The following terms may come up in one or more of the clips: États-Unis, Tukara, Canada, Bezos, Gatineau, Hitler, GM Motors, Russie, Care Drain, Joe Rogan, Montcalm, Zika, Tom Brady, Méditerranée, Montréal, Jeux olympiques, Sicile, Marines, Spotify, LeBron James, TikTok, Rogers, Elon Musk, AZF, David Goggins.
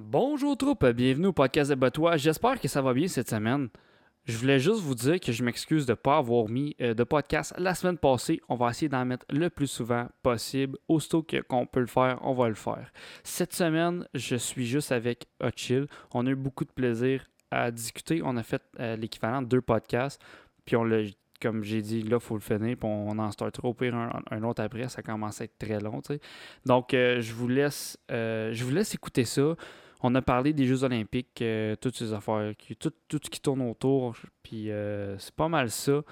Bonjour troupe, bienvenue au podcast de Batois. J'espère que ça va bien cette semaine. Je voulais juste vous dire que je m'excuse de ne pas avoir mis de podcast la semaine passée. On va essayer d'en mettre le plus souvent possible. Aussitôt qu'on peut le faire, on va le faire. Cette semaine, je suis juste avec Hotchill. On a eu beaucoup de plaisir à discuter. On a fait l'équivalent de 2 podcasts. Puis on l'a, comme j'ai dit, là, il faut le finir. Puis on en startera au pire un autre après. Ça commence à être très long, tu sais. Donc, je vous laisse écouter ça. On a parlé des Jeux olympiques, toutes ces affaires, tout ce qui tourne autour, puis c'est pas mal ça.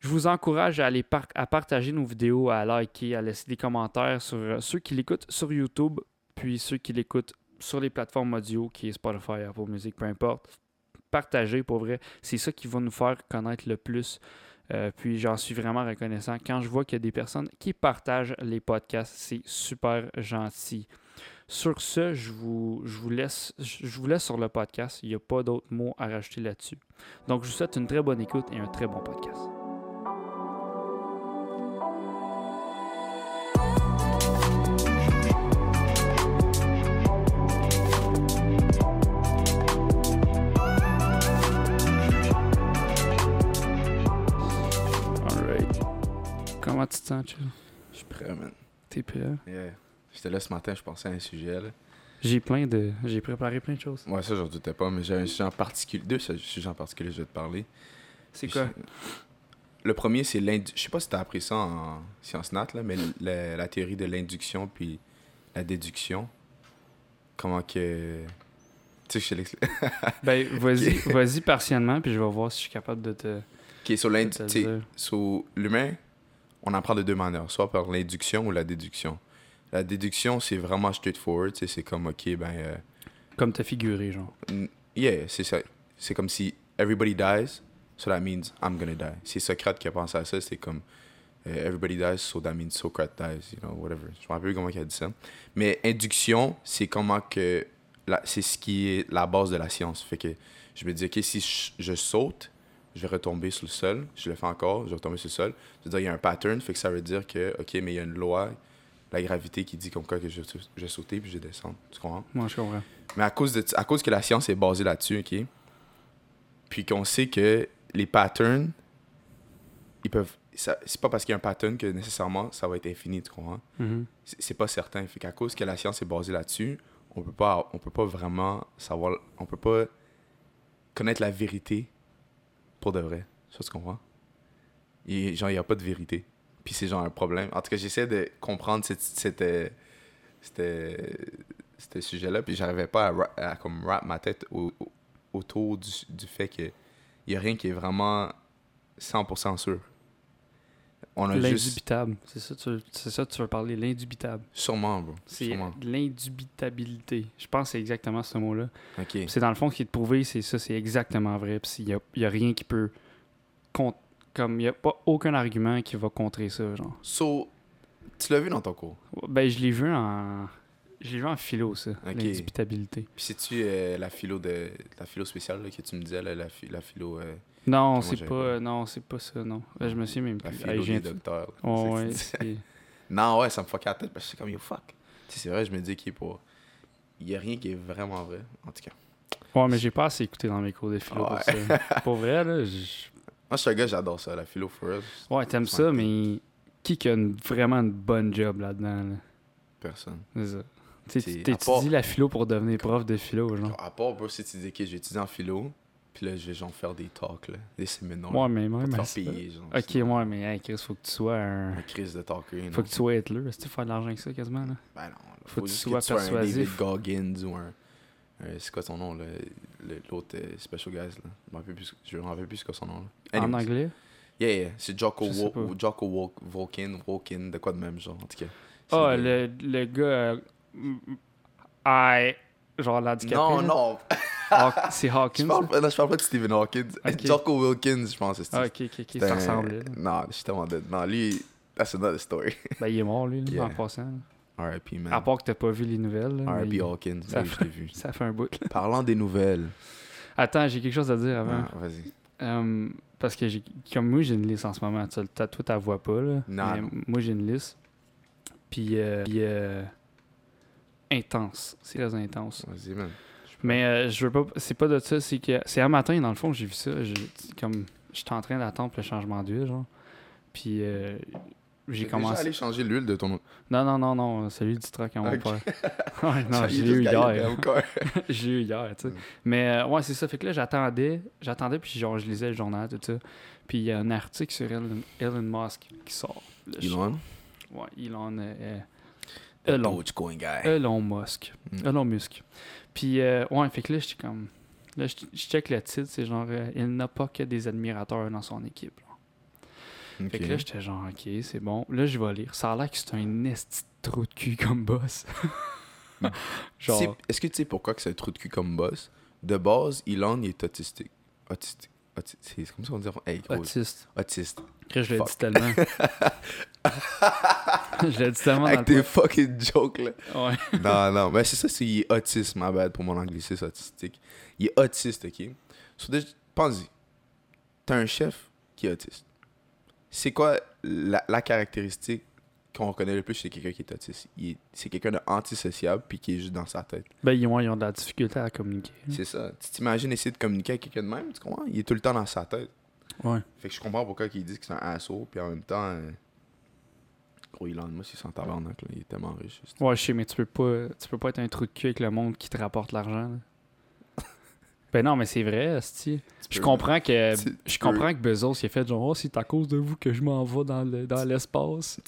Je vous encourage à aller partager nos vidéos, à liker, à laisser des commentaires sur ceux qui l'écoutent sur YouTube, puis ceux qui l'écoutent sur les plateformes audio, qui est Spotify, Apple Music, peu importe. Partagez, pour vrai, c'est ça qui va nous faire connaître le plus. Puis j'en suis vraiment reconnaissant. Quand je vois qu'il y a des personnes qui partagent les podcasts, c'est super gentil. Sur ce, je vous laisse sur le podcast. Il n'y a pas d'autres mots à rajouter là-dessus. Donc, je vous souhaite une très bonne écoute et un très bon podcast. All right. Comment tu te sens, Chill? Je suis prêt, man. T'es prêt? Yeah. J'étais là ce matin, je pensais à un sujet. Là. J'ai préparé plein de choses. Ouais, ça, aujourd'hui, t'es pas, mais j'ai un sujet en particulier. 2 sujets en particulier, je vais te parler. C'est quoi? Le premier, c'est l'induction. Je sais pas si t'as appris ça en sciences nat, là, mais la théorie de l'induction puis la déduction. Comment que... Tu sais, je te l'explique. Ben, vas-y partiellement, puis je vais voir si je suis capable de te... OK, sur l'induction. Sur l'humain, on en prend de 2 manières, soit par l'induction ou la déduction. La déduction, c'est vraiment straightforward. Tu sais, c'est comme, OK, ben... Comme t'as figuré, genre. Yeah, c'est ça. C'est comme si everybody dies, so that means I'm gonna die. C'est Socrate qui a pensé à ça. C'est comme everybody dies, so that means Socrate dies, you know, whatever. Je me rappelle plus comment il a dit ça. Mais induction, c'est comment que... c'est ce qui est la base de la science. Fait que je me dis, OK, si je saute, je vais retomber sur le sol. Je le fais encore, je vais retomber sur le sol. C'est-à-dire, il y a un pattern, fait que ça veut dire que, OK, mais il y a une loi... la gravité qui dit comme quoi que je vais sauter puis je vais descendre. Tu comprends? Moi, je comprends. Mais à cause que la science est basée là-dessus, OK? Puis qu'on sait que les patterns, ils peuvent... Ça, c'est pas parce qu'il y a un pattern que nécessairement ça va être infini, tu comprends? Mm-hmm. C'est pas certain. Fait qu'à cause que la science est basée là-dessus, on peut pas vraiment savoir... On peut pas connaître la vérité pour de vrai. Ça, tu comprends? Et genre, il n'y a pas de vérité. Puis c'est genre un problème. En tout cas, j'essaie de comprendre ce sujet-là, puis j'arrivais pas à comme wrap ma tête autour du fait que y a rien qui est vraiment 100% sûr. On a l'indubitable. Juste... C'est ça que tu veux parler, l'indubitable. Sûrement, bro. C'est sûrement. L'indubitabilité. Je pense que c'est exactement ce mot-là. OK. Puis c'est dans le fond ce qui est prouvé, c'est ça, c'est exactement vrai. Puis il y a rien qui peut... Comme, il n'y a pas aucun argument qui va contrer ça, genre. So, tu l'as vu dans ton cours? Ben, je l'ai vu en philo, ça, okay. L'indubitabilité. Puis c'est-tu la philo spéciale là, que tu me disais, là, la philo... non, c'est pas ça, non. Ben, je me suis même... La philo des docteurs. Oh, ouais, c'est... Non, ouais, ça me fuck à la tête, parce que c'est comme, yo, fuck. Tu sais, c'est vrai, je me dis qu'il n'y a pas... Il n'y a rien qui est vraiment vrai, en tout cas. Ouais, mais j'ai pas assez écouté dans mes cours de philo pour ça. Pour vrai, là, moi, je suis un gars, j'adore ça, la philo for us. Ouais, t'aimes ça, mais qui a vraiment une bonne job là-dedans? Là? Personne. C'est ça. T'étudies la philo pour devenir prof de philo, genre. À part, bro, si tu dis, OK, j'ai étudié en philo, puis là, je vais genre faire des talks, là, des séminaires. Ouais, mais même. Pour te payer, genre. OK, sinon. Ouais, mais hey, Chris, faut que tu sois un. Un Chris de talker. Faut que tu sois Hitler. Est-ce que tu fais de l'argent avec ça quasiment, là? Ben non. Là, faut que tu sois persuasif. Un David Goggins ou un. C'est quoi son nom, là? L'autre Special Guys, là? Je m'en rappelle plus c'est quoi son nom, là. Anyways. En anglais? Yeah, c'est Jocko Wilkin, de quoi de même, genre, en tout cas. Ah, le gars... Genre, l'handicapé. Non, non! C'est Hawkins? Je parle pas de Stephen Hawkins. Okay. Jocko Wilkins, je pense. Ah, ok, ça ressemblait. Non, je suis tellement dead. Non, lui, that's another story. Ben, il est mort, lui, yeah. En passant. R.I.P. man. À part que t'as pas vu les nouvelles. R.I.P. Hawkins, je t'ai vu. Ça fait un bout. Là. Parlant des nouvelles. Attends, j'ai quelque chose à dire avant. Ah, vas-y. Parce que comme moi, j'ai une liste en ce moment. Toi, t'as vois pas, là. Non. Moi, j'ai une liste. Puis intense. C'est très intense. Vas-y, man. Mais je veux pas. C'est pas de ça, c'est que. C'est un matin, dans le fond, j'ai vu ça. Comme j'étais en train d'attendre le changement d'huile, genre. Puis j'ai commencé. Tu allé changer l'huile de ton autre. Non, celui du truck, on va pas. Ouais, non, j'ai eu hier. J'ai eu hier, tu sais. Mais ouais, c'est ça. Fait que là, j'attendais, puis genre, je lisais le journal, tout ça. Puis il y a un article sur Elon Musk qui sort. Là, Elon? Ouais, Elon Musk. Puis, ouais, fait que là, j'étais comme... Là, je check le titre, c'est genre... il n'a pas que des admirateurs dans son équipe. Okay. Fait que là, j'étais genre, OK, c'est bon. Là, je vais lire. Ça a l'air que c'est un esti de trou de cul comme boss. Genre... Est-ce que tu sais pourquoi que c'est un trou de cul comme boss? De base, Elon, il est autistique. C'est comme ça qu'on dit. Hey, Autiste. Après, je l'ai dit tellement. Je l'ai dit tellement. Avec tes fucking jokes, là. Ouais. Non, mais c'est ça, c'est il est autiste, ma bad, pour mon anglicisme autistique. Il est autiste, OK? So, pense-y. T'as un chef qui est autiste. C'est quoi la caractéristique qu'on reconnaît le plus chez quelqu'un qui est autiste? C'est quelqu'un d'antisociable puis qui est juste dans sa tête. Ben, ils ont de la difficulté à communiquer. C'est ça. Tu t'imagines essayer de communiquer avec quelqu'un de même, tu comprends? Il est tout le temps dans sa tête. Ouais. Fait que je comprends pourquoi ils disent que c'est un assaut, puis en même temps, gros, Elon Musk, il s'en tabarnak, là. Il est tellement riche. Juste. Ouais, je sais, mais tu peux pas être un trou de cul avec le monde qui te rapporte l'argent, là. Ben non, mais c'est vrai, asti. Je comprends que Bezos, il a fait genre, oh, c'est à cause de vous que je m'en vais dans l'espace.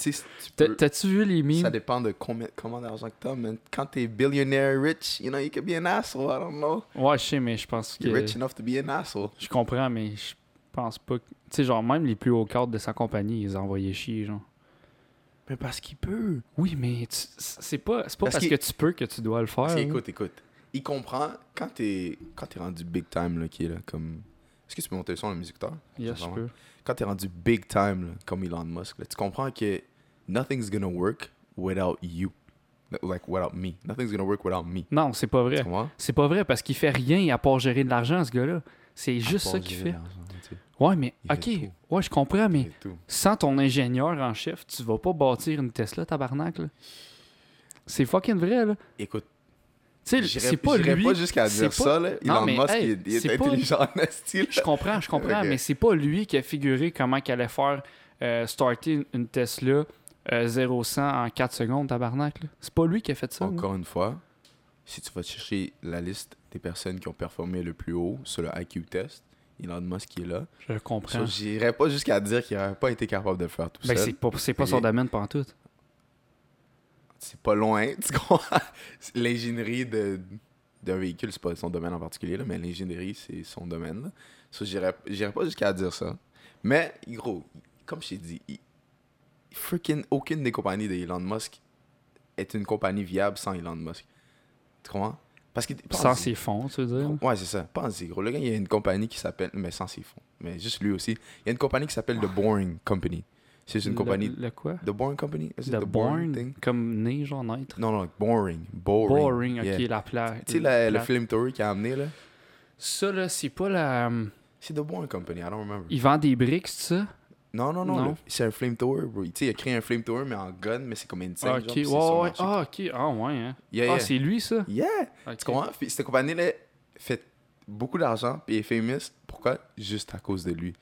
T'as-tu vu les memes? Ça dépend de comment d'argent que t'as, mais quand t'es billionaire rich, you know, you can be an asshole, I don't know. Ouais, je sais, mais je pense que... You're rich enough to be an asshole. Je comprends, mais je pense pas que... Tu sais, genre, même les plus hauts cadres de sa compagnie, ils envoyaient chier, genre. Mais parce qu'il peut. Oui, mais c'est pas parce que tu peux que tu dois le faire. Écoute. Il comprend quand t'es rendu big time, là, qui est là, comme... Est-ce que tu peux monter le son, le musique-teur? Yes, je peux. Quand t'es rendu big time, là, comme Elon Musk, là, tu comprends que nothing's gonna work without you. Like, without me. Nothing's gonna work without me. Non, c'est pas vrai. C'est pas vrai, parce qu'il fait rien à part gérer de l'argent, ce gars-là. C'est juste ça qu'il fait. Ouais, mais, OK, ouais, je comprends, mais sans ton ingénieur en chef, tu vas pas bâtir une Tesla, tabarnak, là. C'est fucking vrai, là. Écoute, J'irais pas jusqu'à dire ça, là. Elon Musk, hey, il est intelligent en style. Je comprends, okay. Mais c'est pas lui qui a figuré comment qu'il allait faire starter une Tesla 0-100 en 4 secondes, tabarnak, là. C'est pas lui qui a fait ça. Encore une fois, si tu vas chercher la liste des personnes qui ont performé le plus haut sur le IQ test, Elon Musk qui est là. Je comprends. J'irais pas jusqu'à dire qu'il n'aurait pas été capable de faire tout ça. Ben, c'est pas son domaine pantoute. C'est pas loin, tu comprends? L'ingénierie d'un véhicule, c'est pas son domaine en particulier, là, mais l'ingénierie, c'est son domaine, là. So, j'irais pas jusqu'à dire ça. Mais, gros, comme je t'ai dit, freaking aucune des compagnies d'Elon Musk est une compagnie viable sans Elon Musk. Tu comprends? Parce que, sans ses fonds, tu veux dire? Ouais, c'est ça. Pense-y, gros. Le gars, il y a une compagnie qui s'appelle... Mais sans ses fonds. Mais juste lui aussi. Il y a une compagnie qui s'appelle The Boring Company. C'est une compagnie... Le quoi? The Boring Company? The Boring thing? Comme né, genre naître? Non, Boring. Boring, yeah. OK, la plaque. Tu sais, le film Tory qui a amené, là? Ça, là, c'est pas la... C'est The Boring Company, I don't remember. Il vend des briques, c'est ça? Non. C'est un flamethrower, bro. Tu sais, il a créé un flamethrower, mais en gun, mais c'est comme une scène. OK, genre, ouais. Ah, OK. Ah, ouais, hein. Yeah. C'est lui, ça? Yeah. Okay. Tu comprends? Cette compagnie-là fait beaucoup d'argent, puis est famous. Pourquoi? Juste à cause de lui.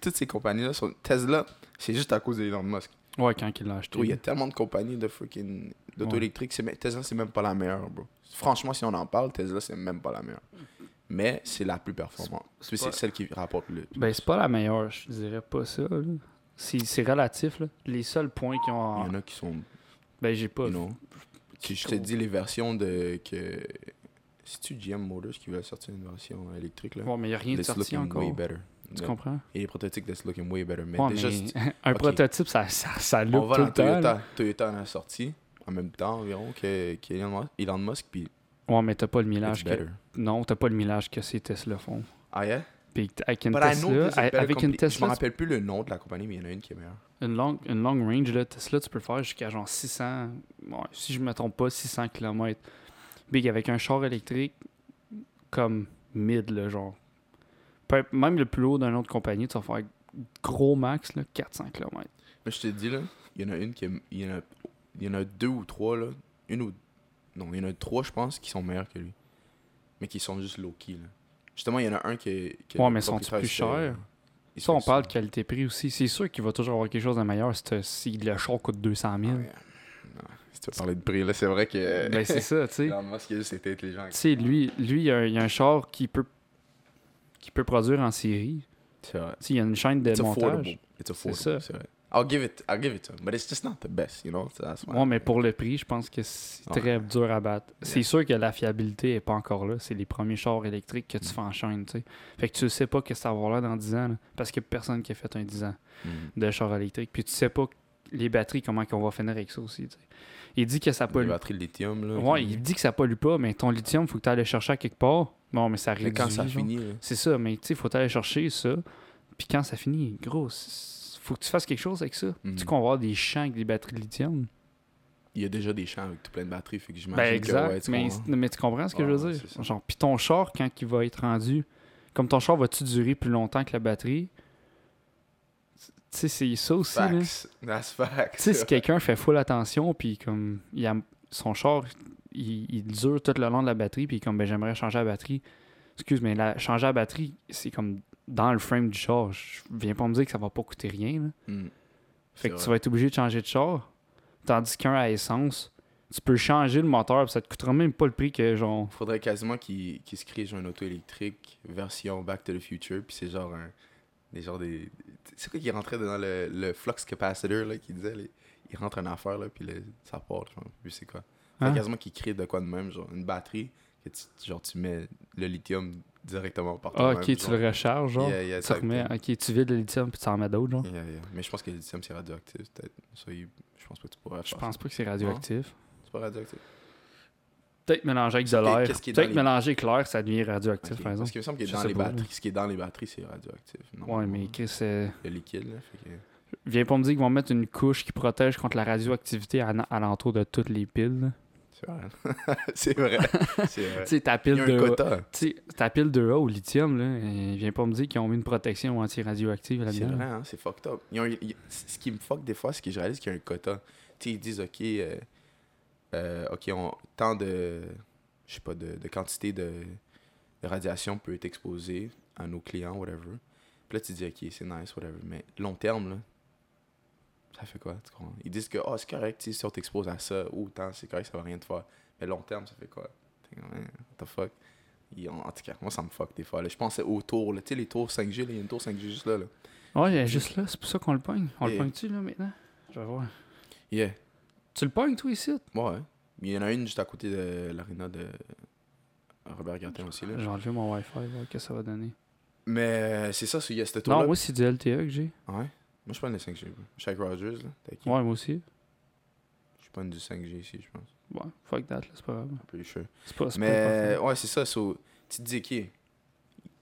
Toutes ces compagnies-là sont... Tesla, c'est juste à cause d'Elon Musk. Ouais, quand il l'a acheté. Il y a tellement de compagnies de freaking d'auto-électrique. Ouais. Tesla, c'est même pas la meilleure, bro. Franchement, si on en parle, Tesla, c'est même pas la meilleure. Mais c'est la plus performante. C'est celle qui rapporte le plus. Ben, c'est pas la meilleure, je dirais pas ça, là. C'est relatif, là. Les seuls points qui ont... Il y en a qui sont... Ben, j'ai pas... Je te dis les versions de... que c'est-tu GM Motors qui veut sortir une version électrique, là? Ouais, mais il y a rien de sorti encore. Tu comprends? Et les prototypes de Looking Way Better. Mais déjà, un prototype, ça look tout le temps. Toyota en a sorti en même temps environ qu'Elon Musk. Puis ouais, mais t'as pas le millage que... Non, t'as pas le millage que ces Tesla font. Ah, yeah? Puis avec une Tesla... Je me rappelle plus le nom de la compagnie, mais il y en a une qui est meilleure. Une long range, là, Tesla, tu peux faire jusqu'à genre 600... Bon, si je me trompe pas, 600 km. Big, avec un char électrique comme mid, là, genre... Même le plus haut d'une autre compagnie, tu vas faire gros max, là, 400 km. Mais je te dis, là, il y en a deux ou trois, là, une ou Non, il y en a trois, je pense, qui sont meilleurs que lui. Mais qui sont juste low-key, là. Justement, il y en a un qui ouais, mais sont-ils plus chers? Ça, on parle de qualité-prix aussi. C'est sûr qu'il va toujours avoir quelque chose de meilleur si le char coûte 200 000. Ah, ouais. Non, si tu veux parler de prix, là, c'est vrai que... Ben, c'est ça, tu sais. Elon Musk, il a juste été intelligent. Tu sais, lui, il y a un char qui peut produire en série. C'est vrai. Tu sais, il y a une chaîne de montage. It's affordable. C'est ça. C'est vrai. I'll give it to him, but it's just not the best, you know? That's why. Ouais, mais pour le prix, je pense que c'est très dur à battre. Yeah. C'est sûr que la fiabilité n'est pas encore là. C'est les premiers chars électriques que tu fais en chaîne, tu sais. Fait que tu ne sais pas que ça va avoir là dans 10 ans, là, parce qu'il n'y a personne qui a fait un 10 ans de char électrique. Puis tu sais pas les batteries, comment qu'on va finir avec ça aussi, tu sais. Il dit que ça pollue. Les batteries de lithium, là. Ouais, il dit que ça pollue pas, mais ton lithium, faut que tu ailles le chercher à quelque part. Bon, mais ça réduit. Mais quand ça finit, là. C'est ça, mais tu sais, faut t'aller chercher ça. Puis quand ça finit, gros... Faut que tu fasses quelque chose avec ça. Mm-hmm. Tu sais qu'on va avoir des champs avec des batteries de lithium. Il y a déjà des champs avec tout plein de batteries, fait que j'imagine exact, que... Ouais, mais tu comprends ce que je veux dire? Genre, puis ton char, quand il va être rendu... Comme ton char, va-tu durer plus longtemps que la batterie? Tu sais, c'est ça aussi, facts. Là. That's facts. Tu sais, si quelqu'un fait full attention, puis comme... Son char, il dure tout le long de la batterie, puis comme, ben j'aimerais changer la batterie. Excuse, mais changer la batterie, c'est comme... Dans le frame du char, je viens pas me dire que ça va pas coûter rien. Là. Fait que tu vas être obligé de changer de char. Tandis qu'un à essence, tu peux changer le moteur, ça te coûtera même pas le prix que genre. Faudrait quasiment qu'il se crée genre une auto électrique version Back to the Future, puis c'est genre des c'est quoi qui rentrait dans le flux capacitor là qui disait il rentre une affaire là puis ça part, je sais plus c'est quoi. Faudrait quasiment qu'il crée de quoi de même, genre une batterie que tu mets le lithium directement par toi-même. Ah, ok, tu le recharges, genre. Yeah, tu remets, ok, tu vides le lithium puis tu en mets d'autres, genre. Yeah. Mais je pense que le lithium, c'est radioactif, peut-être. Je pense pas que tu pourrais faire ça. Je pense pas que c'est radioactif. Non? C'est pas radioactif. Peut-être mélanger avec de l'air. Peut-être mélanger avec l'air, ça devient radioactif, par exemple. Parce qu'il me semble que ce qui est dans les batteries, c'est radioactif. Non? Ouais, mais Chris, c'est... Le liquide, là, fait que... Viens pas me dire qu'ils vont mettre une couche qui protège contre la radioactivité à l'entour de toutes les piles, là. C'est vrai. Tu sais, ta pile de A au lithium, là, viens pas me dire qu'ils ont mis une protection anti-radioactive là-dedans. C'est vrai, hein, c'est fucked up. Ce qui me fuck des fois, c'est que je réalise qu'il y a un quota. Tu sais, ils disent, OK, on tant de, je sais pas, de quantité de radiation peut être exposée à nos clients, whatever. Puis là, tu dis, OK, c'est nice, whatever. Mais long terme, là, ça fait quoi, tu comprends? Ils disent que c'est correct si on t'expose à ça, autant c'est correct, ça va rien te faire. Mais long terme, ça fait quoi? What the fuck? En tout cas, moi, ça me fuck des fois. Là, je pensais aux tours, tu sais, les tours 5G, il y a une tour 5G juste là. Ouais, il y a juste là, c'est pour ça qu'on le pogne. On le pogne-tu, là, maintenant? Je vais voir. Yeah. Tu le pognes, toi, ici? Ouais. Il y en a une juste à côté de l'aréna de Robert-Guertin aussi, là. J'ai enlevé mon Wi-Fi, là, qu'est-ce que ça va donner? Mais c'est ça, il y a cette tour-là. Non, moi, c'est du LTE que j'ai. Ouais. Moi, je prends le 5G. Shaq Rogers, là. T'as qui? Ouais, moi aussi. Je prends du 5G ici, je pense. Ouais, fuck that, là, c'est pas grave. I'm pretty sure. Mais, ouais, c'est ça. Tu te dis, OK,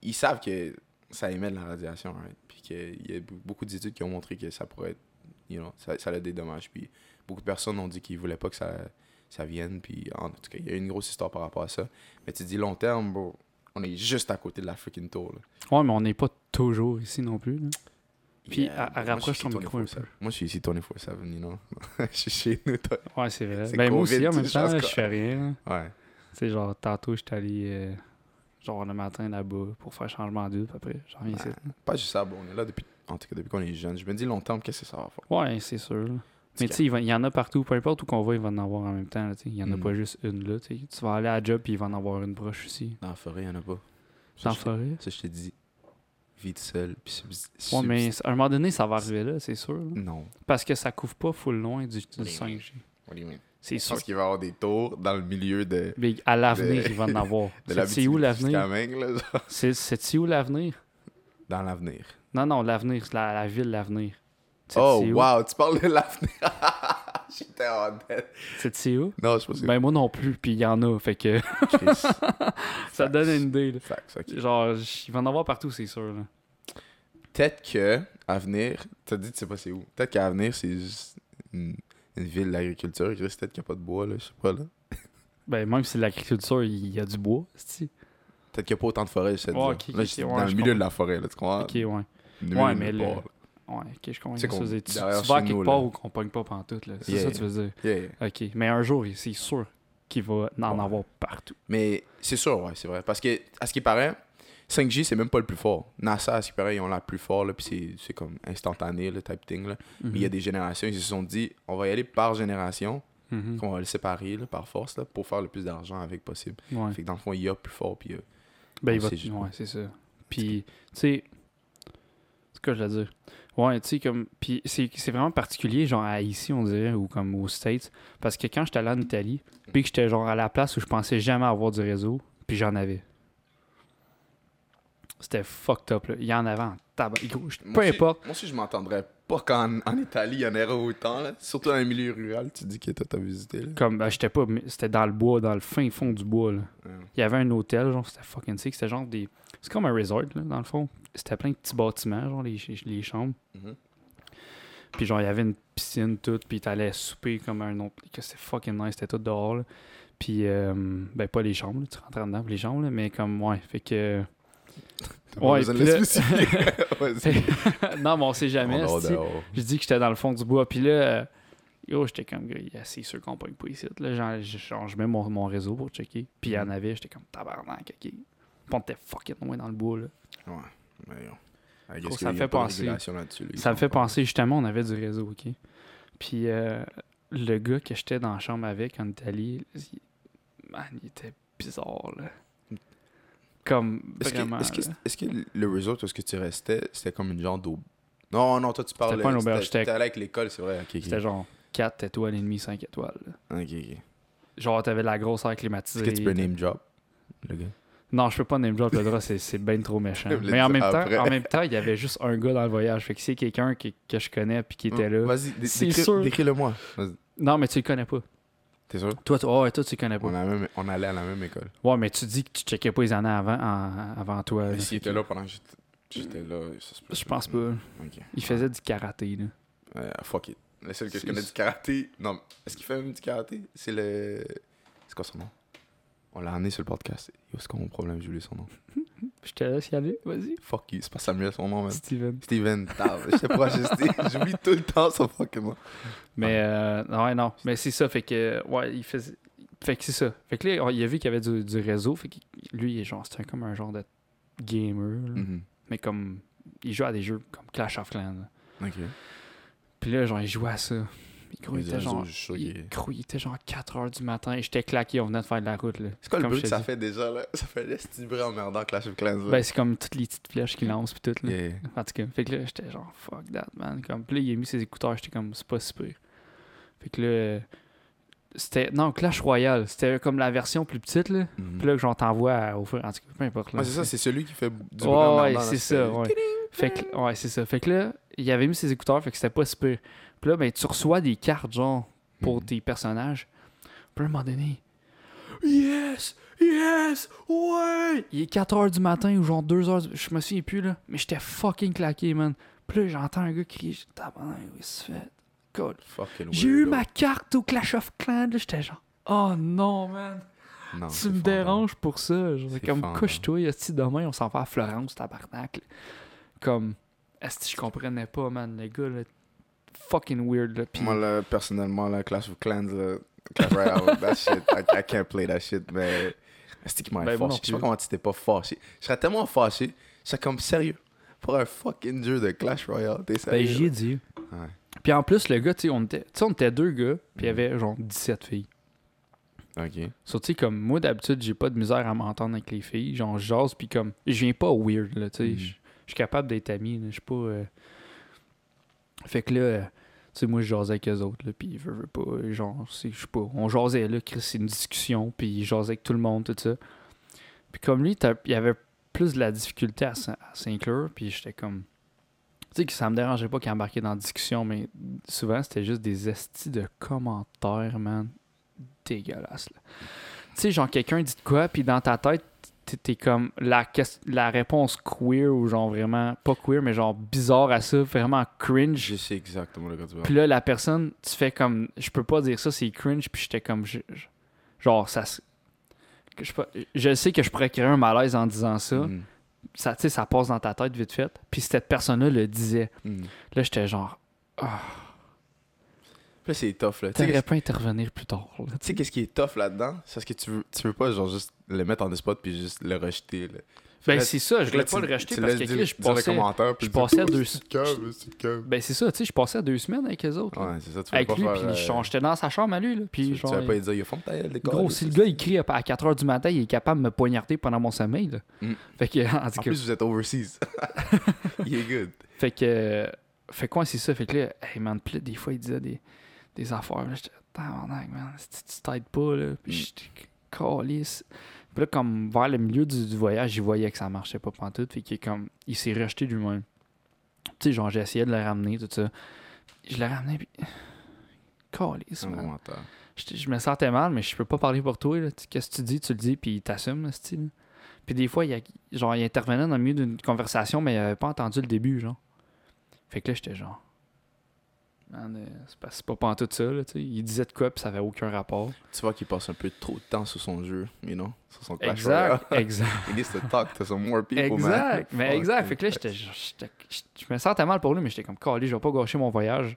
ils savent que ça émet de la radiation, right? Puis qu'il y a beaucoup d'études qui ont montré que ça pourrait être, you know, ça a des dommages. Puis beaucoup de personnes ont dit qu'ils voulaient pas que ça vienne. Puis en tout cas, il y a une grosse histoire par rapport à ça. Mais tu te dis, long terme, bro, on est juste à côté de la freaking tour, là. Ouais, mais on n'est pas toujours ici non plus, là. Puis, elle rapproche ton micro un peu. Moi, je suis ici 24/7, you know. Je suis chez nous. Ouais, c'est vrai. Ben, moi aussi, en même temps, je fais rien. Ouais. Tu sais, genre, tantôt, j'étais allé, genre, le matin là-bas pour faire changement d'huile. Puis après, j'en viens ici. Pas juste ça, bon, on est là depuis, en tout cas, depuis qu'on est jeune. Je me dis longtemps, qu'est-ce que ça va faire? Ouais, c'est sûr. Mais tu sais, il y en a partout. Peu importe où qu'on va, il va en avoir en même temps. Il y en a pas juste une, là. Tu vas aller à la job, puis il va en avoir une proche aussi. Dans la forêt, il y en a pas. Dans la forêt? Ça, je te dis. Vite seul. Puis ouais, mais à un moment donné, ça va arriver là, c'est sûr. Non. Parce que ça couvre pas full loin du 5G. What do you mean? C'est sûr. Parce qu'il va y avoir des tours dans le milieu de... Mais à l'avenir, il va en avoir. C'est où l'avenir? C'est où l'avenir? Dans l'avenir. Non, l'avenir, c'est la ville, l'avenir. T'sais, oh, wow, tu parles de l'avenir. J'étais en tête. C'est où? Non, je sais pas si. Ben, moi non plus, pis il y en a, fait que. Ça donne une idée, là. Facts, ok. Genre, il va en avoir partout, c'est sûr, là. Peut-être que, à venir, t'as dit, tu sais pas c'est où. Peut-être qu'à venir, c'est juste une ville d'agriculture. Peut-être qu'il n'y a pas de bois, là, je sais pas, là. Ben, même si c'est de l'agriculture, il y a du bois, c'est-tu. Peut-être qu'il n'y a pas autant de forêt, je sais pas. Là, j'étais dans le milieu de la forêt, là, tu comprends? Ok, ouais. Ouais, mais là. Ouais, ok, je comprends. Tu vas à quelque part où qu'on pogne pas pantoute, là. C'est ça que tu veux dire. Yeah. Ok, mais un jour, c'est sûr qu'il va en avoir partout. Mais c'est sûr, ouais, c'est vrai. Parce que, à ce qui paraît, 5G, c'est même pas le plus fort. NASA, à ce qui paraît, ils ont la plus fort, là, puis c'est comme instantané, le type thing. Là. Mm-hmm. Mais il y a des générations, ils se sont dit, on va y aller par génération, qu'on va le séparer là, par force, là, pour faire le plus d'argent avec possible. Ouais. Fait que dans le fond, il y a plus fort, puis ben, il va... juste... Ouais, c'est ça. Puis, tu sais... C'est quoi je veux dire? Ouais, tu sais, comme... Puis c'est vraiment particulier, genre, à ici, on dirait, ou comme aux States, parce que quand j'étais allé en Italie, puis que j'étais, genre, à la place où je pensais jamais avoir du réseau, puis j'en avais. C'était fucked up, là. Il y en avait en tabac. Peu importe. Moi aussi, je m'entendrais pas qu'en Italie, il y en aurait autant, là. Surtout dans les milieux ruraux, tu dis que t'as visité, là. Comme, ben, j'étais pas... C'était dans le bois, dans le fin fond du bois, là. Ouais. Il y avait un hôtel, genre, c'était fucking sick. C'était genre des... C'est comme un resort, là, dans le fond. C'était plein de petits bâtiments, genre, les chambres. Mm-hmm. Puis, genre, il y avait une piscine, toute. Puis, t'allais souper comme un autre... C'était fucking nice, c'était tout dehors, là. Puis, ben, pas les chambres, là. Tu rentrais dedans pour les chambres, là. Mais comme, ouais, fait que... Ouais, là... Non, mais on sait jamais. Je dis que j'étais dans le fond du bois. Puis là, yo, j'étais comme, yeah, c'est sûr qu'on pogne pas ici. Là, genre, je mets mon réseau pour checker. Puis il y en avait, j'étais comme tabarnak. Okay. On était fucking loin dans le bois. Là. Ouais, mais yo. Gros, ça me fait penser. Ça me fait penser, justement, on avait du réseau. Ok. Puis le gars que j'étais dans la chambre avec en Italie, man, il était bizarre. Là. Comme vraiment, est-ce que le resort où est-ce que tu restais, c'était comme une genre d'eau? Non, toi tu parlais. C'était pas une auberge. T'étais allé avec l'école, c'est vrai. Okay. C'était genre 4 étoiles et demie, 5 étoiles. OK. Genre, t'avais de la grosse air climatisée. Est-ce que tu peux name drop le gars? Non, je peux pas name drop le gars, c'est ben trop méchant. Mais en même temps, il y avait juste un gars dans le voyage. Fait que c'est quelqu'un que je connais puis qui était là. Vas-y, décris-le moi. Non, mais tu le connais pas. T'es sûr? Toi, tu connais pas. On allait à la même école. Ouais, mais tu dis que tu checkais pas les années avant toi. Mais s'il était là pendant que j'étais là, ça se peut. Je pense pas. Okay. Il faisait du karaté, là. Fuck it. Le seul que je connais du karaté... Non, est-ce qu'il fait même du karaté? C'est le... C'est quoi son nom? On l'a amené sur le podcast. Yo, c'est quoi mon problème? J'ai oublié son nom. Je te laisse y aller, vas-y. Fuck you, c'est pas Samuel son nom, même. Steven. Je sais pas, j'oublie tout le temps son fucking nom. Mais non, mais c'est ça, fait que ouais, il faisait, fait que c'est ça. Fait que là, il a vu qu'il y avait du réseau, fait que lui, il est genre, c'était comme un genre de gamer, là. Mm-hmm. Mais comme il joue à des jeux comme Clash of Clans. Là. OK. Puis là, genre, il jouait à ça. Il était genre 4h du matin et j'étais claqué, on venait de faire de la route. Là. C'est quoi le bruit que ça fait déjà? Là? Ça fait l'estibrer en merdant Clash of Clans. Là. Ben, c'est comme toutes les petites flèches qu'il lance pis tout. Là. Yeah. En tout cas, fait que là, j'étais genre fuck that, man. Comme, pis là, il a mis ses écouteurs, j'étais comme c'est pas si pire. Fait que là, c'était... Non, Clash Royale, c'était comme la version plus petite, là. Mm-hmm. Pis là, que j'en t'envoie au fur, en tout cas, peu importe. Là, ouais, c'est ça, c'est celui qui fait du bruit en merdant. Ouais, c'est ça. Fait que là, il avait mis ses écouteurs, fait que c'était pas si pire. Puis là, ben, tu reçois des cartes, genre, pour tes personnages. Puis à un moment donné, yes, ouais! Il est 4h du matin ou genre 2h, je me souviens plus, là. Mais j'étais fucking claqué, man. Puis là, j'entends un gars crier, tabarnak, oui, c'est fait. God. J'ai eu ma carte au Clash of Clans, là. J'étais genre, oh non, man. Non, tu me déranges pour ça. Genre, c'est comme, couche-toi, si demain, on s'en va à Florence, tabarnak. Là. Comme, est-ce que je comprenais pas, man, le gars, là. Fucking weird là. Pis... Moi là, personnellement là, Clash of Clans là, Clash Royale, that shit, I can't play that shit, mais c'est qui m'a fâché. Je sais pas comment tu t'es pas fâché. Je serais tellement fâché, je serais comme sérieux pour un fucking jeu de Clash Royale, t'es sérieux? Ben j'y ai dit. Ouais. Puis en plus le gars, tu sais, on était deux gars, puis il y avait genre 17 filles. OK. So, tu sais, comme moi d'habitude, j'ai pas de misère à m'entendre avec les filles, genre je jase puis comme je viens pas weird là, tu sais, je suis capable d'être ami, je suis pas Fait que là, tu sais, moi, je jasais avec eux autres, là, pis je veux pas, genre, je sais pas, on jasait, là, Chris, c'est une discussion, pis jasait avec tout le monde, tout ça. Puis comme lui, il avait plus de la difficulté à s'inclure, pis j'étais comme... Tu sais, que ça me dérangeait pas qu'il embarquait dans la discussion, mais souvent, c'était juste des estis de commentaires, man, dégueulasses, là. Tu sais, genre, quelqu'un dit de quoi, pis dans ta tête, t'es comme la réponse queer ou genre vraiment pas queer mais genre bizarre à ça, vraiment cringe. Je sais exactement le cas tu vois. Puis là la personne, tu fais comme je peux pas dire ça, c'est cringe, puis j'étais comme genre ça, je sais que je pourrais créer un malaise en disant ça. Ça, tu sais, ça passe dans ta tête vite fait, puis cette personne là le disait. Là j'étais genre oh. Là, c'est tough, là. T'aurais pas intervenir plus tard, là. Tu sais, qu'est-ce qui est tough là-dedans? C'est parce que tu veux pas, genre, juste le mettre en spot puis juste le rejeter, là. Ben, là, c'est ça, je voulais pas le rejeter parce que je passais à 2 semaines. Ben, c'est ça, tu sais, je passais à 2 semaines avec eux autres. Là. Ouais, c'est ça, tu avec lui, puis j'étais dans sa chambre à lui. Là, puis tu vas pas lui dire, il a fond de taille, les gars. Gros, si le gars, il crie à 4h du matin, il est capable de me poignarder pendant mon sommeil. Là. Mm. Fait que, en plus, vous êtes overseas. Il est good. Fait quoi, c'est ça. Fait que là, hey man, des fois, il disait des affaires. Là, j'étais, tabarnak, man, tu t'aides pas, là. Puis j'étais calisse. Puis là, comme vers le milieu du voyage, j'y voyais que ça marchait pas pantoute. Fait qu'il s'est rejeté lui-même. Tu sais, genre, j'essayais de le ramener, tout ça. Je l'ai ramené, puis... Calisse, man. Je me sentais mal, mais je peux pas parler pour toi, là. Qu'est-ce que tu le dis, puis il t'assume, là, style. Puis des fois, il intervenait dans le milieu d'une conversation, mais il avait pas entendu le début, genre. Fait que là, j'étais genre... Man, c'est pas pantoute ça, là, tu sais. Il disait de quoi, puis ça avait aucun rapport. Tu vois qu'il passe un peu trop de temps sur son jeu, you know? Sur son Clash Royale. Exact. Il needs to talk to some more people, exact. Man. Exact, mais exact. Fait que là, je me sentais mal pour lui, mais j'étais comme, calé, je vais pas gâcher mon voyage.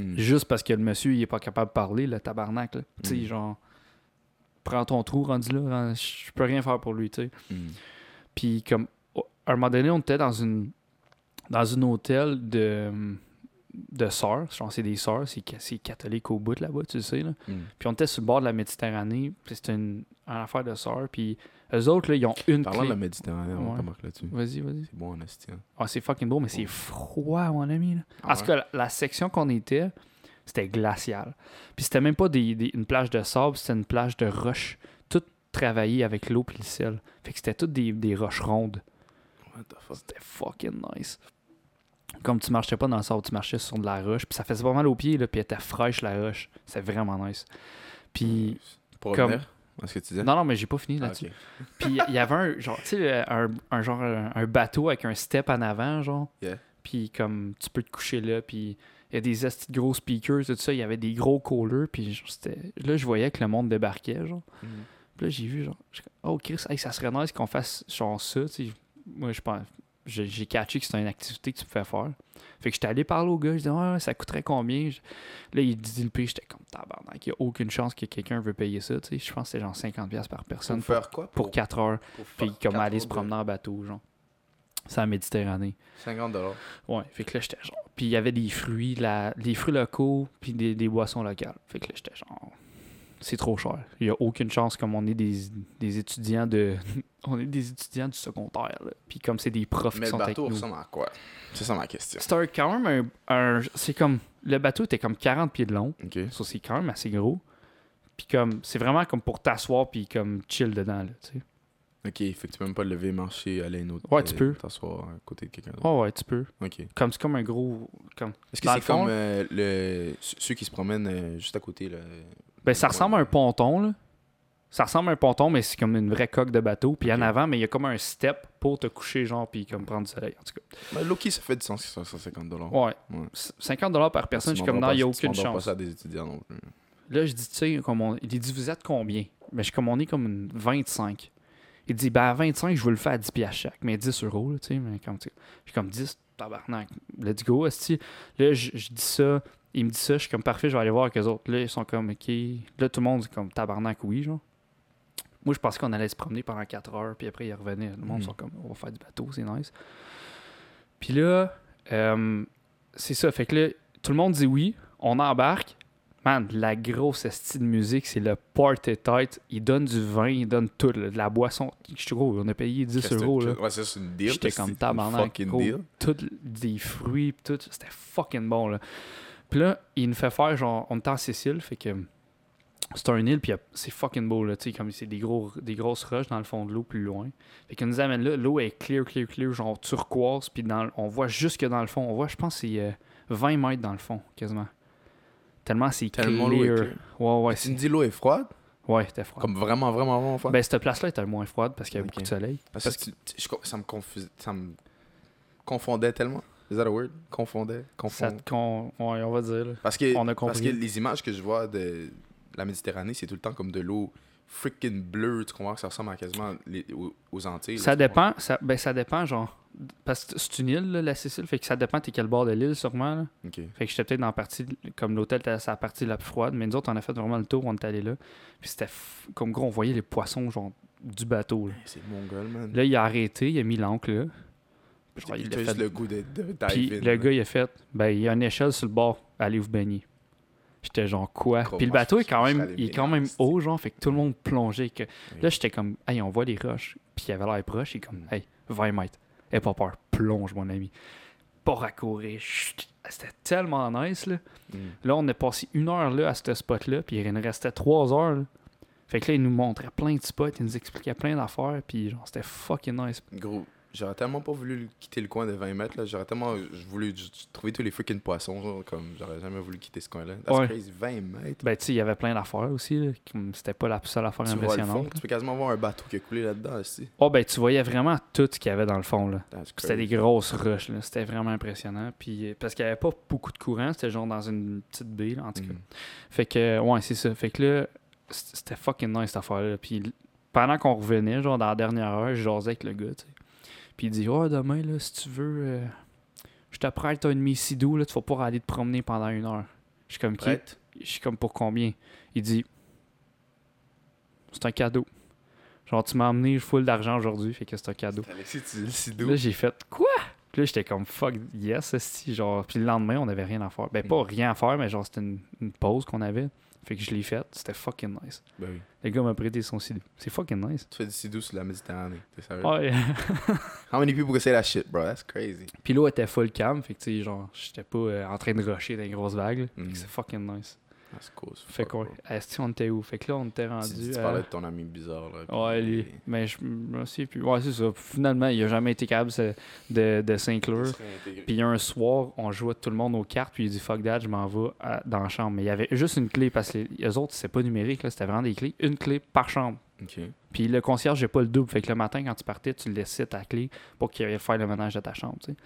Mm. Juste parce que le monsieur, il est pas capable de parler, le tabarnak, là. Tu sais, genre, prends ton trou, rendu là, je peux rien faire pour lui, tu sais. Mm. Puis comme, à un moment donné, on était dans une hôtel de sœurs, je pense que c'est des sœurs, c'est catholique au bout là-bas, tu sais. Là. Mm. Puis on était sur le bord de la Méditerranée, puis c'était une affaire de sœurs, puis eux autres, là, ils ont une clé. Parlant de la Méditerranée, on remarque là-dessus. Vas-y. C'est beau, honnêtement. Ah, c'est fucking beau, mais c'est froid, mon ami. En tout cas, la section qu'on était, c'était glacial. Puis c'était même pas une plage de sable, c'était une plage de roches, toutes travaillées avec l'eau puis le sel. Fait que c'était toutes des roches rondes. What the fuck? C'était fucking nice. Comme tu marchais pas dans le sable, tu marchais sur de la roche, puis ça faisait pas mal aux pieds, là, puis elle était fraîche, la roche. C'est vraiment nice. Puis... Pour revenir à ce que tu disais? Non, mais j'ai pas fini là-dessus. Okay. Puis il y avait un genre, tu sais, un bateau avec un step en avant, genre. Yeah. Puis comme, tu peux te coucher là, puis il y a des gros speakers, tout ça, il y avait des gros callers, puis genre, là, je voyais que le monde débarquait, genre. Mm. Puis là, j'ai vu, genre, oh Chris, hey, ça serait nice qu'on fasse genre ça, tu sais. Moi, je pense... J'ai catché que c'était une activité que tu pouvais faire. Fait que j'étais allé parler au gars, je disais, ouais, ça coûterait combien? Là, il dit le prix, j'étais comme tabarnak, il n'y a aucune chance que quelqu'un veut payer ça, tu sais. Je pense que c'est genre 50$ par personne. Pour faire quoi? Pour 4 heures. Puis comme aller se promener en bateau, genre. C'est en Méditerranée. 50$. Ouais, fait que là, j'étais genre. Puis il y avait des fruits, des fruits locaux, puis des boissons locales. Fait que là, j'étais genre. C'est trop cher. Il n'y a aucune chance, comme on est des étudiants de. On est des étudiants du secondaire, là. Puis comme c'est des profs mais qui sont avec nous. Mais le bateau ressemble à quoi? C'est ça ma question. C'était quand même c'est comme... Le bateau était comme 40 pieds de long. Okay. Ça, c'est quand même assez gros. Puis comme... C'est vraiment comme pour t'asseoir puis comme chill dedans, là, tu sais. OK, fait que tu peux même pas lever, marcher, aller à une autre... Ouais, tu peux. T'asseoir à côté de quelqu'un d'autre. Ouais, tu peux. OK. Comme c'est comme un gros... Comme... Est-ce que c'est comme ceux qui se promènent juste à côté, là? Ben, ça ressemble à un ponton, là. Ça ressemble à un ponton, mais c'est comme une vraie coque de bateau. Puis okay. En avant, mais il y a comme un step pour te coucher, genre, puis comme prendre du soleil, en tout cas. Ben, Loki, ça fait du sens, c'est 150$. Ouais. 50$ par personne, je suis comme, non, il n'y a aucune chance. On ne pas ça à des étudiants non plus. Là, je dis, tu sais, il dit, vous êtes combien? Ben, je suis comme, on est comme une 25. Il dit, ben, à 25, je veux le faire à 10$ chaque. Mais 10€, là, tu sais, mais comme, tu sais. Je suis comme, 10, tabarnak, let's go, esti. Là, je dis ça. Il me dit ça, je suis comme parfait, je vais aller voir avec eux autres. Là, ils sont comme OK. Là, tout le monde est comme tabarnak, oui, genre. Moi, je pensais qu'on allait se promener pendant 4 heures, puis après, ils revenaient. Le monde sont comme on va faire du bateau, c'est nice. Puis là, c'est ça. Fait que là, tout le monde dit oui, on embarque. Man, la grosse estie de musique, c'est le party tight. Ils donnent du vin, ils donnent tout, là, de la boisson. Je suis gros, on a payé 10€. Là. Ouais, ça, c'est une deal. J'étais comme tabarnak. Tout des fruits, tout. C'était fucking bon, là. Puis là, il nous fait faire, genre, on était en Sicile, fait que c'est un île, puis c'est fucking beau, là, tu sais, comme c'est des grosses roches dans le fond de l'eau, plus loin. Fait qu'il nous amène là, l'eau est clear, genre turquoise, puis on voit jusque dans le fond, on voit, je pense, c'est 20 mètres dans le fond, quasiment. Tellement c'est clear. Ouais. Tu me dis l'eau est froide? Ouais, c'était froid. Comme vraiment froide? Ben, cette place-là était moins froide parce qu'il y avait beaucoup de soleil. Parce que ça me confondait tellement. Is that a word? On va dire. Parce que les images que je vois de la Méditerranée, c'est tout le temps comme de l'eau freaking bleu, tu comprends que ça ressemble à quasiment aux Antilles. Ça dépend, ça dépend, genre. Parce que c'est une île, là, la Sicile, fait que ça dépend t'es quel bord de l'île, sûrement. Là. Okay. Fait que j'étais peut-être dans la partie, comme l'hôtel, c'est la partie la plus froide, mais nous autres, on a fait vraiment le tour, on est allé là. Puis c'était comme gros, on voyait les poissons, genre, du bateau. Là. C'est mongol, man. Là, il a arrêté, il a mis l'ancre, là. Genre, il a fait... juste le goût de dive-in. Puis le gars, il a fait, ben, il y a une échelle sur le bord, allez vous baigner. J'étais genre quoi? Puis le bateau est quand même haut, genre, fait que tout le monde plongeait. Que... Oui. Là, j'étais comme, hey, on voit les roches. Puis il avait l'air proche, il est comme, hey, 20 mètres. Hey, pas peur, plonge, mon ami. Pas raccourir. Chut. C'était tellement nice, là. Mm. Là, on a passé 1 heure, là, à ce spot-là, puis il nous restait 3 heures, là. Fait que là, il nous montrait plein de spots, il nous expliquait plein d'affaires, puis genre, c'était fucking nice. Gros. J'aurais tellement pas voulu quitter le coin de 20 mètres. Là. J'aurais tellement voulu trouver tous les freaking poissons. Genre, comme j'aurais jamais voulu quitter ce coin-là. That's crazy, 20 mètres. Ben, tu sais, il y avait plein d'affaires aussi. Là. C'était pas la seule affaire impressionnante. Tu peux quasiment voir un bateau qui a coulé là-dedans aussi. Oh, ben, tu voyais vraiment tout ce qu'il y avait dans le fond. Là. C'était des grosses roches. Là. C'était vraiment impressionnant. Puis, parce qu'il y avait pas beaucoup de courant. C'était genre dans une petite baie, là, en tout cas. Fait que, ouais, c'est ça. Fait que là, c'était fucking nice cette affaire-là. Puis, pendant qu'on revenait, genre dans la dernière heure, je jasais avec le gars, tu sais. Puis il dit, oh, demain, là, si tu veux, je te prête un demi-sidou, là, tu vas pouvoir aller te promener pendant 1 heure. Je suis comme, quitte. Je suis comme, pour combien? Il dit, c'est un cadeau. Genre, tu m'as amené full d'argent aujourd'hui, fait que c'est un cadeau. T'as laissé le sidou. Là, j'ai fait, quoi? Puis là, j'étais comme, fuck, yes, si, genre. Puis le lendemain, on n'avait rien à faire. Ben, pas rien à faire, mais genre, c'était une pause qu'on avait. Fait que je l'ai faite, c'était fucking nice. Ben oui. Le gars m'a prêté son sidou. C'est fucking nice. Tu fais du sidou sur la Méditerranée, t'es sérieux? Oh, yeah. How many people say that shit, bro? That's crazy. Puis l'eau était full calme, fait que tu sais, genre, j'étais pas en train de rusher dans les grosses vagues. Fait que c'est fucking nice. That's cool. Fait qu'on on était où? Fait que là, on était rendu. Tu parlais de ton ami bizarre, là. Ouais, lui. Mais je me sais plus. Ouais, c'est ça. Finalement, il a jamais été capable de s'inclure. Puis un soir, on jouait tout le monde aux cartes. Puis il dit, fuck that, je m'en vais dans la chambre. Mais il y avait juste une clé parce que les autres, c'était pas numérique, là. C'était vraiment des clés. Une clé par chambre. Okay. Puis le concierge, j'ai pas le double. Fait que le matin, quand tu partais, tu laissais ta clé pour qu'il aille faire le ménage de ta chambre, tu sais.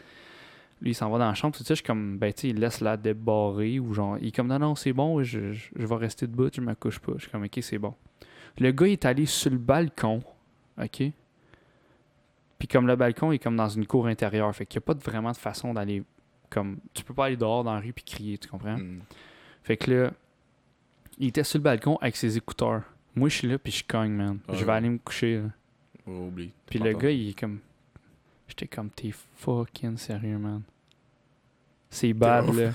Lui, il s'en va dans la chambre, tu sais, je suis comme, ben, tu sais, il laisse la débarrer, ou genre, il est comme, non, non, c'est bon, je vais rester debout, je me couche pas. Je suis comme, ok, c'est bon. Le gars, il est allé sur le balcon, ok? Puis comme le balcon, il est comme dans une cour intérieure, fait qu'il n'y a pas vraiment de façon d'aller, comme, tu peux pas aller dehors dans la rue puis crier, tu comprends? Mm. Fait que là, il était sur le balcon avec ses écouteurs. Moi, je suis là, puis je cogne, man. Ouais. Je vais aller me coucher, là. Oh, oublie. Puis le gars, il est comme... J'étais comme, t'es fucking sérieux, man. C'est bad, là.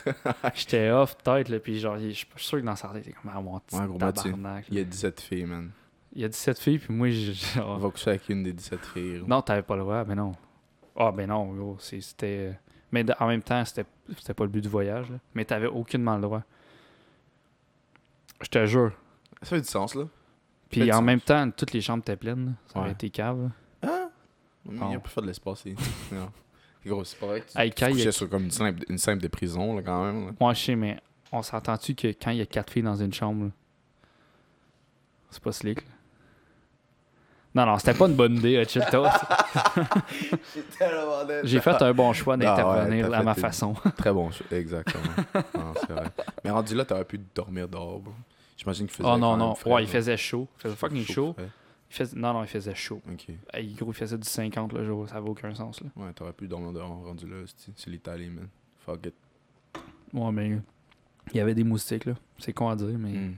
J'étais off tête, là. Puis genre, je suis sûr que dans sa tête, t'es comme, ah, mon petit tabarnak. Il y a 17 filles, man. Il y a 17 filles, puis moi, genre... On va coucher avec une des 17 filles. Gros. Non, t'avais pas le droit, mais non. Ah, ben non, gros. C'était... Mais en même temps, c'était pas le but du voyage, là. Mais t'avais aucunement le droit. Je te jure. Ça fait du sens, là. Puis en même temps, toutes les chambres étaient pleines, là. Ça avait été cave, là. Il n'y a plus faire de l'espace. Non. C'est gros, c'est pas vrai que tu couchais sur comme une simple de prison, là, quand même. Là. Moi, je sais, mais on s'entend-tu que quand il y a 4 filles dans une chambre, là, c'est pas slick, là? Non, c'était pas une bonne idée, Chilta. J'ai fait un bon choix d'intervenir à ma façon. Très bon choix, exactement. Non, c'est vrai. Mais rendu là, t'aurais pu dormir dehors. Bon. J'imagine qu'il faisait chaud. Oh non. Frais, ouais, il faisait chaud. Il faisait fucking chaud. Non, il faisait chaud. Okay. Gros, il faisait du 50 le jour, ça n'avait aucun sens, là. Ouais, t'aurais pu dormir dehors, rendu là, c'est l'Italie, man. Fuck it. Ouais, mais il y avait des moustiques, là. C'est con à dire, mais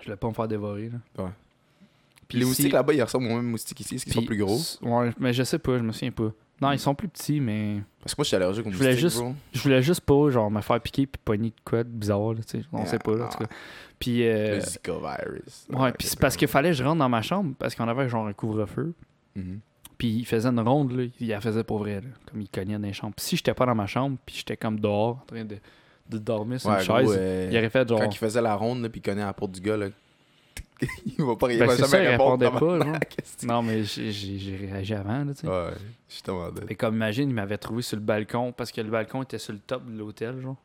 je voulais pas me faire dévorer, là. Ouais. Puis les moustiques là-bas, ils ressemblent aux mêmes moustiques ici, est-ce qu'ils sont plus gros? Ouais, mais je sais pas, je me souviens pas. Non, ils sont plus petits, mais... Parce que moi, je suis allergique aux moustiques, bro. Je voulais juste pas, genre, me faire piquer puis pogner de quoi de bizarre, là, tu sais. On sait pas, là, en tout cas. Puis, le Zika virus. Ouais, puis c'est parce qu'il fallait que je rentre dans ma chambre, parce qu'on avait genre un couvre-feu. Mm-hmm. Puis il faisait une ronde, là, il la faisait pour vrai, là, comme il cognait dans les chambres. Puis si j'étais pas dans ma chambre, puis j'étais comme dehors, en train de dormir sur une chaise, il aurait fait genre... Quand il faisait la ronde, là, puis il cognait à la porte du gars, là, il va jamais répondre. Pas, genre. Non, mais j'ai réagi avant, là, tu sais. Ouais, je t'en demandais. Mais comme imagine, il m'avait trouvé sur le balcon, parce que le balcon était sur le top de l'hôtel, genre.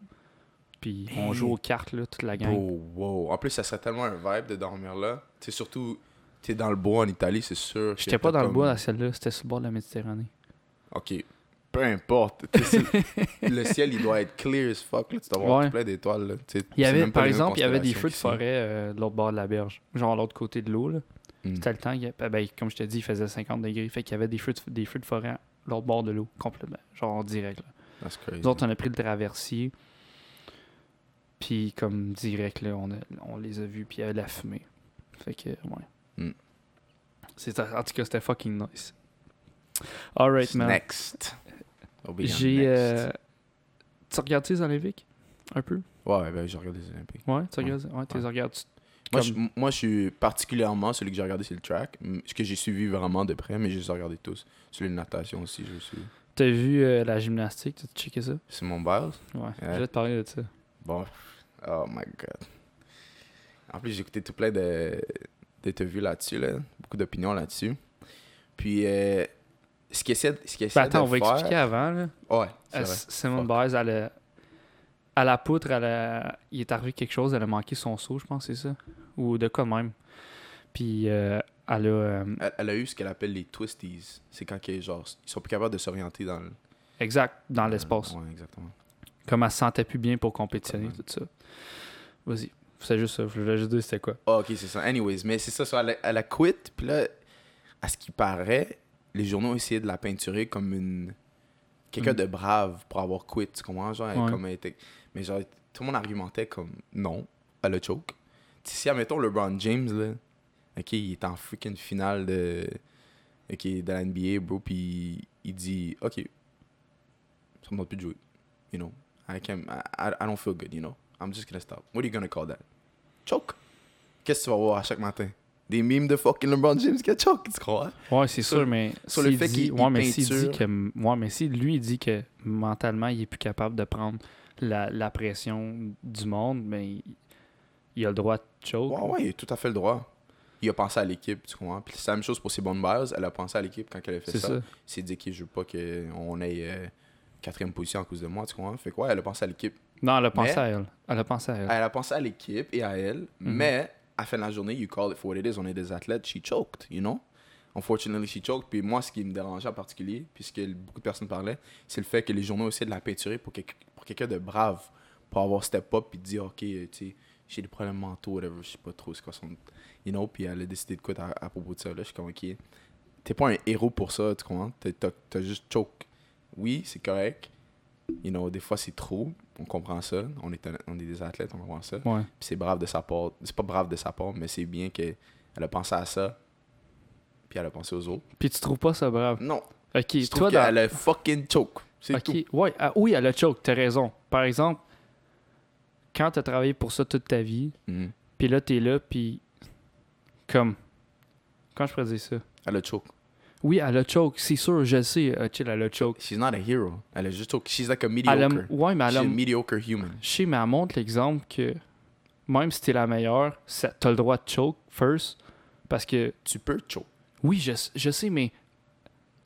Puis on joue aux cartes, là, toute la gang. Oh, wow. En plus, ça serait tellement un vibe de dormir là. Tu sais, surtout, t'es dans le bois en Italie, c'est sûr. J'étais pas dans le bois à celle-là, c'était sur le bord de la Méditerranée. Ok. peu importe. Le ciel, il doit être clear as fuck. Là. Tu dois avoir plein d'étoiles. Là. Il y avait, par exemple, il y avait des feux de forêt de l'autre bord de la berge, genre l'autre côté de l'eau. Là. C'était le temps, comme je te dis, il faisait 50 degrés. Fait qu'il y avait des feux de forêt à l'autre bord de l'eau, complètement, genre en direct. Là. That's crazy. Nous autres, on a pris le traversier. Puis, comme direct, là, on les a vus, puis il y avait de la fumée. Fait que, en tout cas, c'était fucking nice. Alright, man. Next. Tu regardes les Olympiques? Un peu? Ouais, je regarde les Olympiques. Ouais, tu regardes? Ouais, tu les regardes. Moi, je suis particulièrement celui que j'ai regardé, c'est le track. Ce que j'ai suivi vraiment de près, mais je les ai regardés tous. Celui de natation aussi, je le suis. T'as vu la gymnastique? T'as checké ça? C'est mon buzz? Ouais, je vais te parler de ça. Bon. Oh my god. En plus, j'ai écouté tout plein d'interviews là-dessus, là. Beaucoup d'opinions là-dessus. Puis, ce qu'il essaie de faire... Attends, on va expliquer avant, là. Ouais, c'est mon base, à la poutre, il est arrivé quelque chose, elle a manqué son saut, je pense, c'est ça? Ou de quoi même. Puis, elle a... Elle a eu ce qu'elle appelle les twisties. C'est quand ils sont plus capables de s'orienter dans le... Exact, dans l'espace. Ouais, exactement. Comme elle se sentait plus bien pour compétitionner, tout ça. Vas-y. C'est juste ça. Je voulais juste dire c'était quoi. Ah, OK, c'est ça. Anyways, mais c'est ça. Elle a quitté. Puis là, à ce qui paraît, les journaux ont essayé de la peinturer comme quelqu'un de brave pour avoir quitté. Tu comprends? Genre, comme elle était... Mais genre, tout le monde argumentait comme non, elle a choke. Si, admettons, LeBron James, là, OK, il est en freaking finale de la NBA, bro, puis il dit, OK, ça me donne plus de jouer. You know, I don't feel good, you know. I'm just gonna stop. What are you gonna call that? Choke. Qu'est-ce que tu vas voir à chaque matin? Des memes de fucking LeBron James qui a choke, tu crois? Ouais, c'est sûr, mais... Sur le fait qu'il lui, il dit que mentalement, il est plus capable de prendre la pression du monde, mais il a le droit de choke. Ouais, il a tout à fait le droit. Il a pensé à l'équipe, tu comprends? Puis c'est la même chose pour ses bonnes bases. Elle a pensé à l'équipe quand elle a fait ça. Il s'est dit qu'il ne veut pas qu'on ait... 4e position à cause de moi, tu comprends? Fait quoi? Elle a pensé à l'équipe. Non, elle a pensé à elle. Elle a pensé à l'équipe et à elle, mais à la fin de la journée, you call it for what it is, on est des athlètes, she choked, you know? Unfortunately, she choked. Puis moi, ce qui me dérangeait en particulier, puisque beaucoup de personnes parlaient, c'est le fait que les journaux essaient de la peinturer pour quelqu'un de brave, pour avoir step up et dire, OK, tu sais, j'ai des problèmes mentaux, whatever, je sais pas trop ce qu'on sont, you know? Puis elle a décidé de quoi à propos de ça, là, je suis comme, OK, t'es pas un héros pour ça, tu comprends? T'as juste choke. Oui, c'est correct. You know, des fois, c'est trop. On comprend ça. On est des athlètes, on comprend ça. Ouais. Puis c'est brave de sa part. C'est pas brave de sa part, mais c'est bien qu'elle a pensé à ça. Puis elle a pensé aux autres. Puis tu trouves pas ça brave? Non. OK. Je trouve qu'elle a fucking choke. C'est tout. Ouais. Ah, oui, elle a choke. T'as raison. Par exemple, quand t'as travaillé pour ça toute ta vie, puis là, t'es là, puis... Comme... Quand je pourrais dire ça? Elle a choke. Oui, elle a choke, c'est sûr, je le sais, chill, elle a choke. She's not a hero, elle a juste choke, she's like a mediocre, she's a mediocre human. Je sais, mais elle montre l'exemple que même si t'es la meilleure, t'as le droit de choke first, parce que... Tu peux choke. Oui, je sais, mais...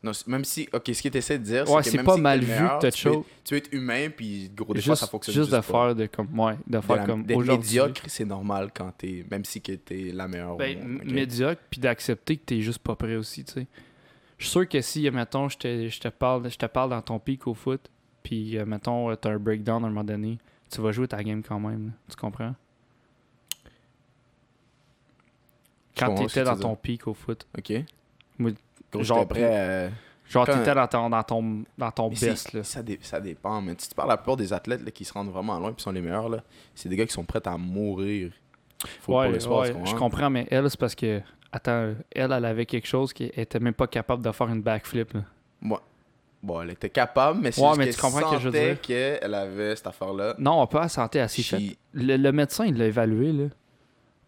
Non, même si, ok, ce que t'essaies de dire, c'est que même pas si mal vu meilleur, que t'as choke. Tu peux être humain, puis gros, des fois, ça fonctionne juste de pas. Faire de comme, de faire comme aujourd'hui. Médiocre, c'est normal quand t'es, même si que t'es la meilleure. Médiocre, puis d'accepter que t'es juste pas prêt aussi, tu sais. Je suis sûr que si, mettons, je te parle dans ton pic au foot, puis, mettons, t'as un breakdown à un moment donné, tu vas jouer ta game quand même. Là. Tu comprends? Quand t'étais dans ton pic au foot. OK. Moi, genre, prêt, genre quand... t'étais dans ton best. Là. Ça dépend, mais si tu parles à la plupart des athlètes là, qui se rendent vraiment loin et qui sont les meilleurs, là, c'est des gars qui sont prêts à mourir. Faut pour l'espoir, je comprends, mais elle, c'est parce que... Attends, elle avait quelque chose qu'elle était même pas capable de faire une backflip. Là. Ouais. Bon, elle était capable, mais c'est juste mais tu comprends que je veux dire qu'elle avait cette affaire-là. Non, on peut la sentir assez faite. Le médecin, il l'a évalué, là.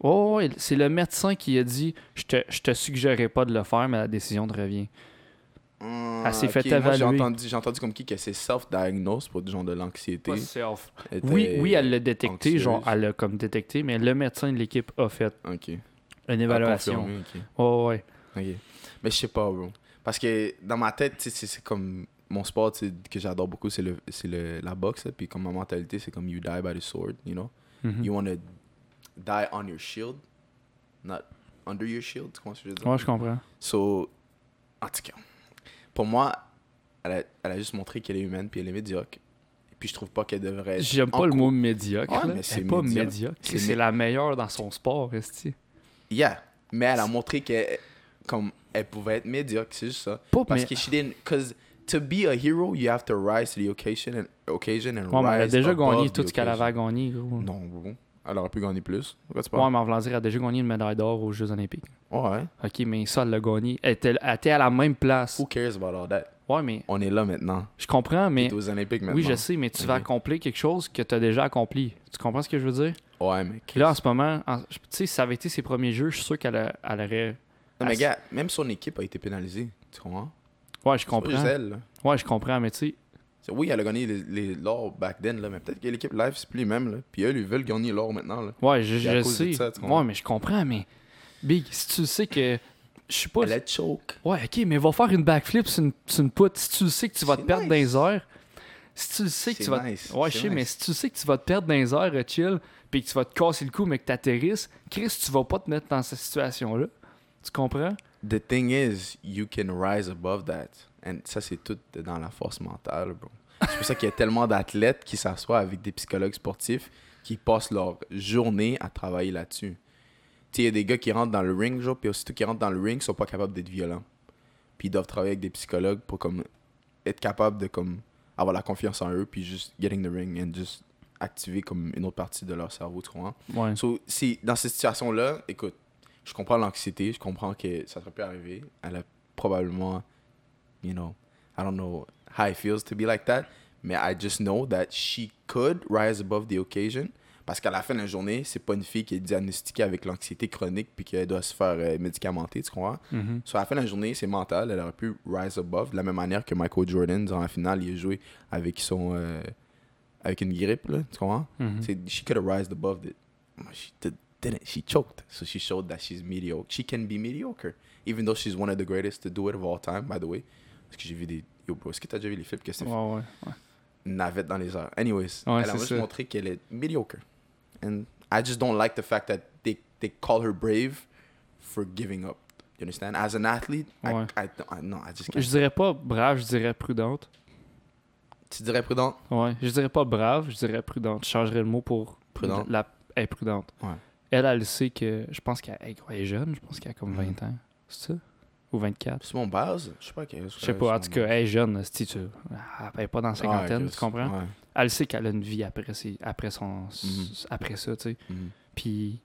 Oh, c'est le médecin qui a dit « Je te suggérais pas de le faire, mais la décision te revient. » Elle s'est fait évaluer. Moi, j'ai entendu comme que c'est self-diagnose pour genre de l'anxiété. Pas self. Oui, elle l'a détecté, genre elle l'a comme détecté, mais le médecin de l'équipe a fait. OK. Une évaluation. Okay. Oh, ouais. Okay. Mais je sais pas, bro. Parce que dans ma tête, c'est comme mon sport que j'adore beaucoup, c'est la boxe. Puis comme ma mentalité, c'est comme you die by the sword, you know? Mm-hmm. You want to die on your shield, not under your shield. Tu comprends ce que je veux dire? Ouais, je comprends. So, en tout cas, pour moi, elle a juste montré qu'elle est humaine puis elle est médiocre. Puis je trouve pas qu'elle devrait être... J'aime pas le mot médiocre. Ouais, mais c'est pas médiocre. C'est la meilleure dans son sport, esti. Yeah, mais elle a montré qu'elle comme elle pouvait être médiocre, c'est juste ça. Pas parce que she didn't... Cause to be a hero, you have to rise to the occasion and ouais, rise. Elle a déjà gagné tout ce qu'elle avait à gagner, gros. Non, bon. Elle aurait pu gagner plus. Pourquoi tu parles? Ouais, mais en voulant dire, elle a déjà gagné une médaille d'or aux Jeux olympiques. Ouais. OK, mais ça, elle l'a gagné. Elle était à la même place. Who cares about all that? Ouais, mais... On est là maintenant. Je comprends, mais... T'es aux Olympiques maintenant. Oui, je sais, mais tu vas accomplir quelque chose que tu as déjà accompli. Tu comprends ce que je veux dire? Ouais, mais... Là, en ce moment, tu sais, si ça avait été ses premiers jeux, je suis sûr qu'elle aurait... Non, mais gars, même son équipe a été pénalisée. Tu comprends? Ouais, je comprends. C'est pas elle, là. Ouais, je comprends, mais tu sais... Oui, elle a gagné l'or back then, là, mais peut-être que l'équipe live, c'est plus les mêmes, là. Puis eux, ils veulent gagner l'or maintenant, là. Ouais, je sais. Ça, ouais, mais je comprends, mais... Big, si tu sais que... Je suis pas... Elle a choke. Ouais, OK, mais va faire une backflip sur une poutre. Si tu sais que tu vas te perdre dans les airs... Si tu sais que tu vas... Nice. Ouais, je sais, mais si tu sais que tu vas te perdre dans les airs, chill, puis que tu vas te casser le cou, mais que t'atterrisses, Chris, tu vas pas te mettre dans cette situation-là. Tu comprends? The thing is, you can rise above that. And ça, c'est tout dans la force mentale, bro. C'est pour ça qu'il y a tellement d'athlètes qui s'assoient avec des psychologues sportifs qui passent leur journée à travailler là-dessus. Tu sais, il y a des gars qui rentrent dans le ring, genre, puis aussitôt qu'ils rentrent dans le ring, ils sont pas capables d'être violents. Puis ils doivent travailler avec des psychologues pour comme être capables de comme avoir la confiance en eux, puis juste get in the ring and just activer comme une autre partie de leur cerveau, tu comprends? Ouais. So, c'est dans cette situation-là, écoute, je comprends l'anxiété, je comprends que ça serait pu arriver. Elle a probablement, you know, I don't know how it feels to be like that, mais I just know that she could rise above the occasion. Parce qu'à la fin de la journée, c'est pas une fille qui est diagnostiquée avec l'anxiété chronique puis qu'elle doit se faire médicamenter, tu comprends? Mm-hmm. So, à la fin de la journée, c'est mental. Elle aurait pu rise above de la même manière que Michael Jordan, dans la finale, il a joué avec une grippe, là, tu comprends? Mm-hmm. So, she could have risen above it. She didn't. She choked. So she showed that she's mediocre. She can be mediocre, even though she's one of the greatest to do it of all time, by the way. Parce que j'ai vu des... Yo, bro, est-ce que t'as déjà vu les flips que c'est fait? Ouais. Navette dans les airs. Anyways, ouais, elle a juste montré qu'elle est mediocre. And I just don't like the fact that they call her brave for giving up. You understand? As an athlete, ouais. I just can't. Je dirais pas brave, je dirais prudente. Tu dirais prudente? Ouais, je dirais pas brave, je dirais prudente. Je changerais le mot pour prudente. Elle est prudente. Ouais. Elle sait que... Je pense qu'elle est jeune, je pense qu'elle a comme 20 ans. C'est ça? Ou 24. C'est mon base? Je sais pas. En tout cas, elle est jeune. Elle est pas dans la cinquantaine, tu comprends? Ouais. Elle sait qu'elle a une vie après ça, tu sais. Mm-hmm. Puis,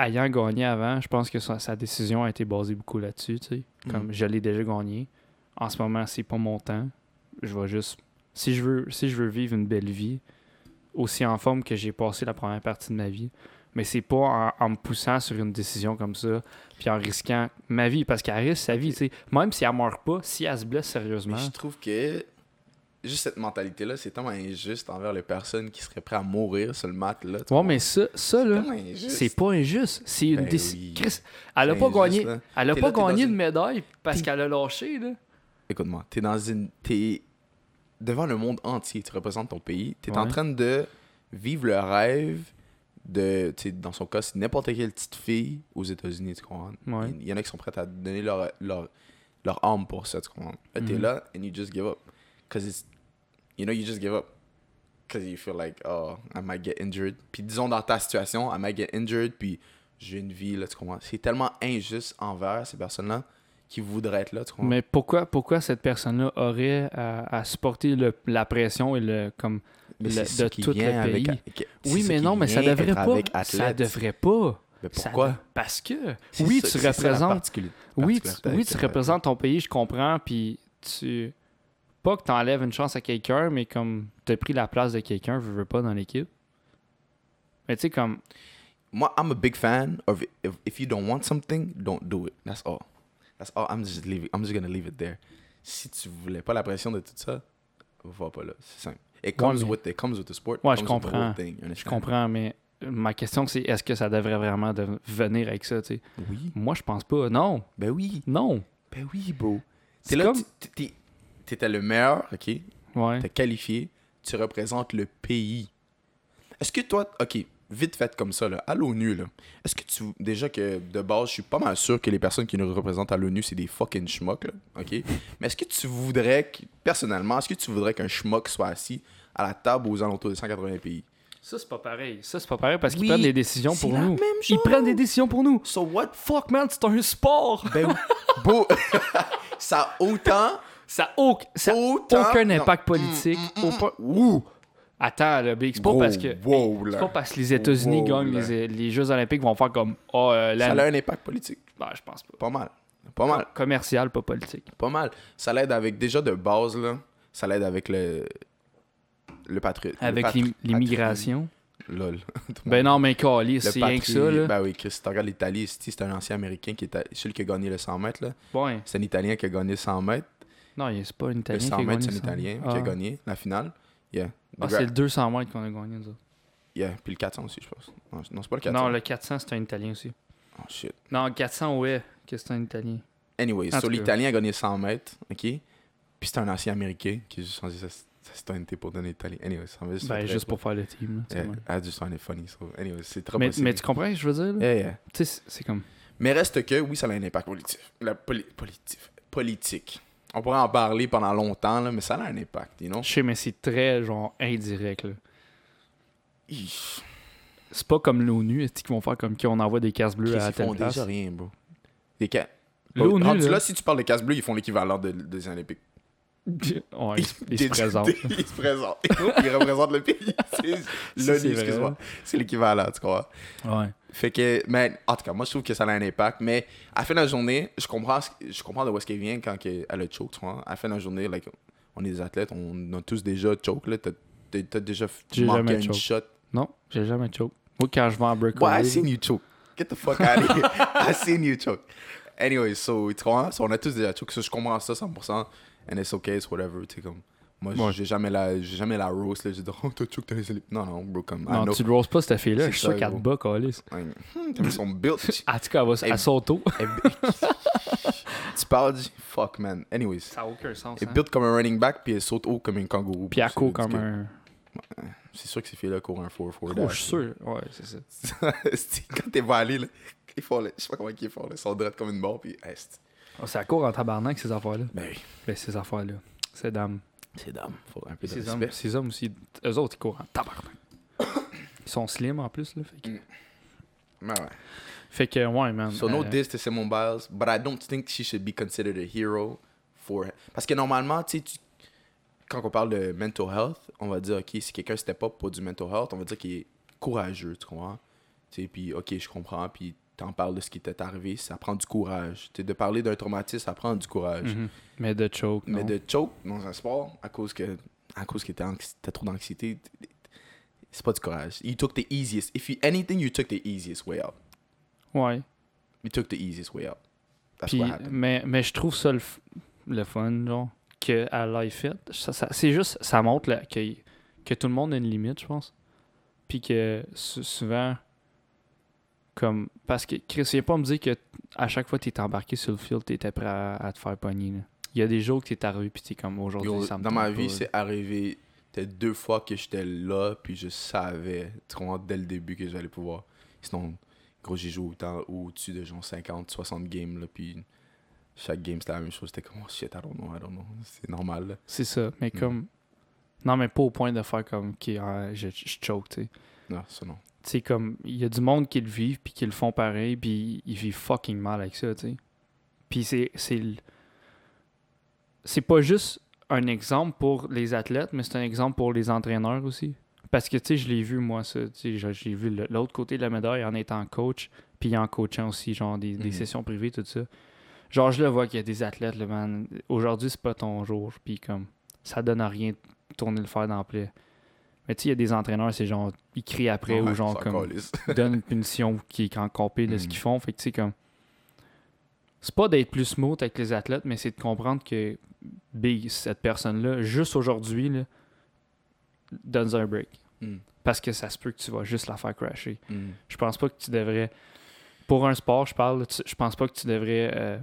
ayant gagné avant, je pense que sa décision a été basée beaucoup là-dessus, tu sais. Comme, je l'ai déjà gagné. En ce moment, c'est pas mon temps. Je vais juste... Si je veux vivre une belle vie, aussi en forme que j'ai passé la première partie de ma vie... Mais c'est pas en me poussant sur une décision comme ça, puis en risquant ma vie, parce qu'elle risque sa vie, tu sais. Même si elle meurt pas, si elle se blesse sérieusement. Mais je trouve que juste cette mentalité-là, c'est tellement injuste envers les personnes qui seraient prêtes à mourir sur le mat, là. Ouais, mais ça là, c'est pas injuste. C'est une décision. Chris, elle a pas gagné. Elle a pas gagné une médaille parce qu'elle a lâché, là. Écoute-moi, t'es devant le monde entier, tu représentes ton pays. T'es en train de vivre le rêve. Dans son cas, c'est n'importe quelle petite fille aux États-Unis, tu comprends? Ouais. Il y en a qui sont prêtes à donner leur âme pour ça, tu comprends? Et t'es là, and you just give up. Because it's... You know, you just give up. Because you feel like, oh, I might get injured. Puis disons, dans ta situation, I might get injured, puis j'ai une vie, là, tu comprends? C'est tellement injuste envers ces personnes-là qui voudraient être là, tu comprends? Mais pourquoi cette personne-là aurait à supporter la pression et le... comme Mais c'est de tout le pays. Oui, mais non, mais ça devrait pas. Ça devrait pas. Mais pourquoi? Parce que oui, tu représentes. Oui, tu représentes ton pays, je comprends. Puis tu. Pas que tu enlèves une chance à quelqu'un, mais comme tu as pris la place de quelqu'un, je veux pas dans l'équipe. Mais tu sais, comme. Moi, I'm a big fan of if you don't want something, don't do it. That's all. That's all. I'm just gonna leave it there. Si tu voulais pas la pression de tout ça, va pas là. C'est simple. It comes with the sport. Ouais, je comprends. Je comprends, mais ma question, c'est est-ce que ça devrait vraiment venir avec ça, tu sais? Oui. Moi, je pense pas. Non. Ben oui. Non. Ben oui, bro. T'es là, t'étais le meilleur, OK? Ouais. T'es qualifié. Tu représentes le pays. Est-ce que toi... OK, vite fait comme ça, là, à l'ONU, là, est-ce que tu... Déjà que, de base, je suis pas mal sûr que les personnes qui nous représentent à l'ONU, c'est des fucking schmucks, là, OK? Mais est-ce que tu voudrais, personnellement, est-ce que tu voudrais qu'un schmuck soit assis à la table aux alentours de 180 pays? Ça, c'est pas pareil. Ça, c'est pas pareil parce qu'ils prennent des décisions pour nous. Ils prennent des décisions pour nous. So what? Fuck, man, c'est un sport! Ben, beau... ça a autant... aucun impact politique. Attends, là, Big, c'est pas parce que c'est pas parce que les États-Unis gagnent les Jeux olympiques vont faire comme ça a un impact politique. Ben, je pense pas. Pas mal. Commercial, pas politique. Pas mal. Ça l'aide avec déjà de base là. Ça l'aide avec le patriotisme. Avec l'immigration. Lol. Ben non, mais Cali, c'est rien que ça. Là. Ben oui, Chris, si tu regardes l'Italie, c'est un ancien Américain qui est celui qui a gagné le 100 mètres là. Ouais. C'est un Italien qui a gagné 100 mètres. Non, c'est pas un Italien qui a gagné. Le 100 mètres, c'est un Italien qui a gagné la finale. Yeah. C'est le 200 mètres qu'on a gagné, nous autres. Yeah, puis le 400 aussi, je pense. Non, c'est pas le 400. Non, le 400, c'est un Italien aussi. Oh, shit. Non, le 400, ouais, que c'est un Italien. Anyway, l'Italien a gagné 100 mètres, OK? Puis c'est un ancien Américain qui a juste changé sa citoyenneté pour donner l'Italien. Anyway, ça va juste... Ben, juste pour faire le team, là. Ah, du soin est funny, ça. Anyway, c'est trop possible. Mais tu comprends ce que je veux dire, là? Yeah. Tu sais, c'est comme... Mais reste que, oui, ça a un impact politique. Politique. On pourrait en parler pendant longtemps, là, mais ça a un impact, you know? Je sais, mais c'est très, genre, indirect, là. C'est pas comme l'ONU, est-ce qu'ils vont faire comme qu'on envoie des cases bleues à telle place? Ils font déjà rien, bro. L'ONU, là, si tu parles de cases bleues, ils font l'équivalent des Olympiques. Ouais, ils se présentent. Ils se présentent. Ils représentent le pays. L'ONU, excuse-moi. C'est l'équivalent, tu crois? Ouais. Fait que, mais en tout cas, moi, je trouve que ça a un impact. Mais à la fin de la journée, je comprends de où est-ce qu'elle vient quand elle a choke, tu vois. À la fin de la journée, like, on est des athlètes, on a tous déjà choke, là. T'as déjà manqué une shot. Non, j'ai jamais choke. Moi, quand je vais en breakaway... Ouais, I seen you choke. Get the fuck out of here. I seen you choke. Anyway, so, tu comprends? On a tous déjà choke. So, je comprends ça 100%. And it's okay, it's whatever, tu sais, comme... Moi, j'ai jamais la roast, là. J'ai dit, oh, t'as choke, t'as les élites. Non, bro, comme. Non, tu ne roast pas cette fille-là. Je suis sûr qu'elle te bat, câlisse. T'as mis son build. En tout cas, elle va son taux. Tu parles du fuck, man. Anyways. Ça n'a aucun sens. Elle build comme un running back, puis elle saute haut comme un kangourou. Puis elle court comme un. C'est sûr que ces filles-là courent un 4-4 dash. Je suis sûr. Ouais, c'est ça. Quand t'es valé, là, ils font, je sais pas comment ils font, ils sont droits comme une barre, puis. Ça court en tabarnak, ces affaires-là. Ben, ces affaires-là. Ces dames. Ces dames, faut un peu de respect. Ces hommes aussi, eux autres, ils courent en tabarnak. Ils sont slim en plus, là. Fait que... Ben ouais. Fait que, ouais, man. So, no diss to Simone Biles, but I don't think she should be considered a hero for... Parce que normalement, tu sais, quand on parle de mental health, on va dire, OK, si quelqu'un step up pour du mental health, on va dire qu'il est courageux, tu comprends? Tu sais, puis OK, je comprends, puis t'en parles de ce qui t'est arrivé, ça prend du courage. T'sais, de parler d'un traumatisme, ça prend du courage. Mm-hmm. Mais de choke, non. Mais de choke dans un sport, à cause que t'as trop d'anxiété, c'est pas du courage. You took the easiest. If you, anything, you took the easiest way out. Ouais. You took the easiest way out. That's what happened. Mais je trouve ça le fun, genre, qu'elle l'ait fait. C'est juste, ça montre là, que tout le monde a une limite, je pense. Puis que souvent... Comme, parce que, Chris, il n'y a pas à me dire que à chaque fois que tu es embarqué sur le field, tu étais prêt à te faire pogner. Il y a des jours que tu es arrivé puis tu es comme aujourd'hui. Ça me dans ma vie, pas. C'est arrivé. C'était 2 fois que j'étais là puis je savais dès le début que j'allais pouvoir. Sinon, gros, j'ai joué au-dessus de genre 50, 60 games. Là, puis chaque game, c'était la même chose. C'était comme, oh shit, I don't know. C'est normal. Là. C'est ça. Mais comme, non, mais pas au point de faire comme, ok, je choke, tu sais. Non, ça non. C'est comme, il y a du monde qui le vivent puis qui le font pareil puis ils vivent fucking mal avec ça, tu sais. Puis c'est pas juste un exemple pour les athlètes, mais c'est un exemple pour les entraîneurs aussi. Parce que, tu sais, je l'ai vu, moi, ça, tu sais, j'ai vu l'autre côté de la médaille en étant coach puis en coachant aussi, genre, des sessions privées, tout ça. Genre, je le vois qu'il y a des athlètes, là, man, aujourd'hui, c'est pas ton jour, puis comme, ça donne à rien de tourner le fer dans la plaie. Mais tu sais, il y a des entraîneurs, c'est genre, ils crient après ou genre, comme, donnent une punition qui est encore pire de ce qu'ils font. Fait que tu sais, comme, c'est pas d'être plus smooth avec les athlètes, mais c'est de comprendre que, big, cette personne-là, juste aujourd'hui, là, donne un break. Parce que ça se peut que tu vas juste la faire crasher. Je pense pas que tu devrais, pour un sport, je parle, je pense pas que tu devrais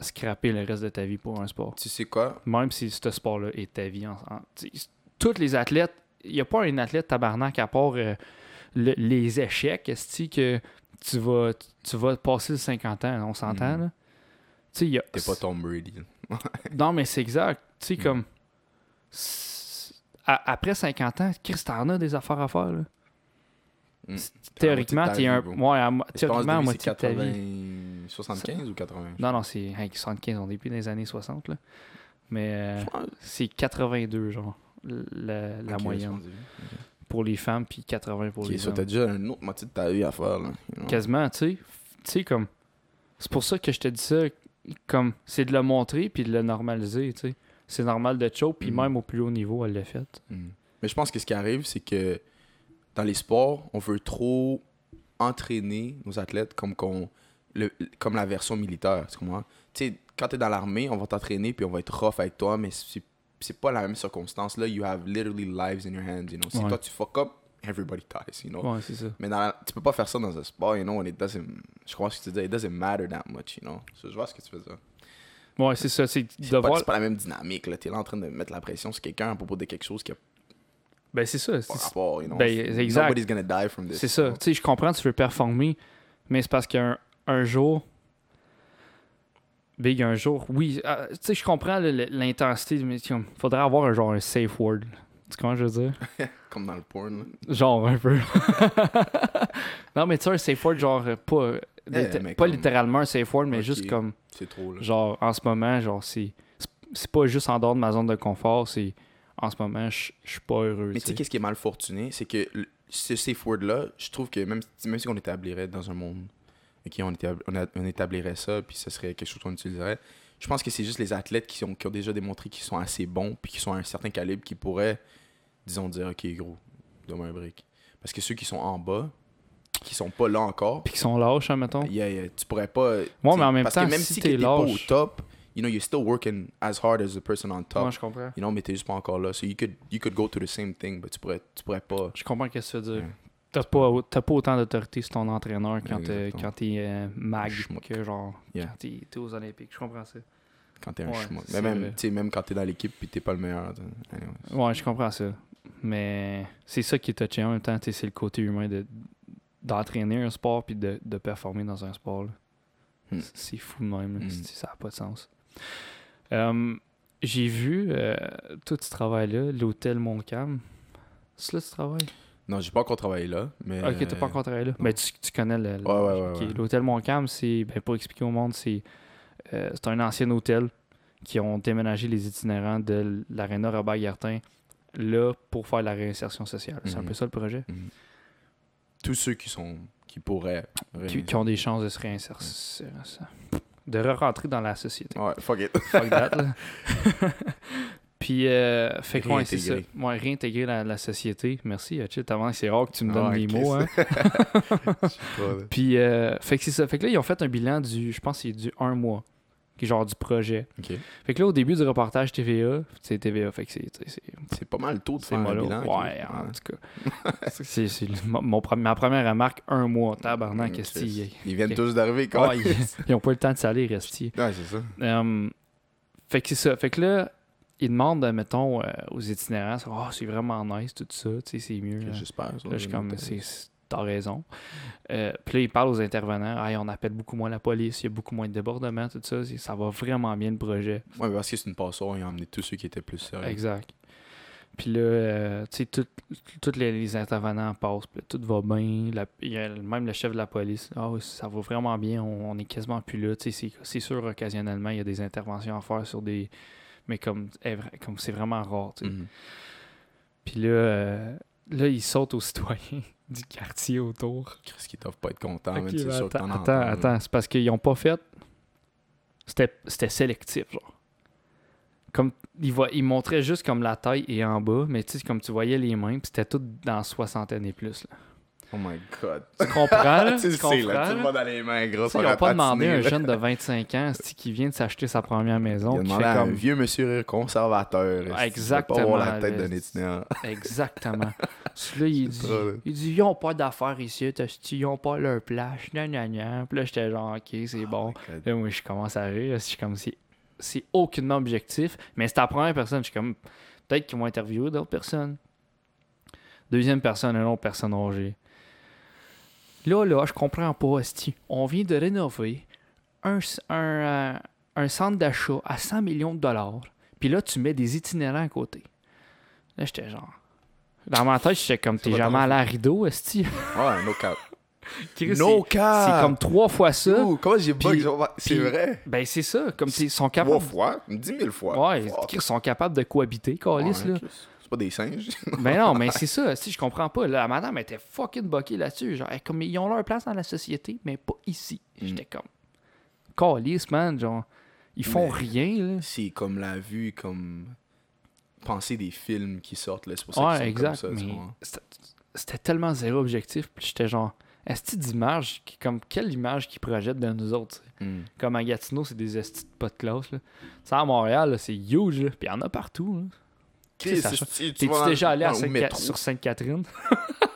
scraper le reste de ta vie pour un sport. Tu sais quoi? Même si ce sport-là est ta vie. Tous les athlètes, il n'y a pas un athlète tabarnak à part les échecs, est-ce que tu vas passer 50 ans, on s'entend, là? Tu sais, t'es pas Tom Brady. Non, mais c'est exact. Tu sais, comme... Après 50 ans, Chris, t'en as des affaires à faire, là. Théoriquement, t'es un... Ouais, théoriquement, à moitié de ta vie. 75 ou 80? Non, c'est... 75, on est plus dans les années 60, là. Mais c'est 82, genre, la moyenne. Okay. Pour les femmes, puis 80 pour les hommes. Ça, t'as déjà une autre moitié de ta vie à faire, là. You know? Quasiment, tu sais, comme... C'est pour ça que je te dis ça, comme... C'est de le montrer, puis de le normaliser, tu sais. C'est normal de choke, puis même au plus haut niveau, elle l'a fait. Mais je pense que ce qui arrive, c'est que dans les sports, on veut trop entraîner nos athlètes comme la version militaire. Tu comprends? Tu sais, quand t'es dans l'armée, on va t'entraîner, puis on va être rough avec toi, mais c'est pas la même circonstance. Là, you have literally lives in your hands, you know. Si toi, tu fuck up, everybody dies, you know. Ouais, c'est ça. Mais tu peux pas faire ça dans un sport, you know, je crois ce que tu disais, it doesn't matter that much, you know. So, je vois ce que tu fais ça. Ouais, c'est ça. C'est pas la même dynamique, là. T'es là en train de mettre la pression sur quelqu'un à propos de quelque chose qui a... Ben, c'est ça. Par rapport, you know. Ben, exact. Nobody's gonna die from this. C'est ça. Tu sais, je comprends, tu veux performer, mais c'est parce qu'un jour... Big, un jour... Oui, tu sais, je comprends l'intensité, mais faudrait avoir un safe word. Tu comprends, je veux dire? Comme dans le porn, là. Genre, un peu. Non, mais tu sais, un safe word, genre, pas... pas littéralement un safe word, mais juste comme... C'est trop, là. Genre, en ce moment, genre, c'est pas juste en dehors de ma zone de confort, c'est... En ce moment, je suis pas heureux. Mais tu sais, qu'est-ce qui est mal fortuné, c'est que ce safe word-là, je trouve que même si on établirait dans un monde... OK, on établirait ça, puis ce serait quelque chose qu'on utiliserait. Je pense que c'est juste les athlètes qui ont déjà démontré qu'ils sont assez bons, puis qu'ils sont à un certain calibre, qui pourraient, disons, dire « OK, gros, donne-moi un break. » Parce que ceux qui sont en bas... qui sont pas là encore. Puis qui sont lâches, hein, mettons. Yeah, tu pourrais pas... Moi, mais en même temps, que même si t'es pas au top, you know, you're still working as hard as the person on top. Moi, je comprends. You know, mais t'es juste pas encore là. So you could go through the same thing, mais tu pourrais pas... Je comprends qu'est-ce que ça veut dire. Ouais. T'as pas autant d'autorité sur ton entraîneur quand t'es mag que genre quand t'es aux Olympiques. Je comprends ça. Quand t'es un schmuck. Mais même quand t'es dans l'équipe puis t'es pas le meilleur. Anyways. Ouais, je comprends ça. Mais c'est ça qui est touché en même temps. C'est le côté humain d'entraîner un sport puis de performer dans un sport. C'est fou de même. Ça n'a pas de sens. J'ai vu tout ce travail-là, l'hôtel Montcalm. C'est là que tu travailles? Non, j'ai pas encore travaillé là. Mais... OK, t'as pas encore travaillé là. Mais tu connais l'hôtel Montcalm. C'est, pour expliquer au monde, c'est un ancien hôtel qui ont déménagé les itinérants de l'aréna Robert-Guertin là pour faire la réinsertion sociale. C'est un peu ça le projet. Tous ceux qui pourraient... Qui ont des chances de se réinsérer. De re-rentrer dans la société. Ouais, fuck it. Fuck that, là. Puis, fait quoi, c'est ça. Ouais, réintégrer la société. Merci, Achille. Avant, c'est rare que tu me donnes des mots, hein. Puis, fait que c'est ça. Fait que là, ils ont fait un bilan je pense que c'est du 1 mois. Genre du projet. Okay. Fait que là, au début du reportage TVA, c'est TVA, fait que c'est pas mal tôt de faire un bilan. Ouais, en tout cas. c'est ma première remarque, 1 mois. Tabarnak, ils viennent tous d'arriver, quand même. Ils n'ont pas le temps de s'aller, restier. Ouais, c'est ça. Fait que c'est ça. Fait que là, ils demandent, mettons, aux itinérants, « Ah, c'est vraiment nice, tout ça, tu sais, c'est mieux. » J'espère. Là, je suis comme, t'as raison. Puis là, il parle aux intervenants. « Hey, on appelle beaucoup moins la police, il y a beaucoup moins de débordements, tout ça. Ça va vraiment bien, le projet. » Oui, parce que c'est une passoire. Ils ont emmené tous ceux qui étaient plus sérieux. Exact. Puis là, tu sais, tous les intervenants passent. Puis tout va bien. Même le chef de la police. « Ah oui, ça va vraiment bien. On est quasiment plus là. » Tu sais, c'est sûr, occasionnellement, il y a des interventions à faire sur des... Mais comme c'est vraiment rare, tu sais. Puis là... Là, ils sautent aux citoyens du quartier autour. Qu'est-ce qu'ils doivent pas être contents, okay, c'est sûr que t'en entends. Attends, c'est parce qu'ils ont pas fait... C'était sélectif, genre. Comme, ils montraient juste comme la taille et en bas, mais tu sais, comme tu voyais les mains, puis c'était tout dans 60 ans et plus, là. Oh my God. Tu comprends, là? Tu comprends, là? Tout le monde a les mains grosses. Ils n'ont pas demandé à un jeune de 25 ans qui vient de s'acheter sa première maison. Ils ont demandé à un vieux monsieur conservateur. Exactement. Pas avoir la tête d'un itinérant. Exactement. Là, il dit, ils n'ont pas d'affaires ici, ils n'ont pas leur plage, gnagnagnan. Puis là, j'étais genre, OK, c'est bon. Là, moi, je commence à rire. Je suis comme, c'est aucunement objectif. Mais c'est la première personne. Je suis comme, peut-être qu'ils vont interviewer d'autres personnes. Deuxième personne, un autre personne âgée. Là, je comprends pas, hostie. On vient de rénover un centre d'achat à 100 millions de dollars, puis là, tu mets des itinérants à côté. Là, j'étais genre... Dans ma tête, j'étais comme, t'es jamais allé à Rideau, hostie. Ouais, no cap. No cap! C'est comme 3 fois ça. Ouh, comment j'ai bug? C'est vrai? Ben, c'est ça. Comme ils sont capables... 3 fois? 10 000 fois. Ouais, ils sont capables de cohabiter, câlisse, ouais, là. C'est pas des singes. Ben non, mais c'est ça. Je comprends pas. La madame était fucking boquée là-dessus. Genre, comme ils ont leur place dans la société, mais pas ici. J'étais comme... Câlisse, man, genre... Ils font rien, là. C'est comme la vue, comme... penser des films qui sortent, là. C'est pour ça qu'ils sont exact, comme ça. Mais c'était tellement zéro objectif. Puis j'étais genre... Esti d'image, comme quelle image qu'ils projettent de nous autres. Comme à Gatineau, c'est des estis de pas de classe. Là. Ça, à Montréal, là, c'est huge. Là. Puis il y en a partout. T'es-tu déjà allé sur Sainte-Catherine? T'es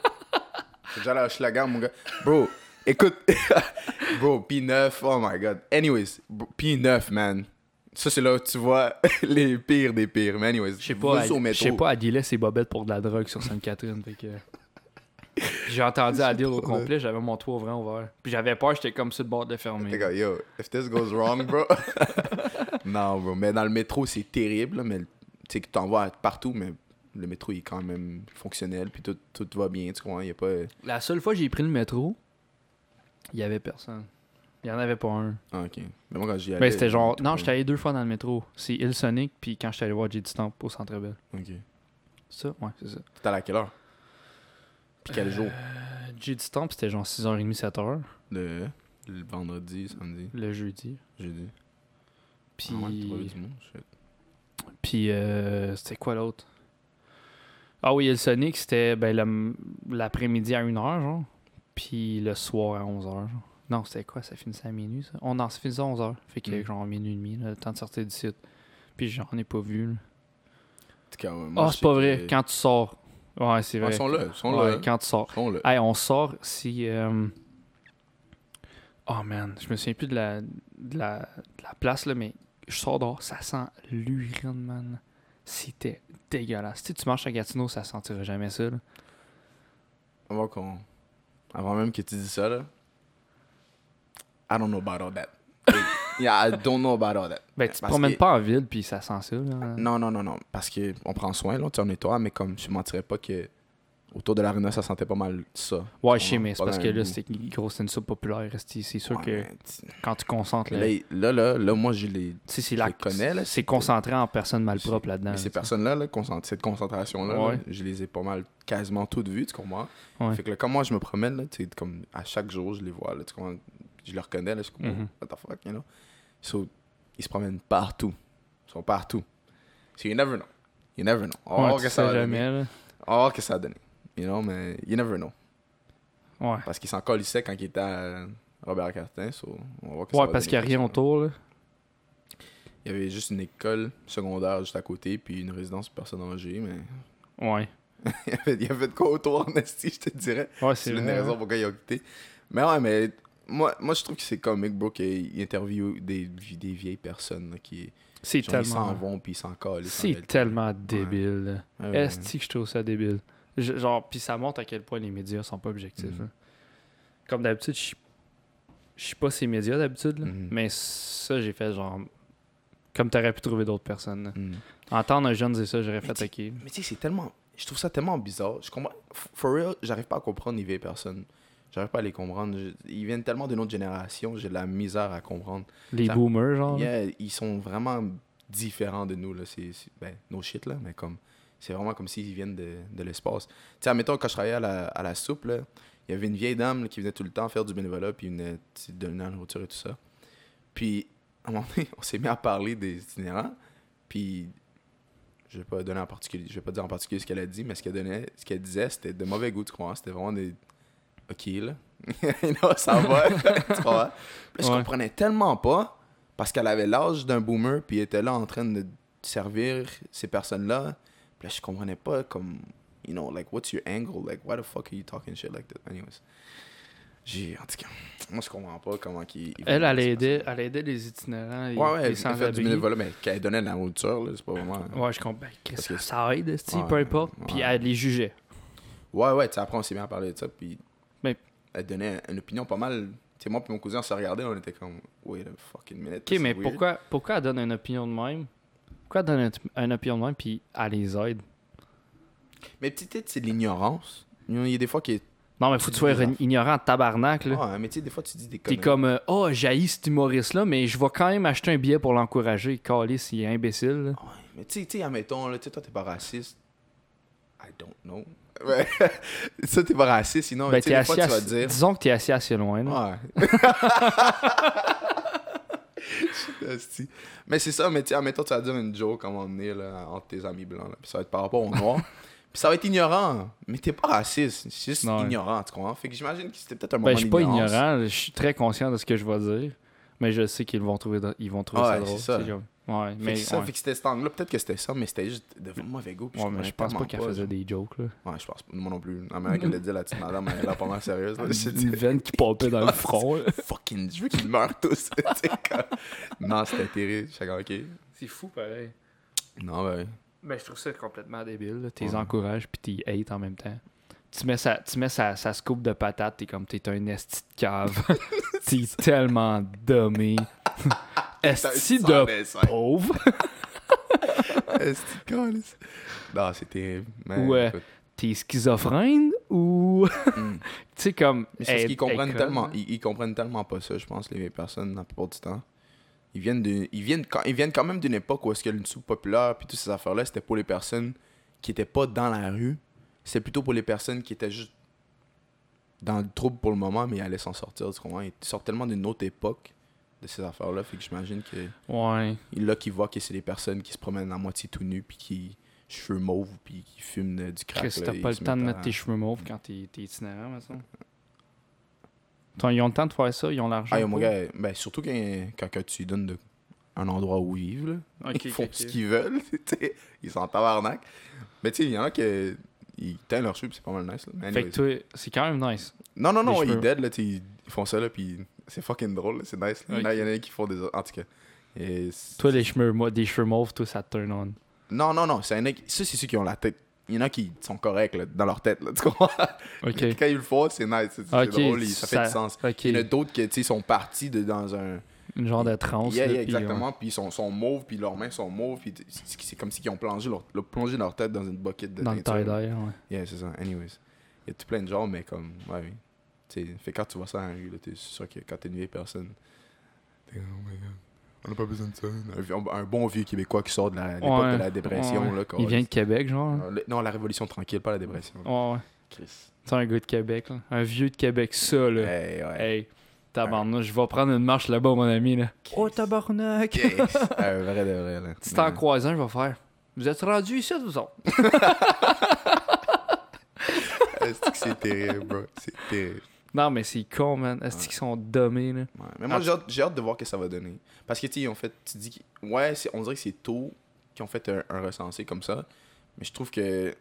déjà allé à Hochelagan, mon gars. Bro, écoute. Bro, P9, oh my God. Anyways, P9, man. Ça, c'est là où tu vois les pires des pires. Mais anyways, je sais pas, Adila, c'est bobette pour de la drogue sur Sainte-Catherine. Fait que... Puis j'ai entendu à dire au complet, j'avais mon toit vraiment ouvert. Puis j'avais peur, j'étais comme sur le bord de fermer. Yo, if this goes wrong, bro. Non, bro, mais dans le métro, c'est terrible. Mais tu sais, que t'en vas partout, mais le métro, il est quand même fonctionnel. Puis tout va bien, tu comprends? Il y a pas... La seule fois que j'ai pris le métro, il y avait personne. Il y en avait pas un. Ah, OK. Mais moi, quand j'y allais... Mais c'était genre... Non, j'étais allé 2 fois dans le métro. C'est Hillsonic, puis quand j'étais allé voir J.D. Stamp au Centre Bell. OK. Ça? Ouais, c'est ça. T'es allé à quelle heure? Puis quel jour? J'ai du temps, c'était genre 6h30, 7h. Le vendredi, samedi. Le jeudi. Puis... Ah ouais, puis c'était quoi l'autre? Ah oui, le Sonic, c'était l'après-midi à 1h, genre. Puis le soir à 11h, genre. Non, c'était quoi? Ça finissait à minuit, ça? On en se finissait à 11h. Fait que genre minuit et demi, là, le temps de sortir du site. Puis j'en ai pas vu, là. C'est pas vrai. Quand tu sors... Ouais, c'est vrai. Ils sont là. Quand tu sors. Hey, on sort si... Oh, man. Je me souviens plus de la place, là, mais je sors dehors. Ça sent l'urine, man. C'était dégueulasse. Si tu marches à Gatineau, ça sentira jamais ça, là. Avant même que tu dises ça, là. I don't know about all that. Yeah, I don't know about all that. Ben, tu te promènes pas en ville, puis ça sent ça, là. Non. Parce qu'on prend soin, là, tu en nettoies, mais comme je mentirais pas que autour de l'arena, ça sentait pas mal ça. Ouais, je sais, mais c'est parce que là, c'est une soupe populaire. C'est sûr que quand tu concentres... Là, moi, je les connais, là. C'est concentré en personnes malpropres là-dedans. Ces personnes-là, cette concentration-là, je les ai pas mal, quasiment toutes vues, tu comprends? Fait que comme moi, je me promène, là, tu sais, comme à chaque jour, je les vois, là, tu comprends? Je les reconnais, là, je suis comme, what the fuck, you know? So, ils se promènent partout. Ils sont partout. So, you never know. Que ça a donné. You know, mais you never know. Ouais. Parce qu'ils s'en colissaient quand ils étaient à Robert-Guertin. So, on va voir que ça va donner. Ouais, parce qu'il n'y a rien autour, là. Il y avait juste une école secondaire juste à côté, puis une résidence pour personnes âgées, mais... Ouais. il y avait de quoi autour, en esti, je te dirais. Ouais, c'est l'une des raisons pourquoi ils ont quitté. Mais ouais, mais... Moi, je trouve que c'est comique, bro, qu'ils interviewent des vieilles personnes là, qui ils s'en vont puis ils s'en collent. C'est tellement débile. Ouais. Est-ce que je trouve ça débile? Genre, puis ça montre à quel point les médias sont pas objectifs. Mm-hmm. Hein. Comme d'habitude, je suis pas ces médias d'habitude, là, mais ça, j'ai fait genre... Comme t'aurais pu trouver d'autres personnes. Entendre un jeune dire ça, j'aurais fait attaquer. Mais tu sais, c'est tellement... Je trouve ça tellement bizarre. Je comprends... For real, j'arrive pas à comprendre les vieilles personnes. J'arrive pas à les comprendre. Ils viennent tellement d'une autre génération, j'ai de la misère à comprendre. Boomers, genre? Yeah, ils sont vraiment différents de nous, là. C'est no shit, là, mais comme... C'est vraiment comme s'ils viennent de l'espace. Tu sais, admettons, quand je travaillais à la soupe, là, il y avait une vieille dame là, qui venait tout le temps faire du bénévolat, puis venait donner la nourriture et tout ça. Puis, à un moment donné, on s'est mis à parler des itinérants, puis... Je vais pas dire en particulier ce qu'elle a dit, mais ce qu'elle disait, c'était de mauvais goût, tu crois. C'était vraiment des... OK, là. Non, ça va. Tu vois? Puis je comprenais tellement pas parce qu'elle avait l'âge d'un boomer puis elle était là en train de servir ces personnes-là. Puis là, je comprenais pas comme, you know, like, what's your angle? Like, why the fuck are you talking shit like that? Anyways. En tout cas, moi, je comprends pas comment qu'ils... Elle aidait les itinérants. Ouais, elle faisait du bénévolat, mais qu'elle donnait de la nourriture, là, c'est pas vraiment... Ouais, je comprends. Ça aide, peu importe. Puis elle les jugeait. Ouais, tu sais, après, on s'est bien parlé de ça, puis... Mais elle donnait une opinion pas mal. T'sais, moi et mon cousin, on se regardait, on était comme wait a fucking minute. Ok, mais pourquoi elle donne une opinion de même? Pourquoi elle donne une opinion de même puis elle les aide? Mais peut-être c'est de l'ignorance. Il y a des fois qui. Non, mais faut que tu sois ignorant, tabarnak. Là. Ouais, mais tu sais, des fois, tu dis des conneries. T'es comme, j'haïs cet humoriste-là, mais je vais quand même acheter un billet pour l'encourager. Calé, s'il est imbécile. Là. Ouais, mais tu sais, admettons, là, toi, t'es pas raciste. I don't know. Ça, t'es pas raciste, sinon, ben, tu sais, des fois, tu vas dire. Disons que t'es assis assez loin. Là. Ouais. Mais c'est ça, mais tu sais, admettons, tu vas dire une joke à un moment donné, là, entre tes amis blancs, là, puis ça va être par rapport aux noirs. Puis ça va être ignorant, mais t'es pas raciste, c'est juste ignorant, tu comprends? Fait que j'imagine que c'était peut-être un moment d'ignorance. Ben, je suis pas ignorant, je suis très conscient de ce que je vais dire, mais je sais qu'ils vont trouver, ça drôle. C'est ça. Ouais, mais ça, fait que c'était cet angle-là, peut-être que c'était ça, mais c'était juste devant le mauvais goût. Ouais, mais je pense pas qu'elle faisait des jokes, là. Ouais, je pense pas, moi non plus. En Amérique, elle dit, la petite madame, elle est pas mal sérieuse. Une veine qui pompait dans le front. Fucking, je veux qu'ils meurent tous. Non, c'était terrible, chacun, ok. C'est fou, pareil. Non, ben. Mais je trouve ça complètement débile. Là. T'es encourages puis t'es hate en même temps. Tu mets sa scoop de patate, t'es comme t'es un esti de cave. T'es tellement dommé. Esti de pauvre. Esti de calice. Non, c'est terrible. Ou t'es schizophrène ou. Tu sais, comme. Mais c'est parce qu'ils comprennent tellement. Ils comprennent tellement pas ça, je pense, les personnes, la plupart du temps. Ils viennent quand même d'une époque où est-ce que le sous-populaire puis toutes ces affaires-là, c'était pour les personnes qui étaient pas dans la rue. C'était plutôt pour les personnes qui étaient juste dans le trouble pour le moment, mais ils allaient s'en sortir. Tu comprends? Ils sortent tellement d'une autre époque de ces affaires-là. Fait que j'imagine que... Ouais. Là, qu'ils voient que c'est des personnes qui se promènent à moitié tout nues puis qui... Cheveux mauves puis qui fument du crack. Chris, t'as pas le temps de mettre tes cheveux mauves quand t'es itinérant, maintenant. Ils ont le temps de faire ça, ils ont l'argent. Ah, mon gars, ben, surtout quand tu lui donnes un endroit où vivre, là, okay, ils font ce qu'ils veulent. Ils sont en tabarnak. Mais tu sais, il y en a qui teignent leurs cheveux, c'est pas mal nice. Là. Mais fait que toi, c'est quand même nice. Non, ils dead, là, ils font ça, là, puis c'est fucking drôle, là, c'est nice. Il y en a qui font des. En tout cas. Toi, des cheveux mauves, toi, ça te turn on. Non, ça, c'est ceux qui ont la tête. Il y en a qui sont corrects là, dans leur tête, là, tu comprends? Okay. Quand ils le font, c'est nice, c'est drôle, ça fait du sens. Okay. Il y en a d'autres qui sont partis dans un... Une genre de transe. Yeah, exactement, puis ils sont mauves, puis leurs mains sont mauves, puis c'est comme si ils ont plongé leur tête dans une bucket de teinture. Dans le tie-dye, ouais. Yeah, c'est ça. Anyways, il y a tout plein de genres, mais comme, ouais, tu sais, fait quand tu vois ça en rue, c'est sûr que quand t'es une vieille personne, t'es comme, oh my god. On n'a pas besoin de ça. Un bon vieux Québécois qui sort de l'époque de la dépression. Ouais. Là, il vient de Québec, genre? Non, la Révolution tranquille, pas la dépression. Ouais. Chris. C'est un gars de Québec, là. Un vieux de Québec, ça, là. Hey. Tabarnak, je vais prendre une marche là-bas, mon ami, là. Chris. Oh, tabarnak! Yes. Vrai de vrai, là. Si t'es en croisant, je vais faire. Vous êtes rendus ici, vous autres? Est-ce que c'est terrible, bro? C'est terrible. Non, mais c'est con, man. Est-ce qu'ils sont dommés, là? Ouais. Mais moi, j'ai hâte de voir ce que ça va donner. Parce que, tu sais, en fait, tu dis... Ouais, on dirait que c'est tôt qu'ils ont fait un recensé comme ça. Mais je trouve que...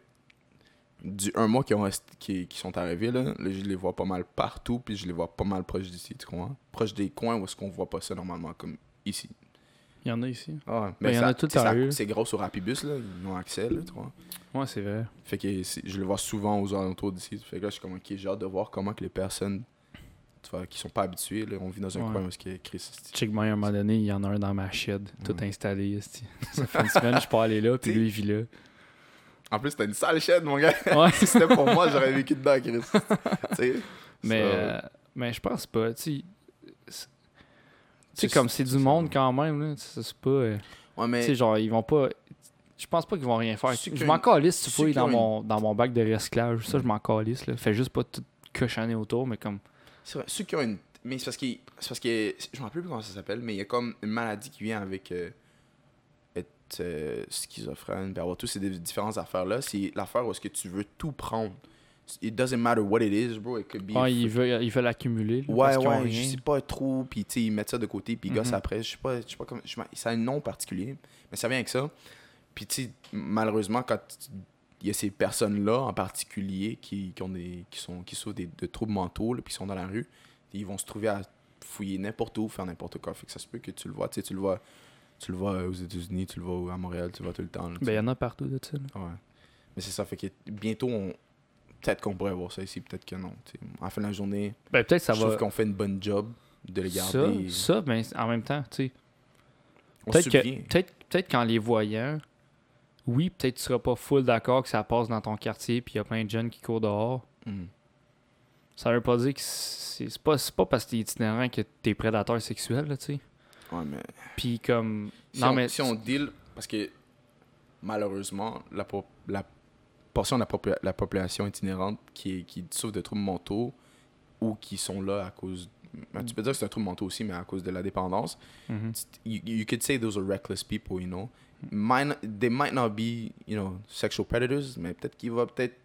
Du un mois qui sont arrivés, là, je les vois pas mal partout. Puis je les vois pas mal proche d'ici, tu comprends? Proche des coins où est-ce qu'on voit pas ça, normalement, comme ici. Il y en a ici. Ah, mais il y en a tout à l'heure. C'est gros sur Rapibus, là. Ils ont accès, là, tu vois. Ouais, c'est vrai. Fait que je le vois souvent aux alentours d'ici. Fait que là, je suis comme, ok, j'ai hâte de voir comment que les personnes qui sont pas habituées, là, on vit dans un coin où c'est Chris. Check moi, à un moment donné, il y en a un dans ma shed, tout installé. Ça fait une semaine, je peux aller là, puis lui, il vit là. En plus, t'as une sale shed, mon gars. Ouais. Si c'était pour moi, j'aurais vécu dedans, Chris. T'sais, mais je pense pas, tu sais. Tu sais, comme c'est du monde quand même, là. C'est pas. Ouais, mais. Tu sais, genre, ils vont pas. Je pense pas qu'ils vont rien faire. Je m'en calisse si tu fouilles dans mon bac de resclage. Ça, je m'en calisse, là. Fais juste pas tout cochonner autour, mais comme. C'est vrai. Ceux qui ont une. Mais c'est parce que. Je me rappelle plus comment ça s'appelle, mais il y a comme une maladie qui vient avec. Être schizophrène, puis avoir tous ces différentes affaires-là. C'est l'affaire où est-ce que tu veux tout prendre. It doesn't matter what it is, bro. It could be. Ah, ils veulent l'accumuler. Ouais, je sais pas trop. Puis, tu sais, ils mettent ça de côté, puis ils gossent après. Je sais pas comment. Ça a un nom particulier, mais ça vient avec ça. Puis, tu sais, malheureusement, quand il y a ces personnes-là en particulier qui souffrent de troubles mentaux, là, puis qui sont dans la rue, ils vont se trouver à fouiller n'importe où, faire n'importe quoi. Fait que ça se peut que tu le vois. Tu sais, tu le vois aux États-Unis, tu le vois à Montréal, tu le vois tout le temps. Là, ben, il y en a partout de ça. Ouais. Mais c'est ça. Fait que bientôt, peut-être qu'on pourrait avoir ça ici, peut-être que non. T'sais. En fin de la journée, ben, peut-être ça je trouve qu'on fait une bonne job de le garder. Ça, mais en même temps, tu sais. Peut-être qu'en les voyant, oui, peut-être tu seras pas full d'accord que ça passe dans ton quartier puis il y a plein de jeunes qui courent dehors. Mm. Ça veut pas dire que c'est pas parce que t'es itinérant que t'es prédateur sexuel, là, tu sais. Ouais, mais... Puis comme... Si on deal... Parce que, malheureusement, la portion de la population itinérante qui souffre de troubles mentaux ou qui sont là à cause... Tu peux dire que c'est un trouble mental aussi, mais à cause de la dépendance. Mm-hmm. You could say those are reckless people, you know. They might not be, you know, sexual predators, mais peut-être qu'il va peut-être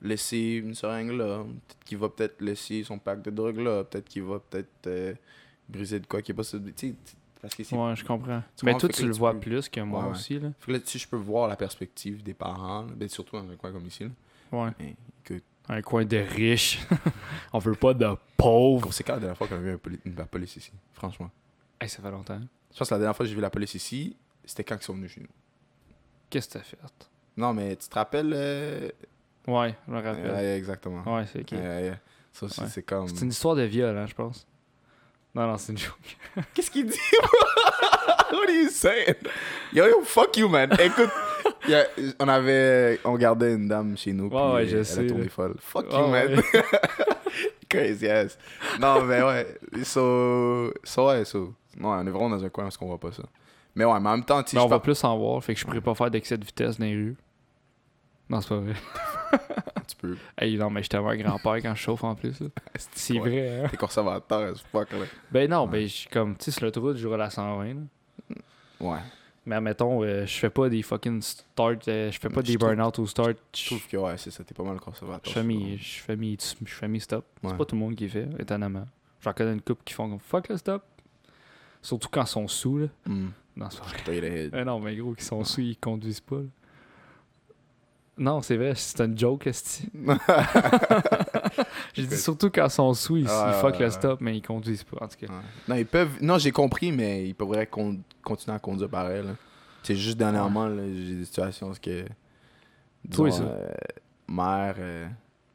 laisser une seringue là, peut-être qu'il va peut-être laisser son pack de drogue là, peut-être qu'il va peut-être briser de quoi qui est pas... Parce que c'est... Ouais, je comprends. Mais toi, tu le vois plus que moi aussi. Là. Fait que là, si je peux voir la perspective des parents, là, surtout dans un coin comme ici. Là. Ouais. Mais, écoute, un coin de riches. On veut pas de pauvres. C'est quand la dernière fois qu'on a vu la police ici, franchement? Hey, ça fait longtemps. Je pense que la dernière fois que j'ai vu la police ici, c'était quand ils sont venus chez nous. Qu'est-ce que t'as fait? Non, mais tu te rappelles... Ouais, je me rappelle. Exactement. Ouais, c'est ok. Ça aussi, ouais. C'est comme... C'est une histoire de viol, hein, je pense. Non, c'est une joke. Qu'est-ce qu'il dit? What are you saying? Yo, fuck you, man. Écoute... On gardait une dame chez nous, puis elle a tourné folle. Fuck you, man. Ouais. Crazy ass. Non, mais ouais. Non, on est vraiment dans un coin parce qu'on voit pas ça. Mais ouais, mais en même temps... Mais on va plus en voir, fait que je pourrais pas faire d'excès de vitesse dans les rues. Non, c'est pas vrai. Tu peux. Hey, non, mais j'étais un grand-père quand je chauffe, en plus. C'est vrai, hein? T'es conservateur, as fuck, là. Ben non, ben je suis comme... Tu sais, sur l'autoroute, je joue à la 120, là. Ouais. Mais admettons, je fais pas des fucking start, je fais pas des burn-out au start. Je trouve que c'est ça, t'es pas mal conservateur. Je fais mes stop. Ouais. C'est pas tout le monde qui fait, étonnamment. J'en connais une couple qui font comme fuck le stop. Surtout quand ils sont sous, là. Mm. Non, c'est pas vrai. Non, mais gros, qu'ils sont sous, ils conduisent pas. Là. Non, c'est vrai, c'est une joke, esti. J'ai dit surtout quand ils sont sous, ils fuck le stop, mais ils conduisent pas, en tout cas. Ouais. Non, ils peuvent... Non, j'ai compris, mais ils pourraient continuer à conduire pareil. Là. C'est juste dernièrement, là, j'ai des situations où mère,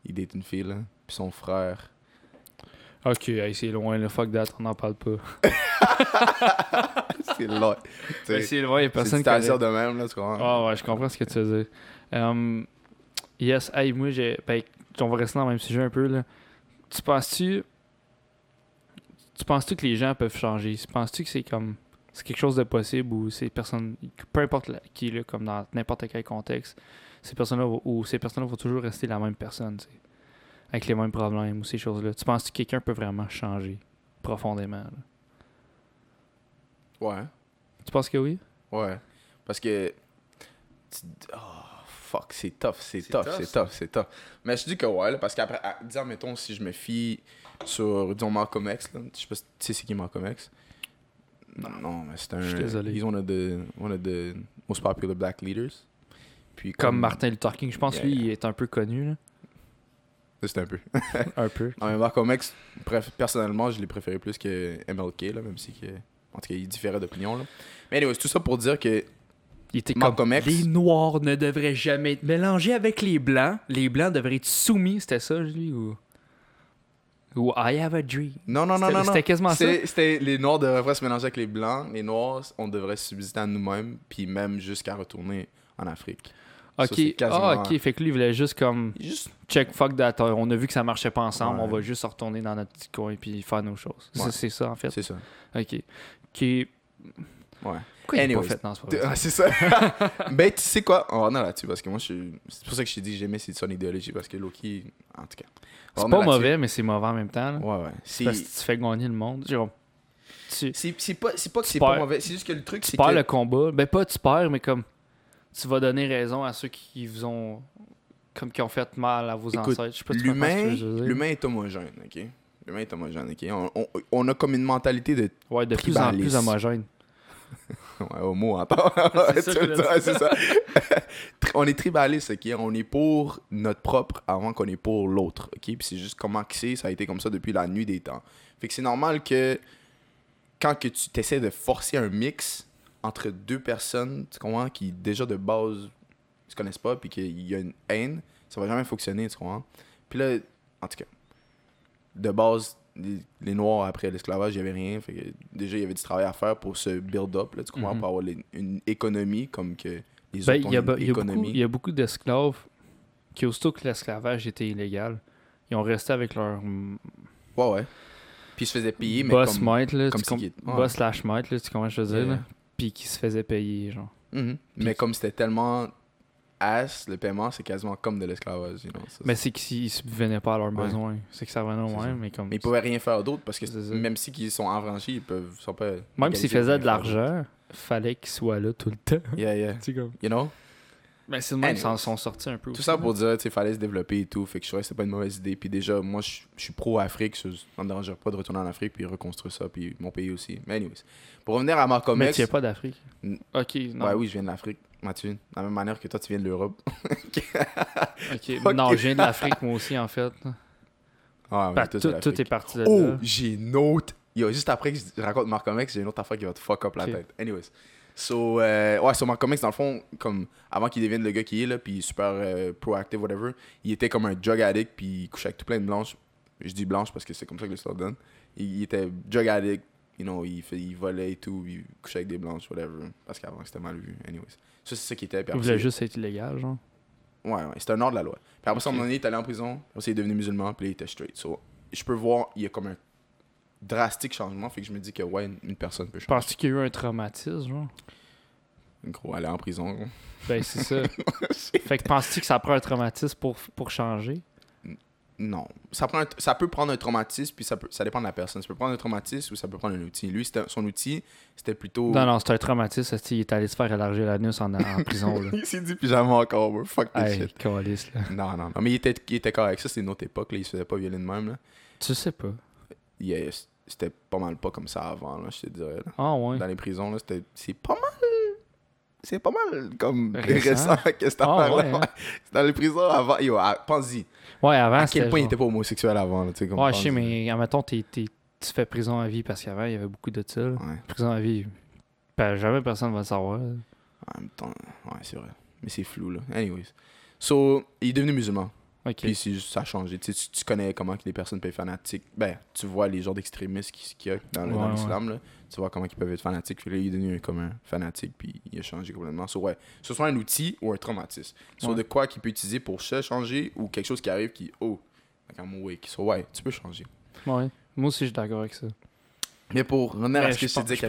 il date une fille, là, puis son frère... Ok, hey, c'est loin, le fuck that, on n'en parle pas. C'est loin. C'est loin, il y a personne qui... C'est une station de même, là, tu comprends? Ah ouais, je comprends ce que tu veux dire. Yes, hey, moi, j'ai... Ben, on va rester dans le même sujet un peu, là. Tu penses-tu que les gens peuvent changer? Tu penses-tu que c'est comme... C'est quelque chose de possible ou ces personnes... Peu importe qui, là, comme dans n'importe quel contexte, ces personnes-là vont toujours rester la même personne, tu sais. Avec les mêmes problèmes ou ces choses-là. Tu penses que quelqu'un peut vraiment changer profondément? Là? Ouais. Tu penses que oui? Ouais. Parce que... Oh, fuck, c'est tough. Mais je dis que ouais, là, parce qu'après, disons, mettons, si je me fie sur, disons, Malcolm X, là, je sais pas si tu sais c'est qui Malcolm X. Non, mais c'est un... Je suis désolé. Ils ont one of the most popular black leaders. Puis comme Martin Luther King, je pense lui, il est un peu connu, là. C'est un peu. Un peu. Non, mais Malcolm X, personnellement, je l'ai préféré plus que MLK, là, même si en tout cas, il différait d'opinion. Là. Mais anyway, c'est tout ça pour dire que Malcolm X... Les Noirs ne devraient jamais être mélangés avec les Blancs. Les Blancs devraient être soumis. C'était ça, lui, ou I have a dream. Non. C'était quasiment ça. C'était les Noirs devraient se mélanger avec les Blancs. Les Noirs, on devrait subsister à nous-mêmes, puis même jusqu'à retourner en Afrique. Ok, ça, fait que lui, il voulait juste comme check fuck that. On a vu que ça marchait pas ensemble, on va juste se retourner dans notre petit coin et faire nos choses. Ouais. C'est ça, en fait. C'est ça. Ok. Qui. Ouais. Pourquoi il est pas fait dans ce problème? C'est ça. Ben, tu sais quoi? On va revenir là-dessus parce que moi, c'est pour ça que je t'ai dit que j'aimais son idéologie parce que Loki, en tout cas. C'est pas mauvais, mais c'est mauvais en même temps. Là. Ouais. C'est parce que tu fais gagner le monde. C'est pas que c'est pas mauvais. C'est juste que le truc, c'est que. Tu perds le combat. Ben, pas tu perds, mais comme. Tu vas donner raison à ceux qui vous ont comme qui ont fait mal à vos ancêtres. Je sais pas si l'humain est homogène, ok? L'humain est homogène, ok? On a comme une mentalité de tribalisme. Plus en plus homogène. Ouais, homo, attends. C'est ça. On est tribaliste, ok? On est pour notre propre avant qu'on est pour l'autre, ok? Puis c'est juste comment que c'est, ça a été comme ça depuis la nuit des temps. Fait que c'est normal que quand que tu t'essaies de forcer un mix entre deux personnes, tu comprends, qui déjà de base se connaissent pas puis qu'il y a une haine, Ça va jamais fonctionner, tu comprends? Puis là, en tout cas, de base, les Noirs, après l'esclavage, il n'y avait rien. Fait que déjà, il y avait du travail à faire pour se build-up, là, tu comprends? Mm-hmm. Pour avoir une économie comme que les autres ont une économie. Il y a beaucoup d'esclaves qui, aussitôt que l'esclavage était illégal, ils ont resté avec leur... Ouais, ouais. Puis ils se faisaient payer, mais boss slash maître, tu comprends ce que je veux dire? Yeah. Puis qui se faisaient payer, genre. Mm-hmm. Mais comme c'était tellement... le paiement, c'est quasiment comme de l'esclavage. You know, ça, mais c'est qu'ils ne subvenaient pas à leurs besoins. C'est que ça venait au même. Mais comme... ils ne pouvaient rien faire d'autre parce que même s'ils sont enrichis, ils peuvent. Sont pas même s'ils faisaient de l'argent, il fallait qu'ils soient là tout le temps. Yeah, yeah. Comme... You know? Mais c'est le même qu'ils sont sortis un peu. Tout aussi, ça pour dire qu'il fallait se développer et tout. Fait que je trouvais que c'était pas une mauvaise idée. Puis déjà, moi, je suis pro-Afrique. Ça ne me dérangerait pas de retourner en Afrique puis reconstruire ça. Puis mon pays aussi. Mais anyways. Pour revenir à Malcolm X. Mais tu n'es pas d'Afrique. Ok, non. Ouais, oui, je viens de l'Afrique. Mathieu, de la même manière que toi, tu viens de l'Europe. Okay. Non, je viens de l'Afrique, moi aussi, en fait. Ah, mais tout est parti de là. Oh, j'ai une autre... Yo, juste après que je raconte Malcolm X, j'ai une autre affaire qui va te fuck up la tête. Anyways. So, so Malcolm X, dans le fond, comme avant qu'il devienne le gars qu'il est, là, puis super proactive, whatever, il était comme un drug addict, puis il couchait avec tout plein de blanches. Je dis blanches parce que c'est comme ça que l'histoire donne. Il était drug addict. You know, il volait et tout, il couchait avec des blanches, whatever. Parce qu'avant, c'était mal vu. Anyways. Ça, c'est ça qui était. Puis après, il voulait juste être illégal, genre. Ouais, ouais. C'était un hors de la loi. Puis après ça, à un moment donné, il est allé en prison. Après, il est devenu musulman. Puis là, il était straight. So, je peux voir, il y a comme un drastique changement. Fait que je me dis que, ouais, une personne peut changer. Penses-tu qu'il y a eu un traumatisme, genre? Gros, aller en prison. Gros. Ben, c'est ça. Fait que penses-tu que ça prend un traumatisme pour changer? Non. Ça peut prendre un traumatisme, puis ça dépend de la personne. Ça peut prendre un traumatisme ou ça peut prendre un outil. Lui, son outil, c'était plutôt... Non, c'était un traumatisme. Il est allé se faire élargir l'anus en prison. Là. Il s'est dit, puis jamais encore, bro. Fuck this shit. Calice, là. Non, mais il était correct. Ça, c'est une autre époque. Là. Il se faisait pas violer de même. Là. Tu sais pas. Yeah, c'était pas mal pas comme ça avant, là, je te dirais. Là. Ah ouais. Dans les prisons, là, c'est pas mal... C'est pas mal comme récent que cette affaire-là. Dans les prisons avant. Yo, pense-y. Ouais, avant, à quel point il était pas homosexuel avant. Là, comme ouais, je sais, mais admettons, tu fais prison à vie parce qu'avant, il y avait beaucoup de ça. Ouais. Prison à vie, jamais personne va le savoir. En même temps, ouais, c'est vrai. Mais c'est flou, là. Anyways. So, il est devenu musulman. Okay. Puis ça a changé. Tu connais comment les personnes peuvent être fanatiques. Ben, tu vois les genres d'extrémistes qu'il y a dans l'islam. Là. Tu vois comment ils peuvent être fanatiques. Puis là, il est devenu comme un fanatique. Puis il a changé complètement. So, ouais, ce soit un outil ou un traumatisme. Soit de quoi qu'il peut utiliser pour se changer ou quelque chose qui arrive qui. Oh, quand mon wake. So, ouais, tu peux changer. Ouais. Moi aussi, je suis d'accord avec ça. Mais pour revenir à ce que je te disais, je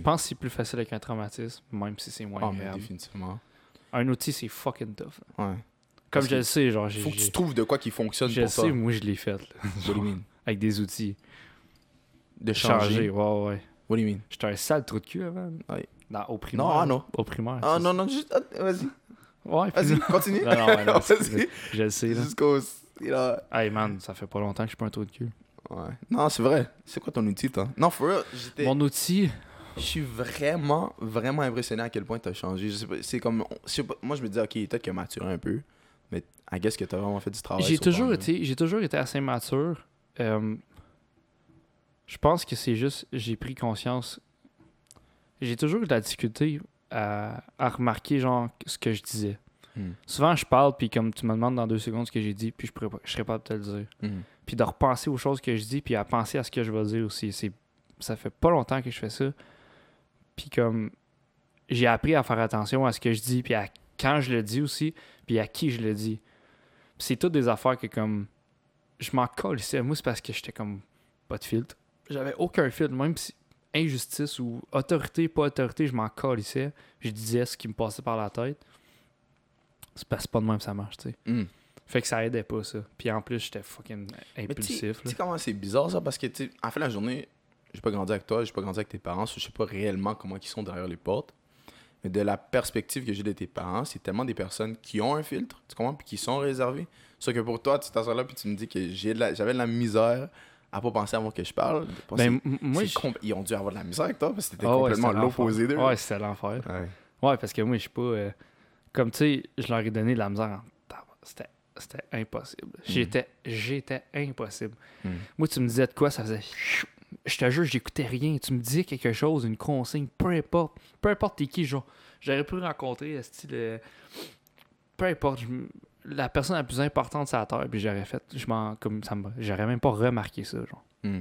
pense que c'est plus facile avec un traumatisme, même si c'est moins grave. Définitivement. Un outil, c'est fucking tough. Ouais. Comme je le sais, genre... Faut que tu trouves de quoi qui fonctionne pour toi. Je sais, moi, je l'ai fait. What do you mean? Avec des outils. De changer. Ouais. What do you mean? J'étais un sale trou de cul avant. Ouais. Au primaire. Au primaire. Ah, non, juste... Vas-y. Ouais, vas-y, continue. Non, vas-y. Je le sais, là. Jusqu'au... Hey, man, ça fait pas longtemps que je suis pas un trou de cul. Ouais. Non, c'est vrai. C'est quoi ton outil, toi? Non, for real, j'étais... Mon outil... Je suis vraiment, vraiment impressionné à quel point t'as changé. Je sais pas, c'est comme... Moi, je me dis, OK, peut-être qu'il a maturé un peu. Mais I guess que t'as vraiment fait du travail. J'ai toujours été assez mature. Je pense que c'est juste, j'ai pris conscience. J'ai toujours eu de la difficulté à remarquer genre ce que je disais. Souvent, je parle, puis comme tu me demandes dans 2 secondes ce que j'ai dit, puis je serais pas capable de te le dire. Puis de repenser aux choses que je dis, puis à penser à ce que je vais dire aussi. Ça fait pas longtemps que je fais ça. Puis comme, j'ai appris à faire attention à ce que je dis, puis à quand je le dis aussi, puis à qui je le dis. Puis c'est toutes des affaires que comme... Je m'en colle ici. Moi, c'est parce que j'étais comme... Pas de filtre. J'avais aucun filtre. Même si injustice ou autorité, pas autorité, je m'en colle ici. Je disais ce qui me passait par la tête. C'est parce que pas de même ça marche, tu sais. Fait que ça aidait pas, ça. Puis en plus, j'étais fucking impulsif. Tu sais comment c'est bizarre, ça? Parce que, tu sais, en fait, la journée, j'ai pas grandi avec toi, j'ai pas grandi avec tes parents. Je sais pas réellement comment ils sont derrière les portes. Mais de la perspective que j'ai de tes parents, c'est tellement des personnes qui ont un filtre, tu comprends, puis qui sont réservées. Sauf que pour toi, tu t'assois là puis tu me dis que j'avais de la misère à pas penser avant que je parle. Ben, ils ont dû avoir de la misère avec toi parce que t'étais complètement l'opposé d'eux. Ouais, c'était l'enfer. Ouais. Ouais, parce que moi, je suis pas... comme tu sais, je leur ai donné de la misère. C'était impossible. J'étais impossible. Moi, tu me disais de quoi, ça faisait... Je te jure, j'écoutais rien. Tu me disais quelque chose, une consigne, peu importe. Peu importe t'es qui, genre. J'aurais pu rencontrer peu importe, la personne la plus importante sur la Terre, puis j'aurais fait, j'aurais même pas remarqué ça, genre. Mm.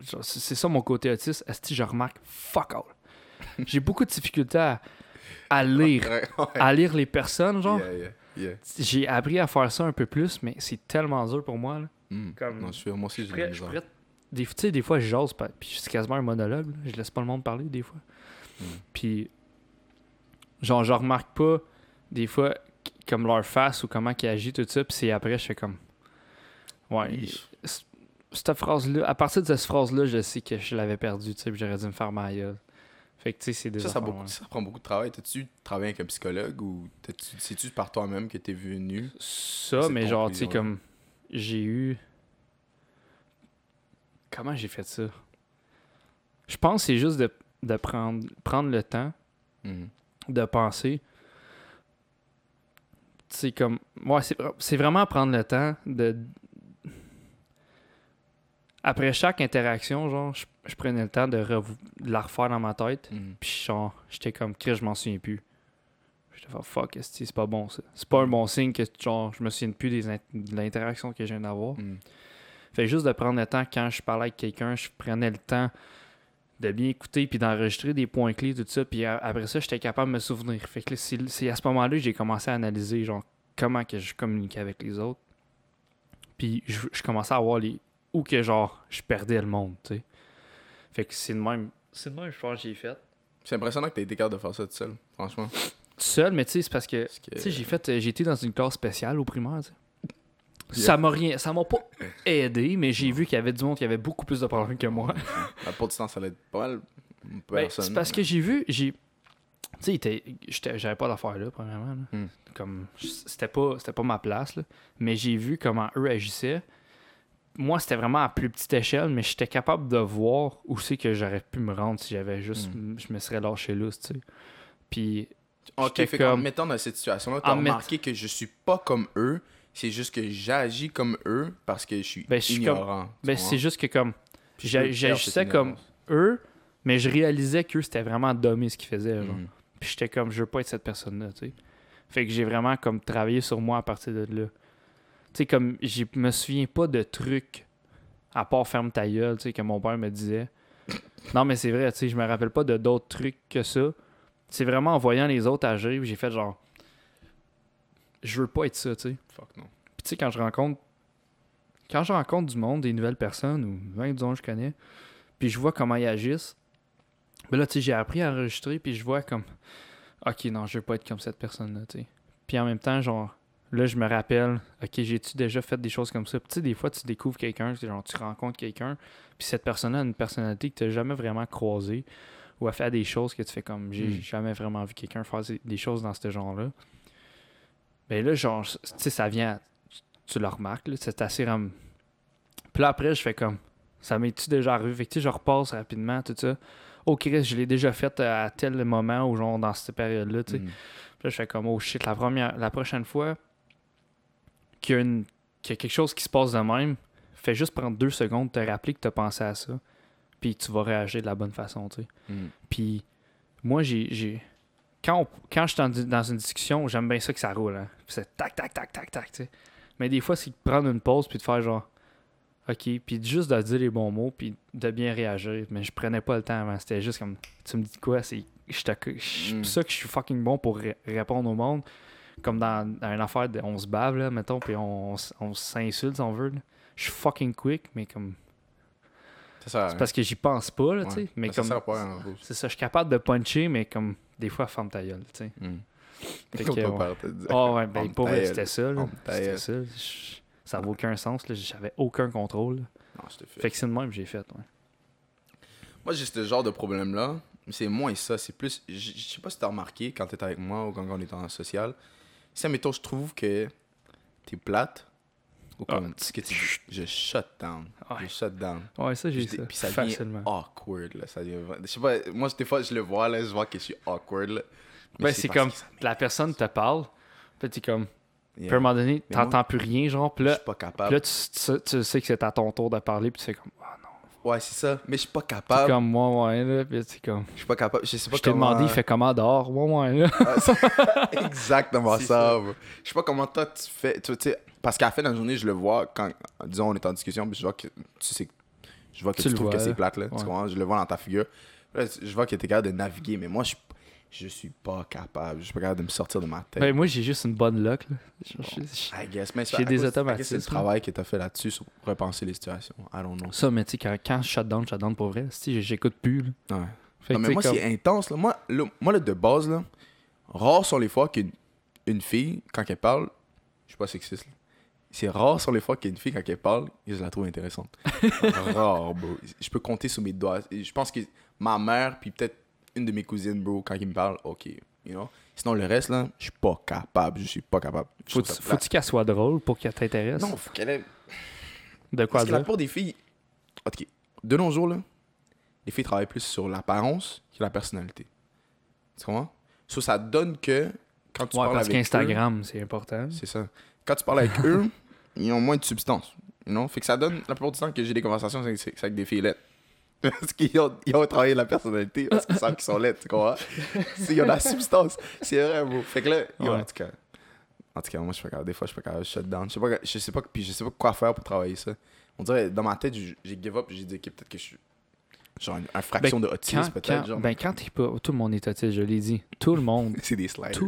Genre c'est ça mon côté autiste, est-ce que je remarque fuck all. J'ai beaucoup de difficultés à lire les personnes, genre. Yeah. J'ai appris à faire ça un peu plus, mais c'est tellement dur pour moi, là. Mm. Comme, non, moi aussi, je suis prêt. Tu sais, des fois, je jase, puis c'est quasiment un monologue, là. Je laisse pas le monde parler, des fois. Mm. Puis, genre, je remarque pas, des fois, comme leur face ou comment qu'ils agissent, tout ça, puis c'est après, je fais comme... Ouais, cette phrase-là, à partir de cette phrase-là, je sais que je l'avais perdue, tu sais, puis j'aurais dû me faire ma gueule. Fait que, tu sais, c'est des ça prend beaucoup de travail. T'as-tu travaillé avec un psychologue ou c'est-tu par toi-même que t'es venu? Ça, mais genre, tu sais, comme... J'ai eu... Comment j'ai fait ça? Je pense que c'est juste de prendre le temps de penser. C'est comme... Ouais, c'est vraiment prendre le temps de... Après chaque interaction, genre, je prenais le temps de la refaire dans ma tête. Mm. Puis genre, j'étais comme, Chris, je m'en souviens plus. J'étais fait, fuck, c'est pas bon ça. C'est pas un bon signe que genre, je me souviens plus de l'interaction que je viens d'avoir. Mm. Fait juste de prendre le temps, quand je parlais avec quelqu'un, je prenais le temps de bien écouter puis d'enregistrer des points clés, tout ça. Puis après ça, j'étais capable de me souvenir. Fait que là, c'est à ce moment-là que j'ai commencé à analyser genre comment que je communiquais avec les autres. Puis je commençais à voir où que genre je perdais le monde, tu sais. Fait que c'est de même. C'est de même, je pense que j'ai fait. C'est impressionnant que t'aies été capable de faire ça tout seul, franchement. Tout seul, mais tu sais, c'est parce que... Tu sais, j'ai été dans une classe spéciale au primaire, tu sais. Yeah. Ça m'a pas aidé, mais j'ai vu qu'il y avait du monde qui avait beaucoup plus de problèmes que moi. Pour du temps, ça allait être pas mal. C'est parce que tu sais, j'avais pas d'affaires là, premièrement. Là. Mm. Comme, c'était pas ma place, là. Mais j'ai vu comment eux agissaient. Moi, c'était vraiment à plus petite échelle, mais j'étais capable de voir où c'est que j'aurais pu me rendre si j'avais juste... Je me serais lâché là, tu sais. Puis... Ok, fait qu'en me mettant dans cette situation-là, t'as remarqué que je suis pas comme eux. C'est juste que j'agis comme eux parce que je suis ignorant. C'est juste que comme j'agissais comme eux, mais je réalisais qu'eux, c'était vraiment dommé ce qu'ils faisaient. Genre. Puis j'étais comme, je veux pas être cette personne-là, tu sais. Fait que j'ai vraiment comme travaillé sur moi à partir de là. Tu sais, comme je me souviens pas de trucs à part ferme ta gueule, tu sais, que mon père me disait. Non, mais c'est vrai, tu sais, je me rappelle pas de d'autres trucs que ça. C'est vraiment en voyant les autres agir, j'ai fait genre... Je veux pas être ça, tu sais. Fuck non. Puis tu sais, quand je rencontre du monde, des nouvelles personnes, ou même disons que je connais, puis je vois comment ils agissent, ben là, tu sais, j'ai appris à enregistrer, puis je vois comme... Ok, non, je veux pas être comme cette personne-là, tu sais. Puis en même temps, genre, là, je me rappelle, ok, j'ai-tu déjà fait des choses comme ça? Puis tu sais, des fois, tu découvres quelqu'un, genre, tu rencontres quelqu'un, puis cette personne-là a une personnalité que t'as jamais vraiment croisée, ou à faire des choses que tu fais comme... J'ai jamais vraiment vu quelqu'un faire des choses dans ce genre-là. Ben là, genre, tu sais, ça vient... Tu le remarques, là, c'est assez... Puis là, après, je fais comme... Ça m'est-tu déjà arrivé? Fait que, tu sais, je repasse rapidement, tout ça. Oh, Chris, je l'ai déjà fait à tel moment, ou genre, dans cette période-là, tu sais. Puis là, je fais comme, oh shit, la prochaine fois qu'il y a quelque chose qui se passe de même, fais juste prendre 2 secondes, te rappeler que t'as pensé à ça, puis tu vas réagir de la bonne façon, tu sais. Puis, moi, Quand je suis dans une discussion, j'aime bien ça que ça roule. Hein. C'est tac, tac, tac, tac, tac. T'sais. Mais des fois, c'est de prendre une pause puis de faire genre... Ok, puis juste de dire les bons mots puis de bien réagir. Mais je prenais pas le temps avant. C'était juste comme... Tu me dis quoi? C'est pour ça que je suis fucking bon pour répondre au monde. Comme dans une affaire de... On se bave, là, mettons, puis on s'insulte, si on veut. Je suis fucking quick, mais comme... C'est parce que j'y pense pas, là, tu sais. Mais comme... C'est ça, je suis capable de puncher, mais comme... Des fois, ferme ta gueule, tu sais. Fait que, ouais, ben pour vrai, c'était ça, là. C'était ça. Ça n'avait aucun sens, là. J'avais aucun contrôle. Non, je te fais. Fait que c'est le même que j'ai fait, ouais. Moi, j'ai ce genre de problème-là. C'est moins ça, c'est plus... Je sais pas si t'as remarqué quand t'étais avec moi ou quand on était en social. Si, admettons, je trouve que t'es plate... Ou comme, tu sais que je shut down. Ouais. Je shut down. Ouais, ça, j'ai ça. Puis ça devient awkward, là. Ça devient... Je sais pas, moi, des fois, je le vois, là, je vois que je suis awkward, là. Mais c'est comme, la personne te parle, puis t'es comme, à un moment donné, t'entends plus rien, genre, puis là, je suis pas capable. Puis là, tu sais que c'est à ton tour de parler, puis tu fais comme, ah oh, non, Ouais, c'est ça. Mais je suis pas capable. C'est comme moi, ouais, là. Puis c'est comme. Je suis pas capable. Je sais pas comment. Je t'ai demandé, il fait comment dehors, moi, ouais, là. Exactement ça. Je sais pas comment toi tu fais. Tu sais, parce qu'à la fin de la journée, je le vois quand, disons, on est en discussion, puis je vois que tu sais, je vois que tu trouves que c'est plate, là. Ouais. Tu comprends? Je le vois dans ta figure. Là, je vois que t'es capable de naviguer, mais moi, je suis pas capable. Je suis pas capable de me sortir de ma tête. Ben, moi, j'ai juste une bonne luck. Là. J'ai des automatismes. C'est le travail que t'as fait là-dessus sur repenser les situations. Allons-nous. Ça, mais tu sais, quand je shut down pour vrai. Si j'écoute plus. Là. Ouais. Fait non, mais moi, comme... c'est intense. Là. Moi, de base, là, rares sont les fois qu'une fille, quand elle parle, je suis pas sexiste. Là. C'est rare sur les fois qu'il y a une fille, quand elle parle, je la trouve intéressante. Rare, bro. Je peux compter sur mes doigts. Je pense que ma mère, puis peut-être une de mes cousines, bro, quand ils me parlent, OK. You know? Sinon, le reste, là, je suis pas capable. Faut-tu qu'elle soit drôle pour qu'elle t'intéresse? Non, faut qu'elle ait... De quoi? Parce que la plupart des filles... OK. De nos jours, là, les filles travaillent plus sur l'apparence que la personnalité. Tu comprends? Ça donne que... Quand tu parles parce qu'Instagram, c'est important. C'est ça. Quand tu parles avec eux... Ils ont moins de substance. Non? Fait que ça donne la plupart du temps que j'ai des conversations avec des filles laides. Parce qu'ils ont travaillé la personnalité, parce qu'ils savent qu'ils sont laides, tu comprends? Ils ont la substance. C'est vrai, bro. Fait que là, ouais. En tout cas, moi, je suis pas capable. Des fois, je suis pas capable. Je shut down. Je sais pas quoi faire pour travailler ça. On dirait, dans ma tête, j'ai give up, j'ai dit, OK, peut-être que je suis genre une fraction de autisme, peut-être. Quand t'es pas... Tout le monde est autiste, je l'ai dit. Tout le monde. C'est des sliders.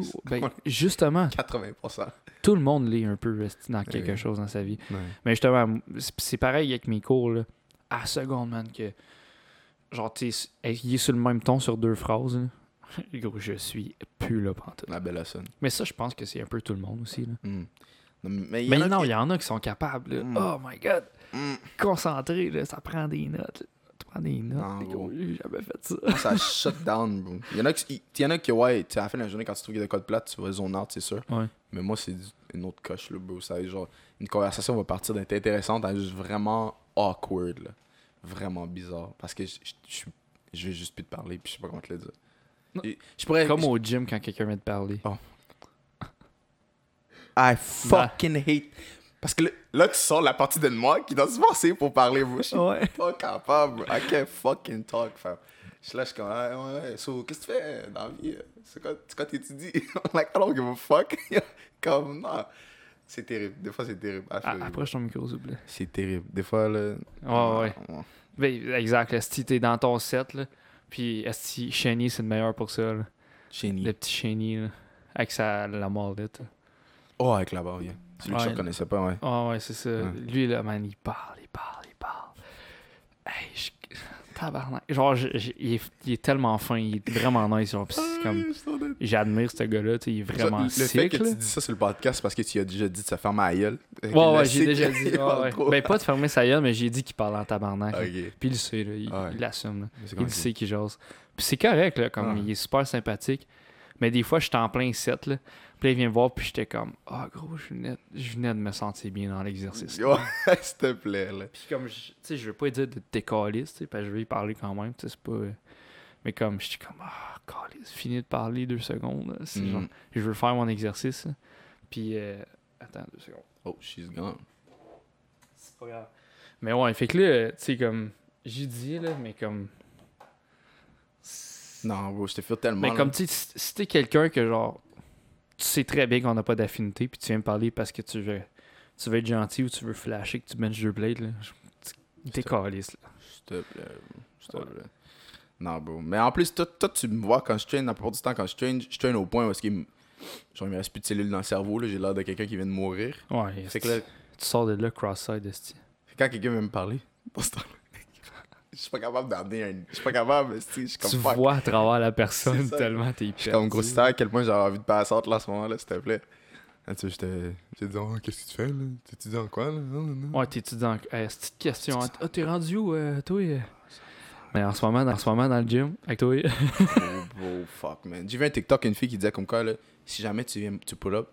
Justement. 80%. Tout le monde l'est un peu dans quelque chose dans sa vie. Ouais. Mais justement, c'est pareil avec mes cours, là. À la seconde, man, que... Genre, t'es... Il est sur le même ton sur deux phrases, là. Gros, je suis plus là, pantoute. La belle sonne. Mais ça, je pense que c'est un peu tout le monde aussi, là. Mm. Il y en a qui sont capables, là. Mm. Oh my God! Mm. Concentré, là, ça prend des notes, là. Des notes, non, les gros, j'ai jamais fait ça. Moi, ça shut down, bro. Il y en a qui, ouais, tu sais, à la fin de la journée, quand tu trouves qu'il y a de code plate, tu vas zone out, c'est sûr. Ouais. Mais moi, c'est une autre coche, là, bro. Ça, genre, une conversation va partir d'être intéressante à juste vraiment awkward, là. Vraiment bizarre. Parce que je vais juste plus te parler, puis je sais pas comment te le dire. Comme au gym quand quelqu'un vient te parler. Oh. I fucking hate. Parce que là, tu sors la partie de moi qui doit se forcer pour parler, moi. Je suis pas capable. I can't fucking talk, fam. Je suis comme, ouais, so, qu'est-ce que tu fais dans la vie? C'est quoi t'étudies? Like, I don't give a fuck. Comme, non. C'est terrible. Des fois, c'est terrible. Approche ton micro, s'il vous plaît. C'est terrible. Des fois, là... Ouais. Exact. Si t'es dans ton set, là, puis si Cheney, c'est le meilleur pour ça, là. Cheney. Le petit Cheney, là, avec la mordette. Oh, avec la barbe, yeah. Celui que je ne connaissais pas, ouais. Ah, ouais, c'est ça. Ouais. Lui, là, man, il parle. Hey, tabarnak. Genre, il est tellement fin, il est vraiment nice. Genre, comme... J'admire ce gars-là, tu sais, il est vraiment sick. Le fait que tu dis ça sur le podcast, c'est parce que tu as déjà dit de se fermer à la gueule. Ouais, j'ai déjà dit. Ouais. Ben, pas de fermer sa gueule, mais j'ai dit qu'il parlait en tabarnak. Okay. Puis il le sait, là, il l'assume. Là. Il sait qu'il jase. Puis c'est correct, là, comme il est super sympathique. Mais des fois, je suis en plein set, là. Puis là, il vient me voir, puis j'étais comme, gros, je venais de me sentir bien dans l'exercice. S'il te plaît, là. Puis comme, tu sais, je veux pas dire de décaliste, tu sais, parce que je vais y parler quand même, tu sais, c'est pas... Mais comme, j'étais comme, caliste, fini de parler 2 secondes, là. C'est genre, je veux faire mon exercice, là. Puis, attends 2 secondes. Oh, she's gone. C'est pas grave. Mais ouais, fait que là, tu sais, comme, j'ai dit, là, mais comme... Non, bro, je te fais tellement... Mais là, comme, tu sais, si t'es quelqu'un que, genre... Tu sais très bien qu'on n'a pas d'affinité, puis tu viens me parler parce que tu veux être gentil ou tu veux flasher que tu mets 2 blades, là. T'es caliste, là. S'il te plaît. Non, bro. Mais en plus, toi, tu me vois quand je traîne, à peu près du temps, quand je traîne au point où est-ce qu'il me reste plus de cellules dans le cerveau, là. J'ai l'air de quelqu'un qui vient de mourir. Ouais, c'est que là... Tu sors de là, cross-side, esti. Quand quelqu'un vient me parler, dans ce temps-là. Je suis pas capable d'en donner un. Je suis pas capable, je suis comme tu vois à travers la personne tellement t'es hyper. Je suis comme gros, c'est à quel point j'avais envie de passer à là en ce moment-là, s'il te plaît. Là, tu sais, j'étais dit, qu'est-ce que tu fais, là? T'étudies en quoi, là? Non. Ouais, t'étudies en. Petite question. T'es rendu où, toi? Mais en ce moment, dans le gym, avec toi. Oh, fuck, man. J'ai vu un TikTok, une fille qui disait comme quoi, là, si jamais tu pull up,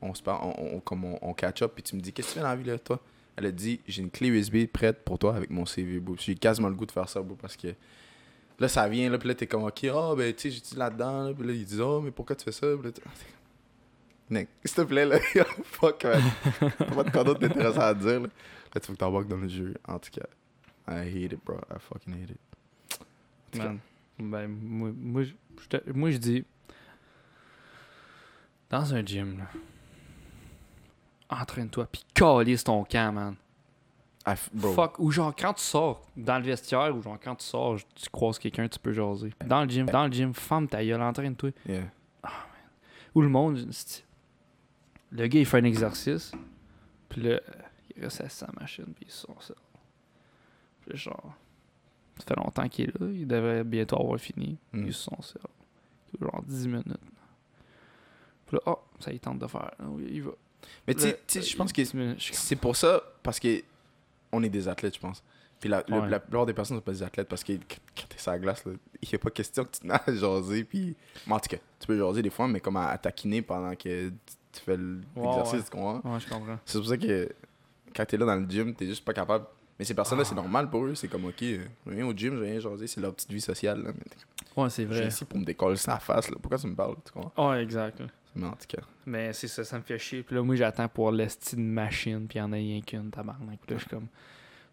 on se parle, on catch up, puis tu me dis, qu'est-ce que tu fais dans la vie, là, toi? Elle a dit, j'ai une clé USB prête pour toi avec mon CV, bro. J'ai quasiment le goût de faire ça, bro, parce que là, ça vient, là, puis là, t'es comme, OK, ben, tu sais, j'étudie là-dedans, là, puis là, ils disent, mais pourquoi tu fais ça? Puis là, Nick, s'il te plaît, là, fuck, man. T'as pas de quoi d'autre d'intéressant à dire, là. Là, tu veux que t'embarques dans le jeu, en tout cas. I hate it, bro. I fucking hate it. Man, ben, moi, je dis... Dans un gym, là... Entraîne-toi, pis calisse ton camp, man. Fuck. Ou genre, quand tu sors dans le vestiaire, ou genre, quand tu sors, tu croises quelqu'un, tu peux jaser. Dans le gym, ferme ta gueule, entraîne-toi. Yeah. Oh, man. Ou le monde... Le gars, il fait un exercice, pis là, il reste assis à sa machine, pis il sort ça. Pis genre, ça fait longtemps qu'il est là, il devrait bientôt avoir fini. Il se sent ça. Genre 10 minutes. Pis là, oh, ça il tente de faire. Il va. Mais tu sais, je pense que c'est pour ça, parce que on est des athlètes, je pense. Puis la plupart des personnes ne sont pas des athlètes, parce que quand t'es sur la glace, il n'y a pas question que tu te mets à jaser. Puis, en tout cas, tu peux jaser des fois, mais comme à taquiner pendant que tu fais l'exercice, tu comprends? Ouais, je comprends. C'est pour ça que quand t'es là dans le gym, t'es juste pas capable. Mais ces personnes-là, c'est normal pour eux. C'est comme, OK, je viens au gym, je viens jaser. C'est leur petite vie sociale. Là. Ouais, c'est vrai. Je suis ici pour me décoller ça à la face. Là. Pourquoi tu me parles? Tu comprends? Ouais, exact. Mais en tout cas. Mais c'est ça, ça me fait chier. Puis là, moi, j'attends pour l'esti de machine. Puis il y en a rien qu'une, tabarnak. Puis là, je suis comme...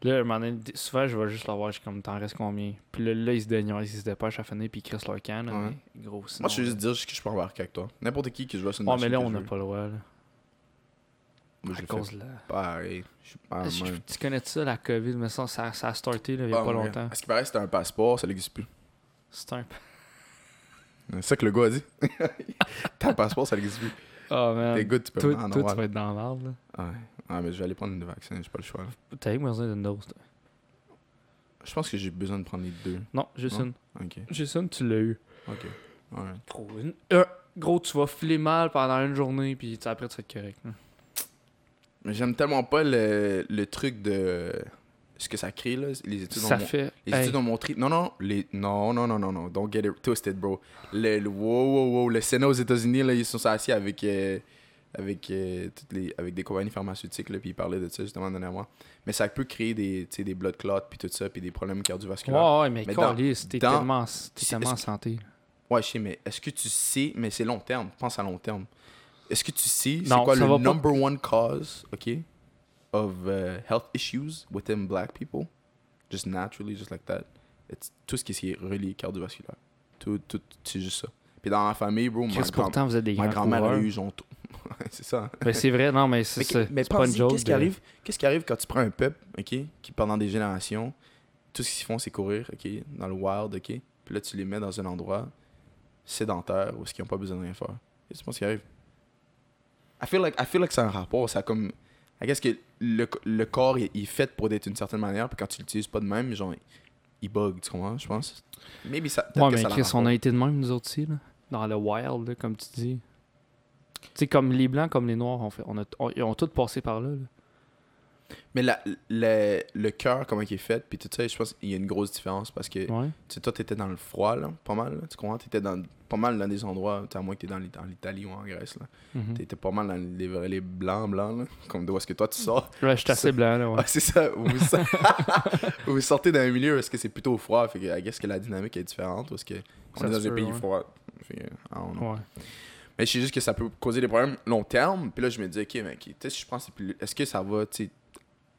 Là, souvent, je vais juste l'avoir. Je suis comme, t'en restes combien? Puis là, ils se dépêchent à finir. Puis ils crissent leur canne. Ouais. Gros, sinon, moi, je veux juste dire que je peux embarquer avec toi. N'importe qui je vois sur une machine. Mais là, on n'a pas le droit, là. Moi, à cause de la... Pareil. Tu connais ça, la COVID? Mais ça a starté là, il n'y a pas longtemps. À ce qui paraît, c'était un passeport, ça n'existe plus. C'est un... C'est ça que le gars a dit. T'as un passeport, ça n'existe plus. Oh, man. T'es good, tu peux tout, en avoir. Tu vas être dans l'arbre, là. Ah, mais je vais aller prendre une vaccin, j'ai pas le choix, là. T'as eu besoin d'une dose, toi? Je pense que j'ai besoin de prendre les deux. Non, juste une. OK. Juste une, tu l'as eu. OK. Alright. Gros, tu vas filer mal pendant une journée, puis après, tu vas être correct, là. Mais j'aime tellement pas le truc de ce que ça crée, là. Les études ont montré. Non. Don't get it twisted, bro. Wow. Le Sénat aux États-Unis, là, ils sont assis avec des compagnies pharmaceutiques, là, puis ils parlaient de ça justement dernièrement. Mais ça peut créer des blood clots, puis tout ça, puis des problèmes cardiovasculaires. Ouais, mais t'es tellement en santé. Ouais, je sais, mais est-ce que tu sais, mais c'est long terme, pense à long terme. Est-ce que tu sais c'est quoi le number one cause, of health issues within black people? Just naturally, just like that. It's tout ce qui est relié cardiovasculaire. Tout, c'est juste ça. Puis dans la famille, bro, ma grand-mère a eu jonto. C'est ça. Mais c'est vrai, non, mais c'est pas une joke. Qu'est-ce qui arrive quand tu prends un peuple, qui pendant des générations, tout ce qu'ils font, c'est courir, dans le wild, puis là, tu les mets dans un endroit sédentaire où ils n'ont pas besoin de rien faire. Et tu penses qu'il arrive? I feel like ça a un rapport, ça a comme... I guess que le corps, il est fait pour être d'une certaine manière, puis quand tu l'utilises pas de même, genre, il bug, tu comprends, je pense. Maybe ça... Ouais, mais Chris, on a été de même, nous autres, aussi, là, dans le wild, là, comme tu dis. Tu sais, comme les Blancs, comme les Noirs, ils ont tous passé par là. Mais le cœur, comment il est fait, puis tout ça, je pense qu'il y a une grosse différence, parce que, tu sais, toi, t'étais dans le froid, là, pas mal, là, tu comprends, t'étais pas mal dans des endroits, à moins que t'es dans l'Italie ou en Grèce, là. Mm-hmm. T'étais pas mal dans les blancs, là, comme d'où est-ce que toi, tu sors. Ouais, j'étais assez blanc, là, ouais. Ah, c'est ça, vous sortez d'un milieu où est-ce que c'est plutôt froid, fait que, est-ce que la dynamique est différente, ou est-ce que on est dans des pays froids, fait que, ouais. Mais je sais juste que ça peut causer des problèmes long terme, puis là, je me dis, OK, mais tu sais, je pense, est-ce que ça va, tu sais,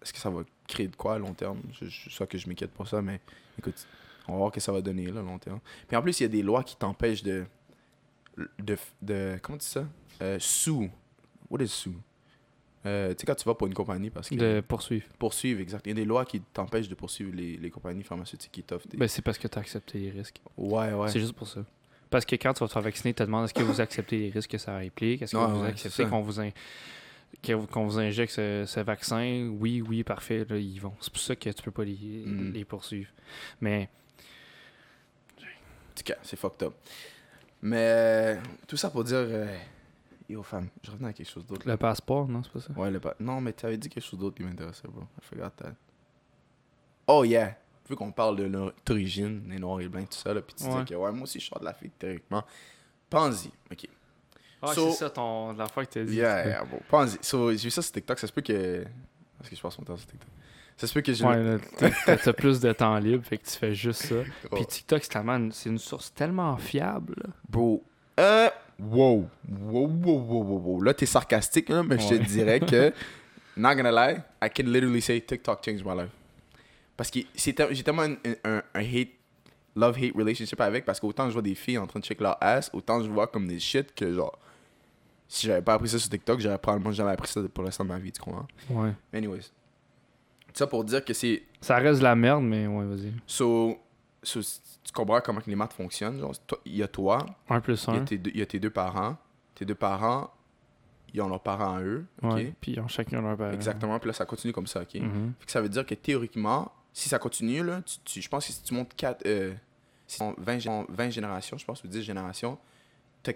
est-ce que ça va créer de quoi à long terme? Je sais que je m'inquiète pour ça, mais écoute, on va voir ce que ça va donner là, à long terme. Puis en plus, il y a des lois qui t'empêchent de comment tu dis ça? Sous. What is sous? Tu sais, quand tu vas pour une compagnie, parce que... De poursuivre. Poursuivre, exact. Il y a des lois qui t'empêchent de poursuivre les compagnies pharmaceutiques qui t'offrent des... Ben, c'est parce que tu as accepté les risques. Ouais. C'est juste pour ça. Parce que quand tu vas te faire vacciner, tu te demandes est-ce que vous acceptez les risques que ça implique? Est-ce que vous acceptez qu'on vous injecte ce vaccin, oui, parfait, là, ils vont. C'est pour ça que tu peux pas les poursuivre. Mais... En tout cas, c'est fucked up. Mais tout ça pour dire... Yo, femme, je revenais à quelque chose d'autre. Le passeport, non, c'est pas ça? Ouais, non, mais t'avais dit quelque chose d'autre qui m'intéressait, bro. I forgot that. Oh, yeah! Vu qu'on parle de leur origine, les Noirs et Blancs, tout ça, là, pis tu dis que, ouais, moi aussi, je sors de l'Afrique, théoriquement. Pense-y, OK. Ah, c'est ça, la fois que t'as dit. Yeah, bon, pense-y. J'ai vu ça sur TikTok, ça se peut que... Parce que je passe mon temps sur TikTok. Ça se peut que j'ai... Ouais, t'as plus de temps libre, fait que tu fais juste ça. Puis TikTok, c'est une source tellement fiable. Bro, wow. Là, t'es sarcastique, hein, mais je te dirais que... Not gonna lie, I can literally say TikTok changed my life. Parce que j'ai tellement un hate, love-hate relationship avec, parce qu'autant je vois des filles en train de check leur ass, autant je vois comme des shit que genre, si j'avais pas appris ça sur TikTok, j'aurais probablement jamais appris ça pour le reste de ma vie, tu comprends? Ouais. Anyways. Ça pour dire que c'est... Ça reste de la merde, mais ouais, vas-y. So tu comprends comment les maths fonctionnent. Genre, il y a toi. 1 plus 1. Il y a tes deux parents. Tes deux parents, ils ont leurs parents à eux. Ouais, okay? Puis ils ont chacun leurs parents. Exactement. Puis là, ça continue comme ça, OK? Mm-hmm. Fait que ça veut dire que théoriquement, si ça continue, là, je pense que si tu montes 20 générations, je pense, ou 10 générations, t'as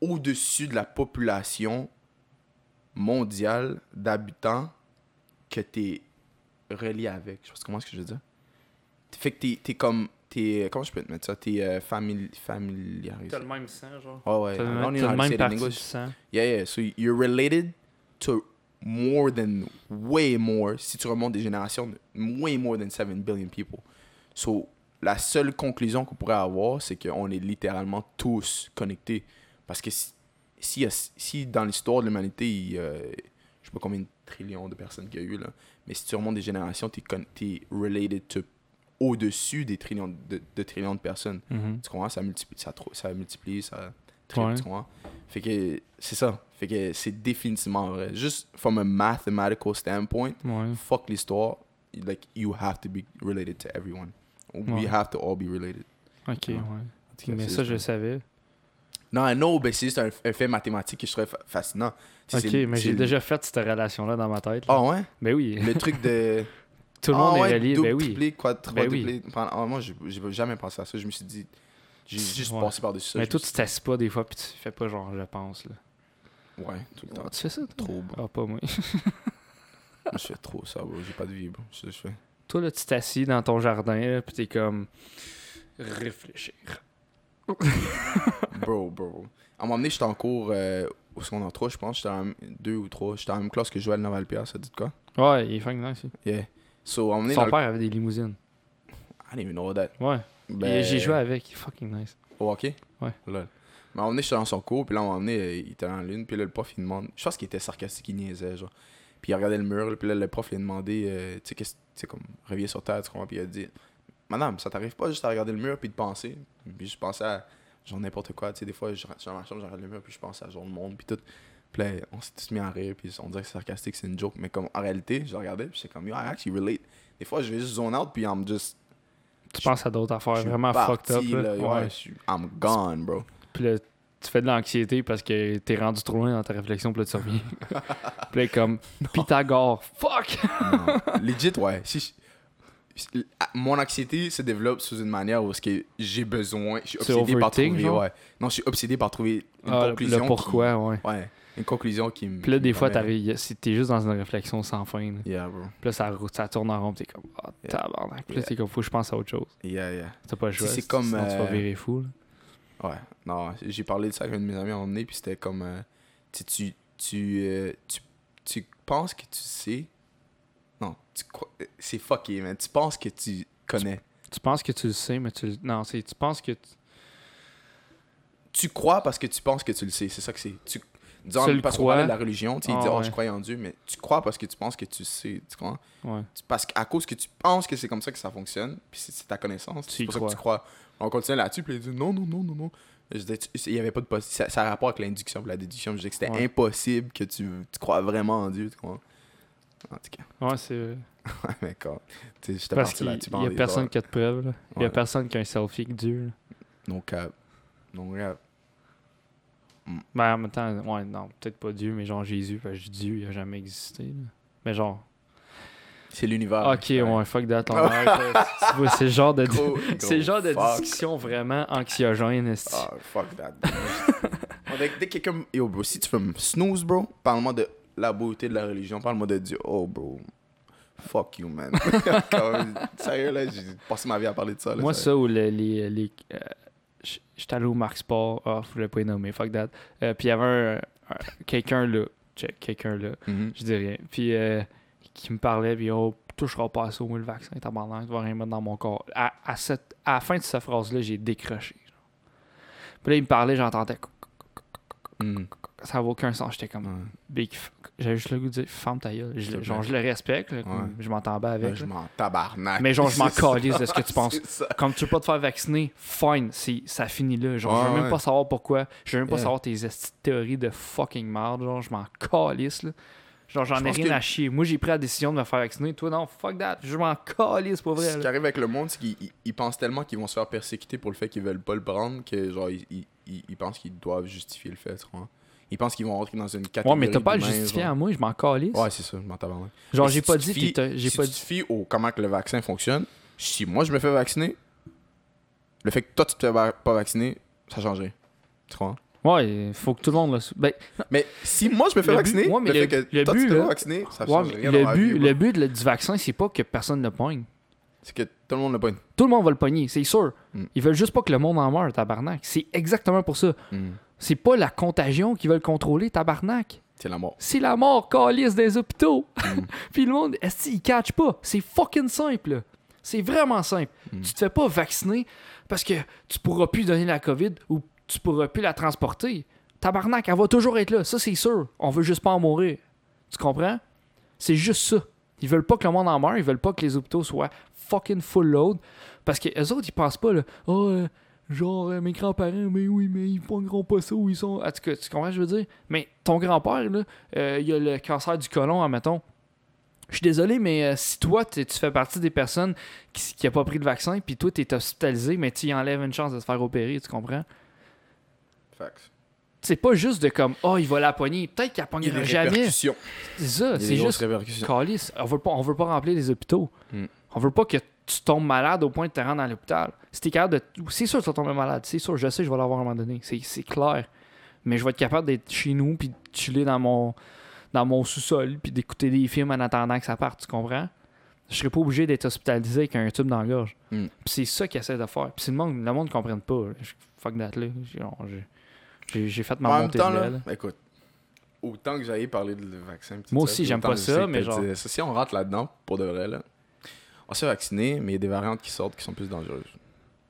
au-dessus de la population mondiale d'habitants que t'es relié avec. Je sais pas comment est-ce que je veux dire. Fait que t'es comme... comment je peux te mettre ça? T'es familiarisé. T'as le même sang, genre. Ah ouais. T'as le même partie du sang. Yeah, yeah. So you're related to more than... Way more. Si tu remontes des générations, way more than 7 billion people. So, la seule conclusion qu'on pourrait avoir, c'est qu'on est littéralement tous connectés. Parce que si dans l'histoire de l'humanité, je sais pas combien de trillions de personnes qu'il y a eu, là, mais si tu remontes des générations, t'es related to au-dessus des trillions de personnes. Mm-hmm. Tu comprends? Ça multiplie, ça triple, ouais. Tu comprends? Fait que c'est ça. Fait que c'est définitivement vrai. Juste from a mathematical standpoint, ouais. Fuck l'histoire. Like, you have to be related to everyone. We ouais. have to all be related. OK, ouais. Mais ça, je savais. Non, ben c'est juste un fait mathématique que je trouvais fascinant. J'ai déjà fait cette relation-là dans ma tête. Là. Ah ouais? Ben oui. Le truc de... Tout le monde est relié, ben oui. Double, quadruplé. Moi, j'ai jamais pensé à ça. Je me suis dit, j'ai juste ouais. passé par-dessus ça. Mais toi, tu t'assis pas des fois, puis tu fais pas genre, je pense, là. Ouais, tout le temps. Tu fais ça, toi? Trop, bon. Ah, pas moi. Moi, je fais trop ça, bro. J'ai pas de vie, bro. C'est ce que je fais. Toi, là, tu t'assis dans ton jardin, là, puis t'es comme... Réfléchir. Bro. À un moment donné, j'étais en cours au secondaire 3, je pense. J'étais en 2 ou 3. J'étais en même classe que Joël Navalpierre, ça dit de quoi? Ouais, il est fang nice, yeah. So, son père avait des limousines. I didn't even know that. Ouais. Ben... J'ai joué avec. Fucking nice. Au hockey? Ouais. Lol. Mais à un moment donné, j'étais dans son cours. Puis là, à un moment donné, il était en lune. Puis là, le prof, il demande... Je pense qu'il était sarcastique, il niaisait, genre. Puis il regardait le mur. Puis là, le prof, il a demandé... tu sais, comme... Reviens sur terre, tu comprends? Puis il a dit... Madame, ça t'arrive pas juste à regarder le mur puis de penser? Puis je pensais à... Genre n'importe quoi. Tu sais, des fois, je suis dans ma chambre, je regarde le mur. Puis je pense à genre le monde. Puis tout... Puis là, on s'est tous mis à rire, puis on dirait que c'est sarcastique, c'est une joke. Mais comme en réalité, je le regardais, puis j'étais comme, yo, I actually relate. Des fois, je vais juste zone out, puis I'm just. Tu penses à d'autres affaires, vraiment parti, fucked up. Là, ouais, I'm gone, bro. Puis là, tu fais de l'anxiété parce que t'es rendu trop loin dans ta réflexion, puis là, tu reviens. Puis là, comme, Pythagore, fuck! Non. Legit, ouais. Mon anxiété se développe sous une manière où j'ai besoin. Je suis obsédé par trouver. Ouais. Non, je suis obsédé par trouver une conclusion. Le pourquoi, qui... ouais. Une conclusion qui me... Puis là, des fois, t'es juste dans une réflexion sans fin. Là. Yeah, bro. Puis là, ça tourne en rond, pis t'es comme, oh, tabarnak. Puis là, t'es comme, faut que je pense à autre chose. Yeah. T'as pas le choix, c'est comme, sinon tu vas virer fou. Là. Ouais, non, j'ai parlé de ça avec un de mes amis à un moment donné, puis c'était comme, tu penses que tu sais... Non, c'est fucké, man. Tu penses que tu connais. Tu penses que tu le sais, mais tu... Non, c'est... Tu penses que... Tu crois parce que tu penses que tu le sais. C'est ça que c'est... Parce qu'on parlait de la religion, tu sais, il dit « Oh, je crois en Dieu », mais tu crois parce que tu penses que tu sais, tu comprends? Ouais. Parce qu'à cause que tu penses que c'est comme ça que ça fonctionne, puis c'est ta connaissance, c'est pour ça que tu crois. On continue là-dessus, puis il dit « Non. » Je disais, il y avait pas de... Ça a rapport avec l'induction et la déduction, je disais que c'était impossible que tu crois vraiment en Dieu, tu comprends? En tout cas. Ouais, c'est vrai. Ouais, mais quand... Tu sais, je t'ai parti là-dessus. Il y a personne qui a de preuves, là. Il y a personne qui a un selfie que Dieu, là. Donc, ben en même temps, ouais, non, peut-être pas Dieu, mais genre Jésus, parce que Dieu, il a jamais existé. Là. Mais genre... C'est l'univers. OK, ouais, fuck that, on va... C'est le genre de discussion vraiment anxiogène. Ah, fuck that. Dès que quelqu'un... Yo, bro, si tu veux me snooze, bro, parle-moi de la beauté de la religion, parle-moi de Dieu. Oh, bro, fuck you, man. Sérieux, là, j'ai passé ma vie à parler de ça. Là, moi, ça, ou les j'étais allé au Marc Sport, je voulais pas les nommer, fuck that. Puis il y avait quelqu'un là, mm-hmm. Je dis rien. Puis qui me parlait, puis touchera pas à ça, moi le vaccin, tabarnak, tu vas rien mettre dans mon corps. À la fin de cette phrase-là, j'ai décroché. Genre. Puis là, il me parlait, j'entendais. ça n'avait aucun sens. J'étais comme... Ouais. J'avais juste le goût de dire, ferme ta gueule. Genre, je le respecte, là, comme, ouais. Je m'en t'en bats avec. Ouais, je m'en tabarnak. Mais genre, je m'en calisse de ce que tu penses. Comme tu veux pas te faire vacciner, fine, ça finit là. Genre, je veux même pas savoir pourquoi. Je veux même pas savoir tes théories de fucking merde. Genre, je m'en calisse, là. Genre, j'en ai rien à chier. Moi, j'ai pris la décision de me faire vacciner. Toi, non, fuck that. Je m'en calisse, c'est pas vrai. Ce qui arrive avec le monde, c'est qu'ils pensent tellement qu'ils vont se faire persécuter pour le fait qu'ils veulent pas le prendre que, genre, ils pensent qu'ils doivent justifier le fait, tu vois. Ils pensent qu'ils vont rentrer dans une catégorie. Ouais, mais t'as pas à le justifier genre. À moi, je m'en calisse. Ouais, c'est ça, je m'en tabarnak. Genre, j'ai pas dit. Si tu te fies au comment que le vaccin fonctionne, si moi je me fais vacciner, le fait que toi tu te fais pas vacciner, ça changerait. Tu crois? Ouais, il faut que tout le monde. Mais si moi je me fais vacciner, le fait que toi tu te fais vacciner, ça changerait. Le but du vaccin, c'est pas que personne ne poigne. C'est que tout le monde le pogne. Tout le monde va le pogner, c'est sûr. Ils veulent juste pas que le monde en meure, tabarnak. C'est exactement pour ça. C'est pas la contagion qu'ils veulent contrôler, tabarnak. C'est la mort. C'est la mort, calisse des hôpitaux. Puis le monde, est-ce qu'ils catchent pas? C'est fucking simple, là. C'est vraiment simple. Tu te fais pas vacciner parce que tu pourras plus donner la COVID ou tu pourras plus la transporter. Tabarnak, elle va toujours être là. Ça, c'est sûr. On veut juste pas en mourir. Tu comprends? C'est juste ça. Ils veulent pas que le monde en meure. Ils veulent pas que les hôpitaux soient fucking full load. Parce que eux autres, ils pensent pas, là. Genre, mes grands-parents, mais oui, mais ils pongeront pas ça où ils sont. Ah, tu comprends ce que je veux dire? Mais ton grand-père, là, il a le cancer du côlon, admettons. Je suis désolé, mais si toi, tu fais partie des personnes qui n'ont pas pris le vaccin, puis toi, tu es hospitalisé, mais tu y enlèves une chance de te faire opérer, tu comprends? Facts. C'est pas juste de comme, il va la pogner. Peut-être qu'il la pognera jamais. C'est ça, c'est juste. Calice. On veut pas remplir les hôpitaux. On veut pas que tu tombes malade au point de te rendre à l'hôpital. Si t'es capable de... C'est sûr que tu vas tomber malade. C'est sûr, je sais, je vais l'avoir à un moment donné. C'est clair. Mais je vais être capable d'être chez nous puis de chiller dans mon sous-sol puis d'écouter des films en attendant que ça parte. Tu comprends? Je serais pas obligé d'être hospitalisé avec un tube dans la gorge. Puis c'est ça qu'ils essaient de faire. Puis le monde ne comprenne pas. Fuck that, là. J'ai fait ma montée de l'aile. Écoute, autant que j'aille parler de vaccin... Moi aussi, j'aime pas ça, mais genre... Si on rentre là-dedans, pour de vrai, là... On s'est vacciné, mais il y a des variantes qui sortent qui sont plus dangereuses.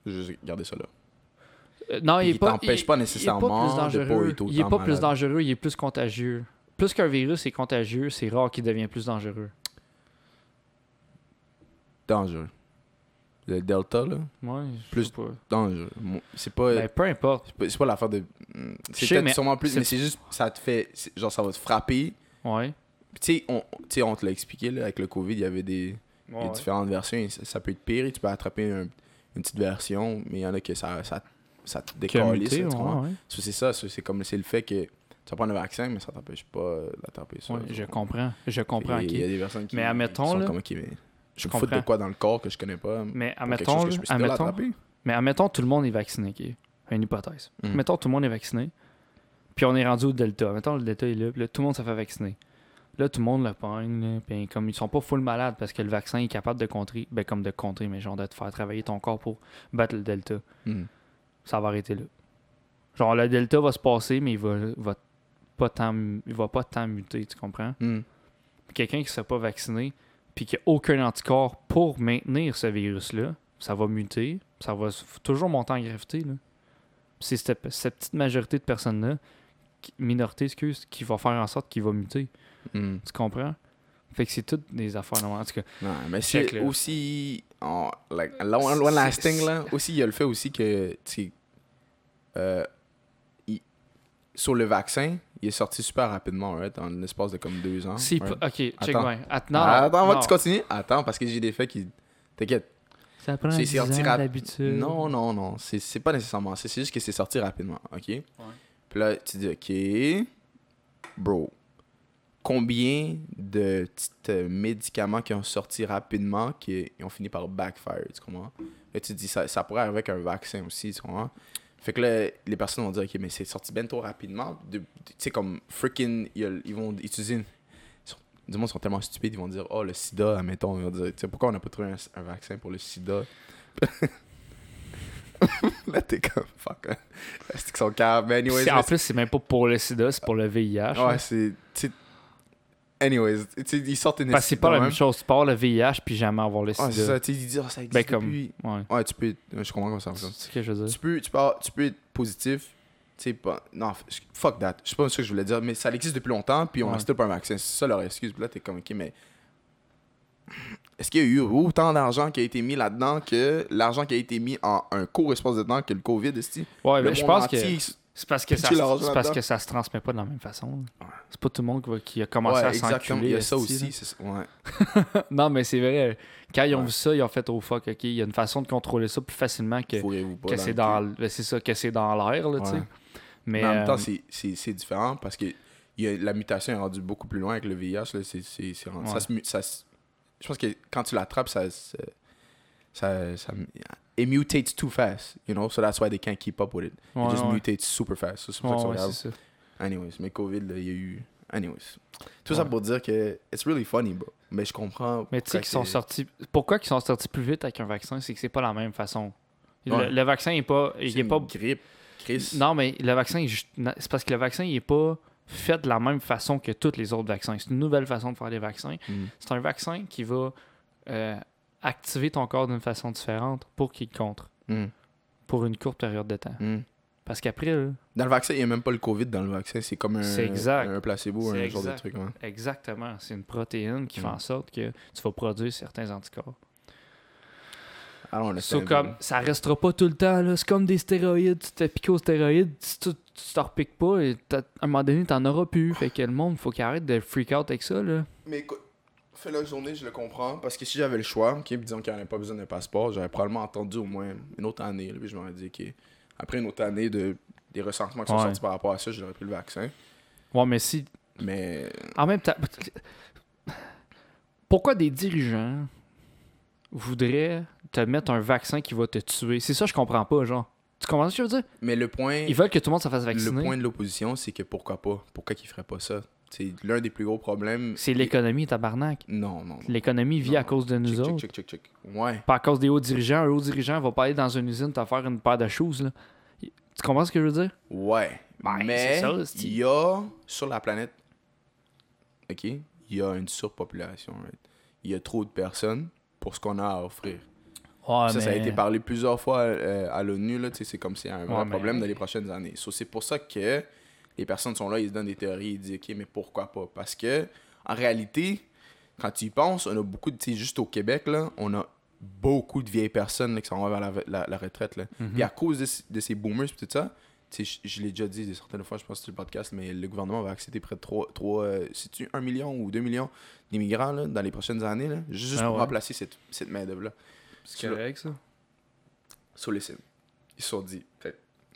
Juste garder ça là. Non, il t'empêche pas nécessairement de pas être autant malade. Il est pas plus dangereux, il est plus contagieux. Plus qu'un virus est contagieux, c'est rare qu'il devient plus dangereux. Dangereux. Le Delta, là. Ouais, plus pas. Dangereux. C'est pas... Ben, peu importe. C'est pas l'affaire de... C'est peut-être sûrement plus... Mais c'est juste... Ça te fait... Genre, ça va te frapper. Ouais. Tu sais, on te l'a expliqué, là. Avec le COVID, il y avait des... Ouais, il y a différentes versions, ça peut être pire, tu peux attraper une petite version, mais il y en a que ça te décalisse. Ouais. C'est comme c'est le fait que tu prends le vaccin, mais ça t'empêche pas d'attraper ça. Ouais, je comprends. Il y a des personnes qui sont là, comme OK, mais je me fous de quoi dans le corps que je connais pas. Mais admettons, tout le monde est vacciné, okay? Une hypothèse. Admettons, tout le monde est vacciné, puis on est rendu au Delta. Admettons, le Delta est là, puis là, tout le monde s'est fait vacciner. Là, tout le monde le pogne. Puis comme ils sont pas full malades parce que le vaccin est capable de contrer, mais genre de te faire travailler ton corps pour battre le Delta. Ça va arrêter là. Genre, le Delta va se passer, mais il va pas tant muter, tu comprends? Quelqu'un qui ne s'est pas vacciné puis qui n'a aucun anticorps pour maintenir ce virus-là, ça va muter, ça va toujours monter en gravité, là. C'est cette petite majorité de personnes-là, qui va faire en sorte qu'il va muter. Tu comprends? Fait que c'est toutes des affaires normales. En tout cas, non, mais check, c'est là. Aussi... Loin lasting, là. Aussi, il y a le fait aussi que... Sur le vaccin, il est sorti super rapidement, right? En l'espace de comme 2 ans. Si, right? OK, check bien. Attends, tu continues? Attends, parce que j'ai des faits qui... T'inquiète. Ça prend 10 ans d'habitude. Non. C'est pas nécessairement ça. C'est juste que c'est sorti rapidement, OK? Ouais. Puis là, tu dis, OK, bro... Combien de petits médicaments qui ont sorti rapidement qui ont fini par backfire, tu comprends? Là, tu te dis, ça pourrait arriver avec un vaccin aussi, tu comprends? Fait que là, les personnes vont dire, OK, mais c'est sorti bien trop rapidement. Tu sais, comme freaking, ils vont utiliser... Du monde, ils sont tellement stupides, ils vont dire, le sida, admettons. Ils vont dire, tu sais, pourquoi on n'a pas trouvé un vaccin pour le sida? Là, t'es comme, fuck, hein? C'est qu'ils sont caves. Anyways, en plus, c'est même pas pour le sida, c'est pour le VIH. Ouais, hein? C'est... Anyways, ils sortent une... Parce que c'est pas la même chose. Tu pars le VIH puis jamais avoir le sida. C'est ça. Ils disent, ça existe depuis... Ouais, tu peux... Je comprends comment ça fonctionne. Tu peux être positif Non, fuck that. Je sais pas ce que je voulais dire, mais ça existe depuis longtemps, puis on a still pas un vaccin. C'est ça leur excuse. Puis là, t'es comme, ok, mais est-ce qu'il y a eu autant d'argent qui a été mis là-dedans que l'argent qui a été mis en un court espace de temps que le COVID, est-ce-t-il? Ouais, mais je pense que c'est parce que ça se transmet pas de la même façon. Ouais. C'est pas tout le monde qui a commencé à s'enculer. Il y a ça aussi. C'est ça. Ouais. Non, mais c'est vrai. Quand ils ont vu ça, ils ont fait « Oh fuck, ok, il y a une façon de contrôler ça plus facilement que c'est dans l'air. » Mais en même temps, c'est différent parce que la mutation est rendue beaucoup plus loin avec le VIH. Là, c'est rendu, je pense que quand tu l'attrapes, ça it mutates too fast, you know, so that's why they can't keep up with it. It just mutates super fast. So c'est pour ça que ça anyways, mais COVID, il y a eu... Anyways. Tout ça pour dire que it's really funny, bro. Mais je comprends... Mais tu sais qu'ils sont sortis... Pourquoi qu'ils sont sortis plus vite avec un vaccin, c'est que c'est pas la même façon. Le vaccin est pas... C'est une grippe, Chris. Non, mais le vaccin, c'est parce que le vaccin, il est pas fait de la même façon que tous les autres vaccins. C'est une nouvelle façon de faire des vaccins. C'est un vaccin qui va... activer ton corps d'une façon différente pour qu'il te contre. Pour une courte période de temps. Parce qu'après... Là, dans le vaccin, il n'y a même pas le COVID dans le vaccin. C'est comme un placebo, un genre de truc. Ouais. Exactement. C'est une protéine qui fait en sorte que tu vas produire certains anticorps. Alors, ça ne restera pas tout le temps. Là. C'est comme des stéroïdes. Tu te piques aux stéroïdes. Si tu ne te repiques pas, et à un moment donné, tu n'en auras plus. Fait que le monde, il faut qu'il arrête de freak out avec ça. Là. Mais écoute, fait la journée, je le comprends, parce que si j'avais le choix, okay, disons qu'il n'y en avait pas besoin d'un passeport, j'aurais probablement attendu au moins une autre année. Là, puis je m'aurais dit, ok, après une autre année des ressentiments qui sont sortis par rapport à ça, j'aurais pris le vaccin. Ouais, mais si. Mais. En même temps, pourquoi des dirigeants voudraient te mettre un vaccin qui va te tuer? C'est ça, je comprends pas, genre. Tu comprends ce que je veux dire? Mais le point. Ils veulent que tout le monde se fasse vacciner. Le point de l'opposition, c'est que pourquoi pas? Pourquoi qu'ils feraient pas ça? C'est l'un des plus gros problèmes. C'est l'économie, tabarnak. Non. L'économie vit à cause de nous autres. Check. Ouais. Pas à cause des hauts dirigeants. Un haut dirigeant va pas aller dans une usine te faire une paire de choses, là. Tu comprends ce que je veux dire? Ouais. Ben, mais il y a, sur la planète, ok, il y a une surpopulation. Il y a trop de personnes pour ce qu'on a à offrir. Ouais, ça a été parlé plusieurs fois à l'ONU, là. C'est comme si c'est un vrai problème dans les prochaines années. So, c'est pour ça que... Les personnes sont là, ils se donnent des théories, ils disent « Ok, mais pourquoi pas? » Parce que en réalité, quand tu y penses, on a beaucoup de... Tu sais, juste au Québec, là, on a beaucoup de vieilles personnes là, qui s'en vont vers la retraite. Là. Mm-hmm. Puis à cause de ces boomers et tout ça, tu sais, je l'ai déjà dit des certaines fois, je pense que c'est le podcast, mais le gouvernement va accepter près de 1 million ou 2 millions d'immigrants là, dans les prochaines années, là, juste pour remplacer cette main-d'œuvre-là. C'est correct, ça? Sur les sites. Ils se sont dit...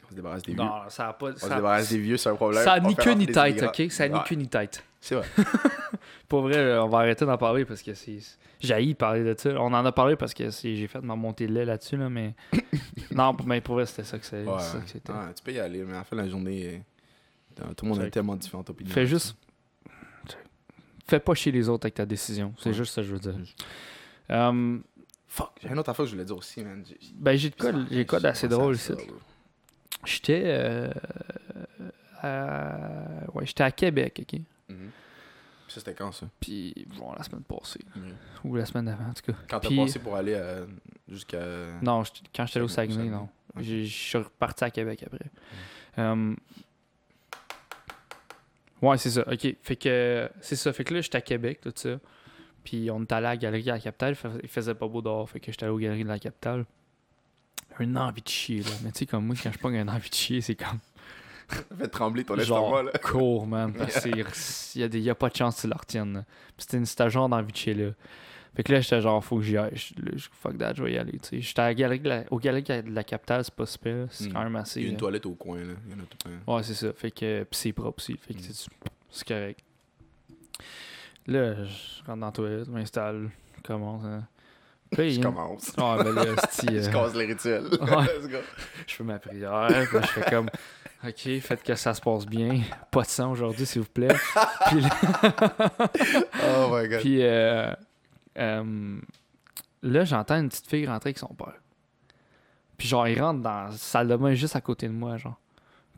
On se débarrasse des vieux. Non, ça n'a pas... On se débarrasse des vieux, c'est un problème. Ça n'a ni queue ni tête, OK? Ça n'a ni queue ni tête. C'est vrai. Pour vrai, on va arrêter d'en parler parce que c'est... J'haïs parler de ça. On en a parlé parce que j'ai fait ma montée de lait là-dessus, là, mais... Non, mais pour vrai, c'était ça que c'était. Ouais. Ça que c'était. Ouais, tu peux y aller, mais à la fin de la journée, tout le monde a tellement différentes opinions. Fais juste... Fais pas chier les autres avec ta décision. C'est juste ça que je veux dire. Fuck, j'ai une autre affaire que je voulais dire aussi, man. J'ai de quoi d'assez drôle ici. J'étais à Québec, OK? Mm-hmm. Ça, c'était quand, ça? Puis, bon, la semaine passée. Mm-hmm. Ou la semaine d'avant, en tout cas. Quand t'as passé pour aller jusqu'à... Non, quand j'étais allé au Saguenay, non. Okay. Je suis reparti à Québec après. Mm-hmm. Ouais, c'est ça, OK. Fait que, c'est ça. Fait que là, j'étais à Québec, tout ça. Puis, on est allé à la Galerie de la Capitale. Il faisait pas beau dehors, fait que j'étais allé aux Galeries de la Capitale. Une envie de chier, là. Mais tu sais, comme moi, quand je pogne une envie de chier, c'est comme... Ça fait trembler ton estomac, là. Cours, man. Parce qu'il n'y a pas de chance que tu la retiennes. Puis c'était un genre d'envie de chier, là. Fait que là, j'étais genre, faut que j'y aille. Fuck that, je vais y aller, tu sais. J'étais au Galerie de la Capitale, c'est pas super. C'est quand même assez... Il y a une toilette au coin, là. Il y en a tout plein. Ouais, c'est ça. Fait que... Puis c'est propre aussi. Fait que c'est correct. Là, je rentre dans la toilette, m'installe, commence, hein. Puis, je commence. Ah, ben là, je casse les rituels. Ouais. Je fais ma prière, puis je fais comme OK, faites que ça se passe bien. Pas de sang aujourd'hui, s'il vous plaît. Puis là, oh my God. Puis là, j'entends une petite fille rentrer avec son père. Puis genre, il rentre dans la salle de bain juste à côté de moi, genre.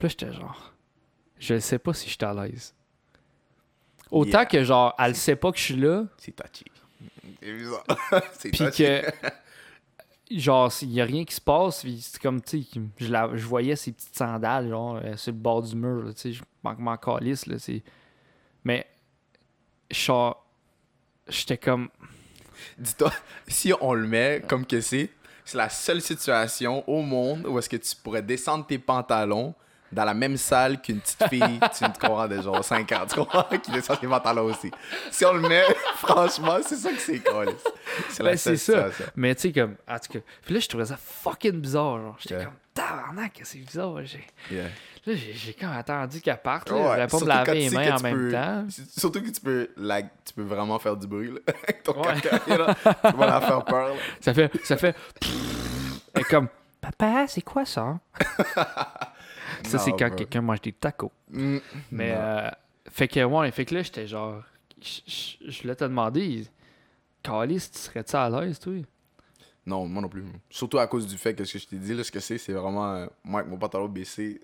Puis là, j'étais genre, je sais pas si j'étais à l'aise. Autant que genre, elle sait pas que je suis là. C'est touchy. C'est bizarre. Puis que genre, il n'y a rien qui se passe. C'est comme, tu sais, je voyais ces petites sandales, genre, sur le bord du mur, là, tu sais, je m'en calisse, là, c'est... Mais, genre, j'étais comme... Dis-toi, si on le met comme que c'est la seule situation au monde où est-ce que tu pourrais descendre tes pantalons dans la même salle qu'une petite fille, tu me comprends, de genre 5 ans, tu comprends, qui descend ses pantalons aussi. Si on le met, franchement, c'est ça que c'est cool. C'est la seule situation. Mais tu sais, comme, en tout cas, puis là, je trouvais ça fucking bizarre, genre. J'étais comme, tabarnak, c'est bizarre, là, j'ai comme attendu qu'elle parte, là, j'allais pas me laver les mains en même temps. Surtout que tu peux vraiment faire du bruit, là, avec ton caca, là, tu vas la faire peur, là. Ça fait, et comme, papa, c'est quoi ça? Ça, non, c'est quand quelqu'un mange des tacos. Mmh, mais, fait que, ouais, fait que là, j'étais genre, je voulais te demander, Calice, tu serais-tu à l'aise, toi? Non, moi non plus. Surtout à cause du fait que ce que je t'ai dit, là, ce que c'est vraiment, moi, avec mon pantalon baissé.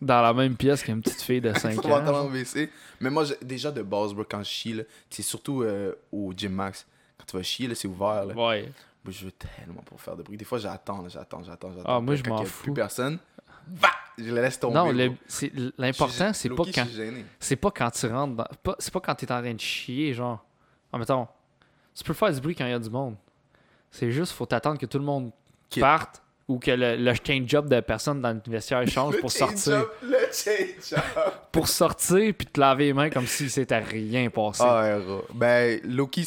Dans la même pièce qu'une petite fille de 5 ans. Mon pantalon baissé. Mais moi, déjà, de base, bro, quand je chie, là, c'est surtout au Gym Max. Quand tu vas chier, là, c'est ouvert, là. Ouais. Moi, je veux tellement pas faire de bruit. Des fois, j'attends. Ah, moi, je m'en fous. Plus personne. Bah! Je le laisse tomber. Non, l'important, c'est pas quand tu rentres dans... C'est pas quand t'es en train de chier, genre... Ah, mettons, tu peux faire du bruit quand il y a du monde. C'est juste, faut t'attendre que tout le monde parte ou que le change-up de la personne dans le vestiaire change pour sortir. Pour sortir puis te laver les mains comme si c'était rien passé. Ah, ouais. Ben, Loki,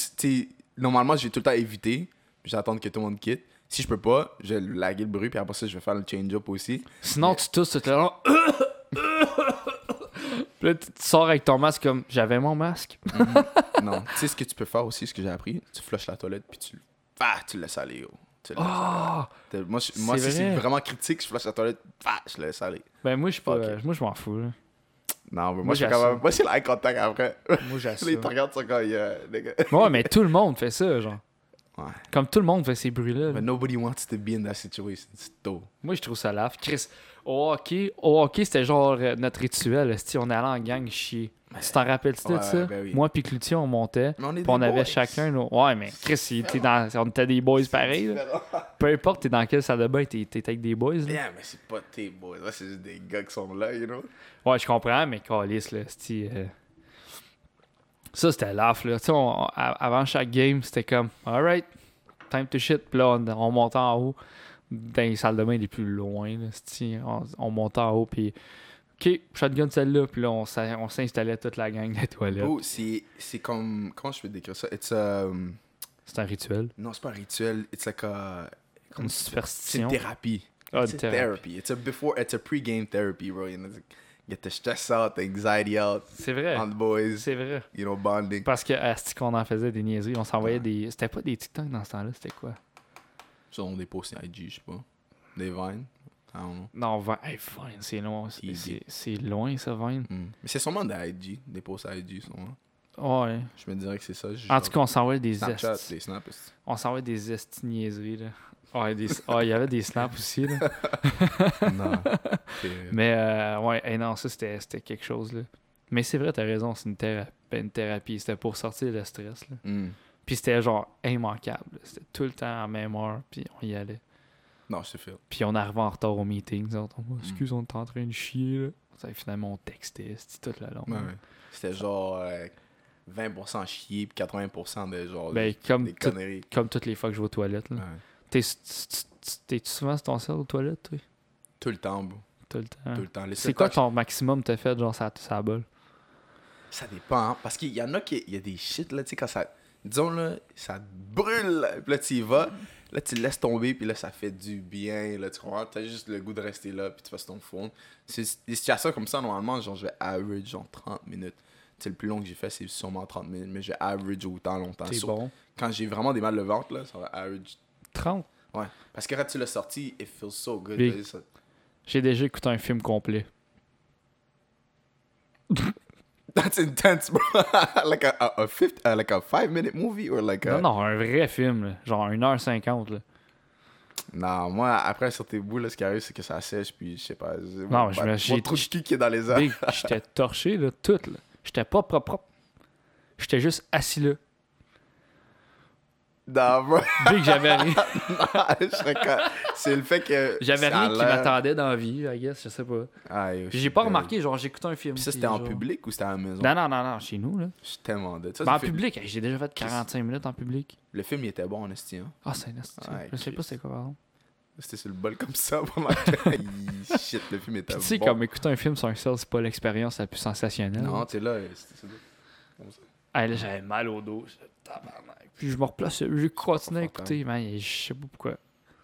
normalement, j'ai tout le temps évité. J'attends que tout le monde quitte. Si je peux pas, je vais laguer le bruit, puis après ça, je vais faire le change-up aussi. Sinon, tu tousses tout le long. Puis là, tu sors avec ton masque comme « J'avais mon masque. » Non. Tu sais ce que tu peux faire aussi, ce que j'ai appris? Tu flushes la toilette, puis tu le laisses aller, gros. Moi, si c'est vraiment critique, je flushes la toilette, je le laisse aller. Ben moi, je m'en fous, là. Non, mais moi, je suis quand même... Moi, c'est l'eye contact après. Moi, j'assume. Les regardes sont quand il y a... Ouais, mais tout le monde fait ça, genre. Ouais. Comme tout le monde fait ces bruits-là. But nobody wants to be in that situation. C'est tôt. Moi, je trouve ça laf. Chris, au hockey, c'était genre notre rituel. On allait en gang chier. Mais... Tu t'en rappelles-tu de ça? Ben oui. Moi puis Cloutier, on montait. On avait chacun nos... Ouais, mais Chris, on était des boys pareils. Peu importe, t'es dans quelle salle de bain, t'es avec des boys. Là. Yeah, mais c'est pas tes boys. Là, c'est juste des gars qui sont là, you know? Ouais, je comprends, mais calisse, là, ça, c'était laf, là. Tu sais, avant chaque game, c'était comme « Alright, time to shit ». Puis là, on montait en haut dans les salles de bain les plus loin. Là, on montait en haut, puis « OK, shotgun celle-là ». Puis là, on s'installait toute la gang des toilettes. Oh, c'est comme... Comment je peux décrire ça? C'est un rituel? Non, c'est pas un rituel. It's like a... Une superstition? C'est une thérapie. Ah, une thérapie. It's a pre-game therapy, bro. Get the stress out, the anxiety out. C'est vrai. On the boys. C'est vrai. You know, bonding. Parce que, asti qu'on en faisait des niaiseries, on s'envoyait des... C'était pas des TikTok dans ce temps-là, c'était quoi? Ça, on déposait IG, je sais pas. Des Vines? I don't know. Non, Vine, c'est loin. C'est loin, ça, Vine. Mm. Mais c'est sûrement des IG, des posts IG, sûrement. Ouais. Je me dirais que c'est ça. En tout cas, on s'envoyait des Snapchat, des snaps. On s'envoyait des niaiseries, là. Ouais, il y avait des snaps aussi, là. Non. Mais, ouais, hey, non, ça, c'était quelque chose, là. Mais c'est vrai, t'as raison, c'est une thérapie. C'était pour sortir le stress, là. Mm. Puis c'était, genre, immanquable. Là. C'était tout le temps en même heure, puis on y allait. Non, c'est fait. Puis on arrivait en retard au meeting, disant, excuse, on est en train de chier, là. Ça, finalement, on textait, c'était tout le long. Ouais, ouais. C'était genre... 20% chier, puis 80% de genre des conneries. Comme toutes les fois que je vais aux toilettes, là. Ouais. T'es-tu souvent sur ton sel aux toilettes, toi? Tout le temps, bro. Tout le temps. C'est quoi ton maximum t'as fait, genre, ça bol? Ça dépend, hein? Parce qu'il y en a qui... Il y a des shit, là, tu sais, quand ça... Disons, là, ça brûle, puis là, tu y vas, là, tu laisses tomber, puis là, ça fait du bien, là, tu comprends? T'as juste le goût de rester là, puis tu fasses ton fond. Des situations comme ça, normalement, genre, je vais average, genre, 30 minutes. C'est le plus long que j'ai fait, c'est sûrement 30 minutes, mais j'ai average autant longtemps. C'est bon. Quand j'ai vraiment des mal de ventre, là, ça va average... 30? Ouais. Parce que quand tu l'as sorti, it feels so good. Là, ça... J'ai déjà écouté un film complet. That's intense, bro. Like a 5-minute movie or like a... Non, un vrai film, là. Genre 1h50, là. Non, moi, après, sur tes bouts, là, ce qui arrive, c'est que ça sèche, puis je sais pas... Non, mais j'ai trop de cul qui est dans les airs. J'étais torché, là, tout, là. J'étais pas propre. J'étais juste assis là. Dès que j'avais rien. C'est le fait que. J'avais rien qui m'attendait dans la vie, I guess, je sais pas. Puis j'ai pas remarqué, genre, j'écoutais un film. Puis ça, c'était en public ou c'était à la maison? Non, chez nous, là. Je suis tellement de. En public, j'ai déjà fait 45 minutes en public. Le film, il était bon, en esti, hein? Ah, c'est un esti. Je sais pas c'est quoi, pardon. C'était sur le bol comme ça pendant que shit, le film était bon. Tu sais, comme écouter un film sur un cell, c'est pas l'expérience la plus sensationnelle. Non, t'es là, c'est comme ça. Ah, là, j'avais mal au dos. Puis je me replace, je continue à écouter, man, je sais pas pourquoi.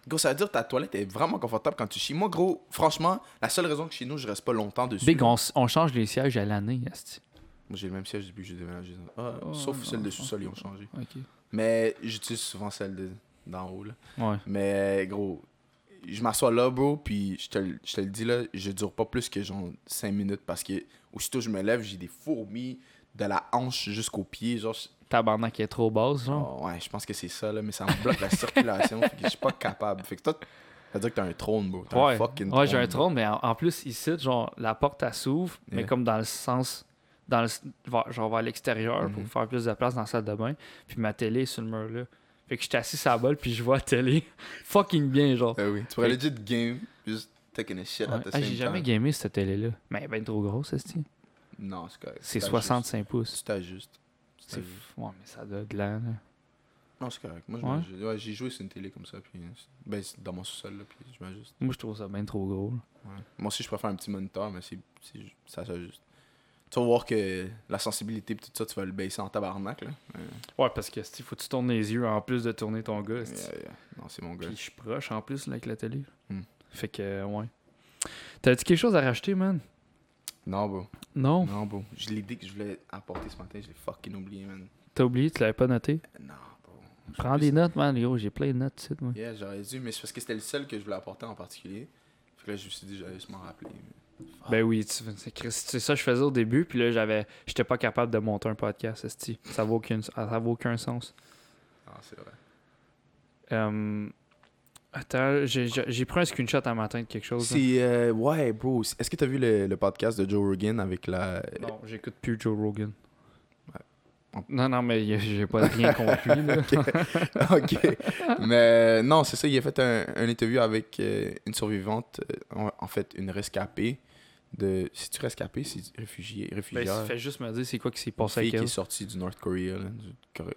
Gros, ça veut dire que ta toilette est vraiment confortable quand tu chies. Moi, gros, franchement, la seule raison que chez nous, je reste pas longtemps dessus. Big, on change les sièges à l'année, asti. Moi, j'ai le même siège depuis que j'ai déménagé. Sauf celle de sous-sol, ils ont changé. Okay. Mais j'utilise souvent celle d'en haut, là. Ouais. Mais gros, je m'assois là, bro, puis je te le dis, là, je dure pas plus que genre 5 minutes parce que aussitôt je me lève, j'ai des fourmis de la hanche jusqu'aux pieds, genre... Tabarnak qui est trop basse, genre. Oh, ouais, je pense que c'est ça, là, mais ça me bloque la circulation, fait que je suis pas capable. Fait que toi, ça veut dire que t'as un trône, bro. T'as un fucking trône. Ouais, j'ai un trône, mais en plus, ici, genre, la porte, elle s'ouvre, mais comme dans le sens, genre vers l'extérieur, pour faire plus de place dans la salle de bain, puis ma télé est sur le mur, là. Fait que je suis assis sur la balle, puis je vois la télé fucking bien, genre. Oui, tu pourrais legit game, juste taking a shit at the same time. J'ai jamais gamé cette télé-là. Mais elle est bien trop grosse, c'est-tu? Non, c'est correct. C'est 65 pouces. Tu t'ajustes. Ouais, mais ça doit de l'air, là. Non, c'est correct. Moi, j'ai joué sur une télé comme ça, puis ben, c'est dans mon sous-sol, là, puis je m'ajuste. Moi, je trouve ça bien trop gros, là. Ouais. Moi aussi, je préfère un petit moniteur, mais ça s'ajuste. Tu vas voir que la sensibilité et tout ça, tu vas le baisser en tabarnak, là. Ouais, parce que, faut que tu tournes les yeux en plus de tourner ton gars. Non, c'est mon gars. Puis je suis proche, en plus, là, avec la télé. Fait que, ouais. T'as-tu quelque chose à racheter, man? Non, bro. Non, bro. J'ai l'idée que je voulais apporter ce matin, je l'ai fucking oublié, man. T'as oublié? Tu l'avais pas noté? Non, bro. Prends des notes, man, gros. J'ai plein de notes, tu sais, moi. Yeah, j'aurais dû, mais c'est parce que c'était le seul que je voulais apporter en particulier. Fait que là, je me suis dit, j'allais juste m'en rappeler. Mais... Ben oui, c'est ça que je faisais au début, puis là, j'étais pas capable de monter un podcast, esti. Ça vaut aucun sens. Ah, c'est vrai. Attends, j'ai pris un screenshot un matin de quelque chose. C'est... ouais, bro. Est-ce que t'as vu le podcast de Joe Rogan avec la... Non, j'écoute plus Joe Rogan. Ouais. Non, mais j'ai pas rien compris, là. OK. Mais non, c'est ça. Il a fait un interview avec une survivante, en fait, une rescapée. C'est-tu rescapée? C'est réfugiée? Ben, fait juste me dire c'est quoi qui s'est passé avec elle. Qui est sortie du North Korea, là, du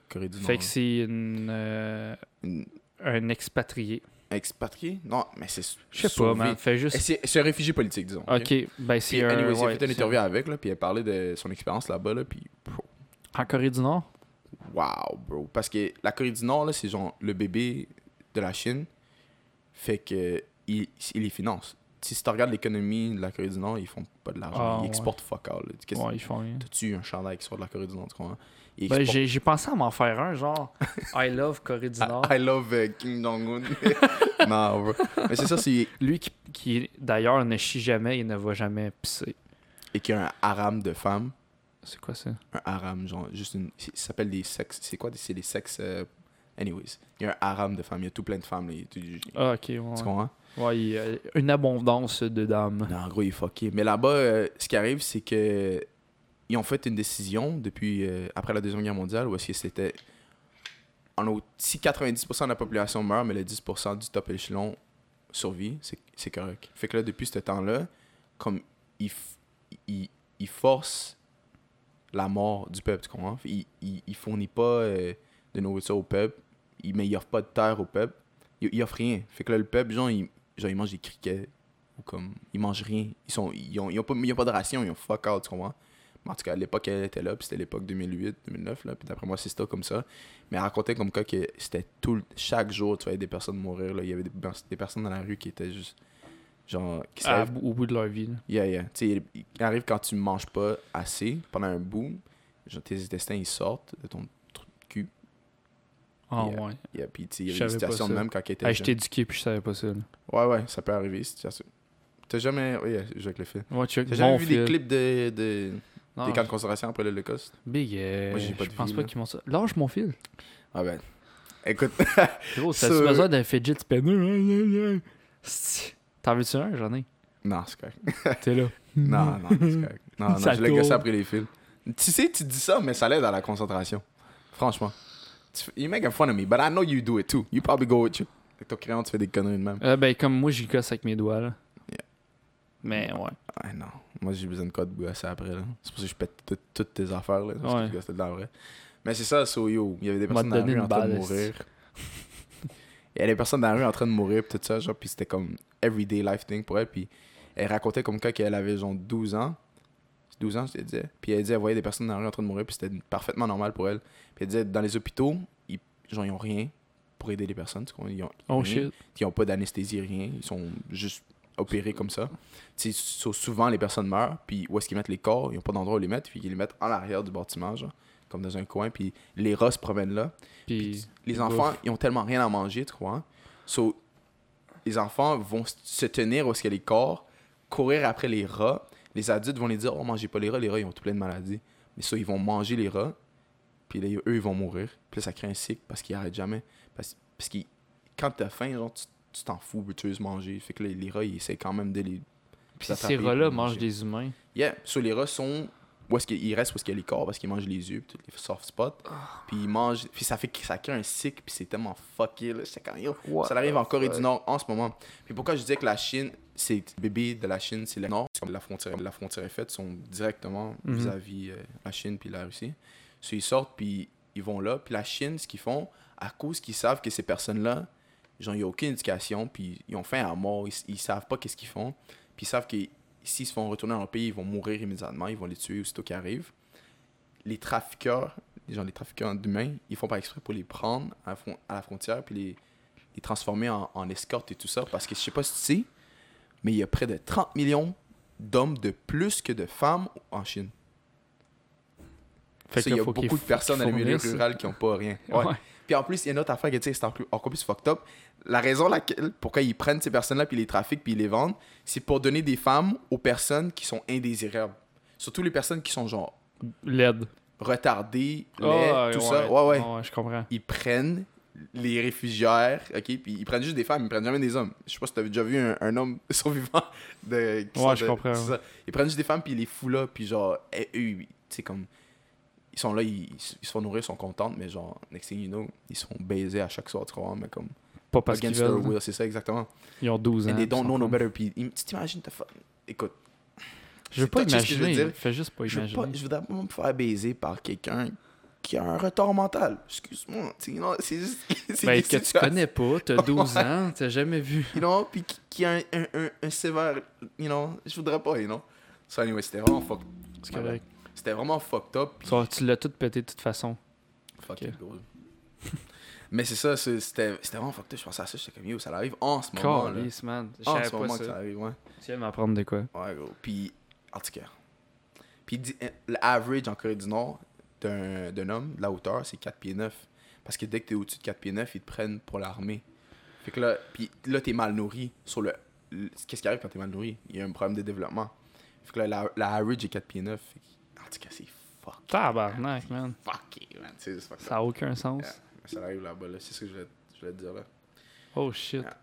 Corée du Nord. Fait que c'est un expatrié. Expatrié? Non, mais c'est... Je sais pas, man. Fait juste... C'est un réfugié politique, disons. OK. Ben, c'est puis, anyway, ouais, fait une interview avec, là, puis elle parlait de son expérience là-bas, là, puis... Bro. En Corée du Nord? Wow, bro. Parce que la Corée du Nord, là, c'est genre le bébé de la Chine, fait que il les finance. Si tu regardes l'économie de la Corée du Nord, ils font pas de l'argent. Ils exportent fuck all. Ils font rien. T'as-tu un chandail qui sort de la Corée du Nord, tu crois? Ben, j'ai pensé à m'en faire un, genre I love Corée du Nord. I love Kim Jong-un. Non, bro. Mais c'est ça, c'est. Lui qui d'ailleurs, ne chie jamais et ne va jamais pisser. Et qui a un haram de femmes. C'est quoi ça? Un haram, genre, juste une. Ça s'appelle des sexes. C'est quoi? C'est des sexes. Anyways, il y a un haram de femmes. Il y a tout plein de femmes. Ah, ok, ouais. Tu comprends? Ouais, il y a une abondance de dames. Non, en gros, il est fucké. Mais là-bas, ce qui arrive, c'est que. Ils ont fait une décision depuis après la Deuxième Guerre mondiale où est-ce que c'était si 90% de la population meurt, mais le 10% du top échelon survit, c'est correct. Fait que là, depuis ce temps-là, comme ils forcent la mort du peuple, tu comprends? Ils fournissent pas de nourriture au peuple, mais ils offrent pas de terre au peuple, ils offrent rien. Fait que là, le peuple, genre, ils mangent des criquets, ou comme, ils mangent rien. Ils ont pas de ration, ils ont fuck out, tu comprends? En tout cas, à l'époque, elle était là, puis c'était l'époque 2008, 2009, là, puis d'après moi, c'est ça comme ça. Mais elle racontait comme quoi que c'était chaque jour, tu voyais des personnes mourir, là. Il y avait des personnes dans la rue qui étaient juste, genre... Qui au bout de leur vie, là. Yeah. Tu sais, il arrive quand tu manges pas assez, pendant un bout, genre, tes intestins, ils sortent de ton trou de cul. Ah, oh, ouais. Yeah, puis tu sais, il y avait des situations de même quand elle était... je t'ai éduqué, puis je savais pas ça, là. Ouais, ça peut arriver, cette situation. T'as jamais... Oui, je le fais. Ouais, t'as jamais vu des clips de... Des camps de concentration après l'Holocauste? Big, moi, je pense pas qu'ils m'ont ça. Lâche mon fil. Ah ben, écoute. Gros, t'as-tu besoin d'un fidget spinner? T'en veux-tu un? J'en ai. Non, c'est correct. T'es là. Non, c'est correct. Non, je l'ai gossé après les fils. Tu sais, tu dis ça, mais ça l'aide à la concentration. Franchement. You make fun of me, but I know you do it too. You probably go with you. Avec ton crayon, tu fais des conneries de même. Ben, comme moi, j'y gosse avec mes doigts, là. Yeah. Mais ouais. Ah non. Moi, j'ai besoin de quoi de gosser après, là. C'est pour ça que je pète toutes tes affaires, là. Parce que je gosse de la vraie. Mais c'est ça, Soyo. Il y avait des personnes dans la rue en train de mourir. Il y avait des personnes dans la rue en train de mourir, pis tout ça, genre. Puis c'était comme everyday life thing pour elle. Puis elle racontait comme quoi qu'elle avait genre 12 ans. 12 ans, je te disais. Puis elle disait, elle voyait des personnes dans la rue en train de mourir, puis c'était parfaitement normal pour elle. Puis elle disait, dans les hôpitaux, ils ont rien pour aider les personnes. Ils ont pas d'anesthésie, rien. Ils sont juste opérés comme ça. Tu sais, souvent, les personnes meurent, puis où est-ce qu'ils mettent les corps? Ils n'ont pas d'endroit où les mettre, puis ils les mettent en arrière du bâtiment, genre, comme dans un coin, puis les rats se promènent là. Puis les enfants, ils ont tellement rien à manger, tu crois. Hein? So, les enfants vont se tenir où est-ce qu'il y a les corps, courir après les rats. Les adultes vont les dire « Oh, mangez pas les rats, ils ont tout plein de maladies. » Mais ça, ils vont manger les rats, puis là, eux, ils vont mourir. Puis là, ça crée un cycle parce qu'ils n'arrêtent jamais. Parce que quand t'as faim, genre, tu t'en fous, tu veux manger. Fait que là, les rats, ils essaient quand même de les... Puis ces rats-là mangent des humains. Yeah, so, les rats sont... Où est-ce qu'ils restent, où est-ce qu'il y a les corps, parce qu'ils mangent les yeux, puis tous les soft spots. Oh. Puis ils mangent... Puis ça crée un cycle, puis c'est tellement fucké, là. C'est quand même... Ça arrive en Corée du Nord en ce moment. Puis pourquoi je disais que la Chine... C'est bébé de la Chine, c'est le Nord. La frontière est faite, ils sont directement vis-à-vis la Chine puis la Russie. So, ils sortent, puis ils vont là. Puis la Chine, ce qu'ils font, à cause qu'ils savent que ces personnes-là, genre, ils n'ont aucune éducation, puis ils ont faim à mort, ils savent pas qu'est-ce qu'ils font. Puis ils savent que s'ils se font retourner dans leur pays, ils vont mourir immédiatement, ils vont les tuer aussitôt qu'ils arrivent. Les trafiquants d'humains, ils font par exprès pour les prendre à la frontière, puis les transformer en escorte et tout ça. Parce que je sais pas si tu sais, mais il y a près de 30 millions d'hommes de plus que de femmes en Chine. Fait ça, il y a beaucoup de personnes dans le milieu rural qui n'ont pas rien. Ouais. Puis en plus, il y a une autre affaire qui est encore plus fucked up. La raison pourquoi ils prennent ces personnes-là, puis ils les trafiquent, puis ils les vendent, c'est pour donner des femmes aux personnes qui sont indésirables. Surtout les personnes qui sont genre... Laides. Retardées, laides, tout ça. Ouais, je comprends. Ils prennent... les réfugiaires, ok, puis ils prennent juste des femmes, ils prennent jamais des hommes. Je sais pas si t'avais déjà vu un homme survivant de... je comprends. Ça. Ils prennent juste des femmes, puis ils les foutent là, puis genre, eux, tu sais, comme... Ils sont là, ils se font nourrir, ils sont contents, mais genre, next thing you know, ils sont baisés à chaque soir, tu crois, mais comme... Pas parce qu'ils veulent. Against their will, c'est ça, exactement. Ils ont 12 ans. And they don't know no better, puis tu t'imagines, t'as fait... Écoute. Je veux pas imaginer, fais juste pas imaginer. Je voudrais pas me faire baiser par quelqu'un qui a un retard mental. Excuse-moi. Non, c'est juste... C'est ben, que tu connais pas, t'as 12 ans, t'as jamais vu. You know, puis qui a un sévère... You know, je voudrais pas, you know. So anyway, c'était vraiment fucked. C'est correct. C'était vraiment fucked up. Pis... So, tu l'as tout pété de toute façon. Fuck it, gros. Mais c'est ça, c'était vraiment fucked up. Je pensais à ça, j'étais comme, yo, ça arrive en ce moment. Calice, man. Je savais pas ça. Que ça arrive, ouais. Tu viens de m'apprendre de quoi? Ouais, gros. Puis, en tout cas. Puis, l'average en Corée du Nord... d'un homme, de la hauteur, c'est 4 pieds 9. Parce que dès que t'es au-dessus de 4 pieds 9, ils te prennent pour l'armée. Fait que là, pis là, t'es mal nourri. Sur qu'est-ce qui arrive quand t'es mal nourri? Il y a un problème de développement. Fait que là, la average est 4 pieds 9. En tout cas, c'est fucking... Tabarnak, man. Fucking, man. C'est juste fucking. Ça n'a aucun sens. Yeah. Ça arrive là-bas, là. C'est ce que je voulais te dire, là. Oh, shit. Yeah.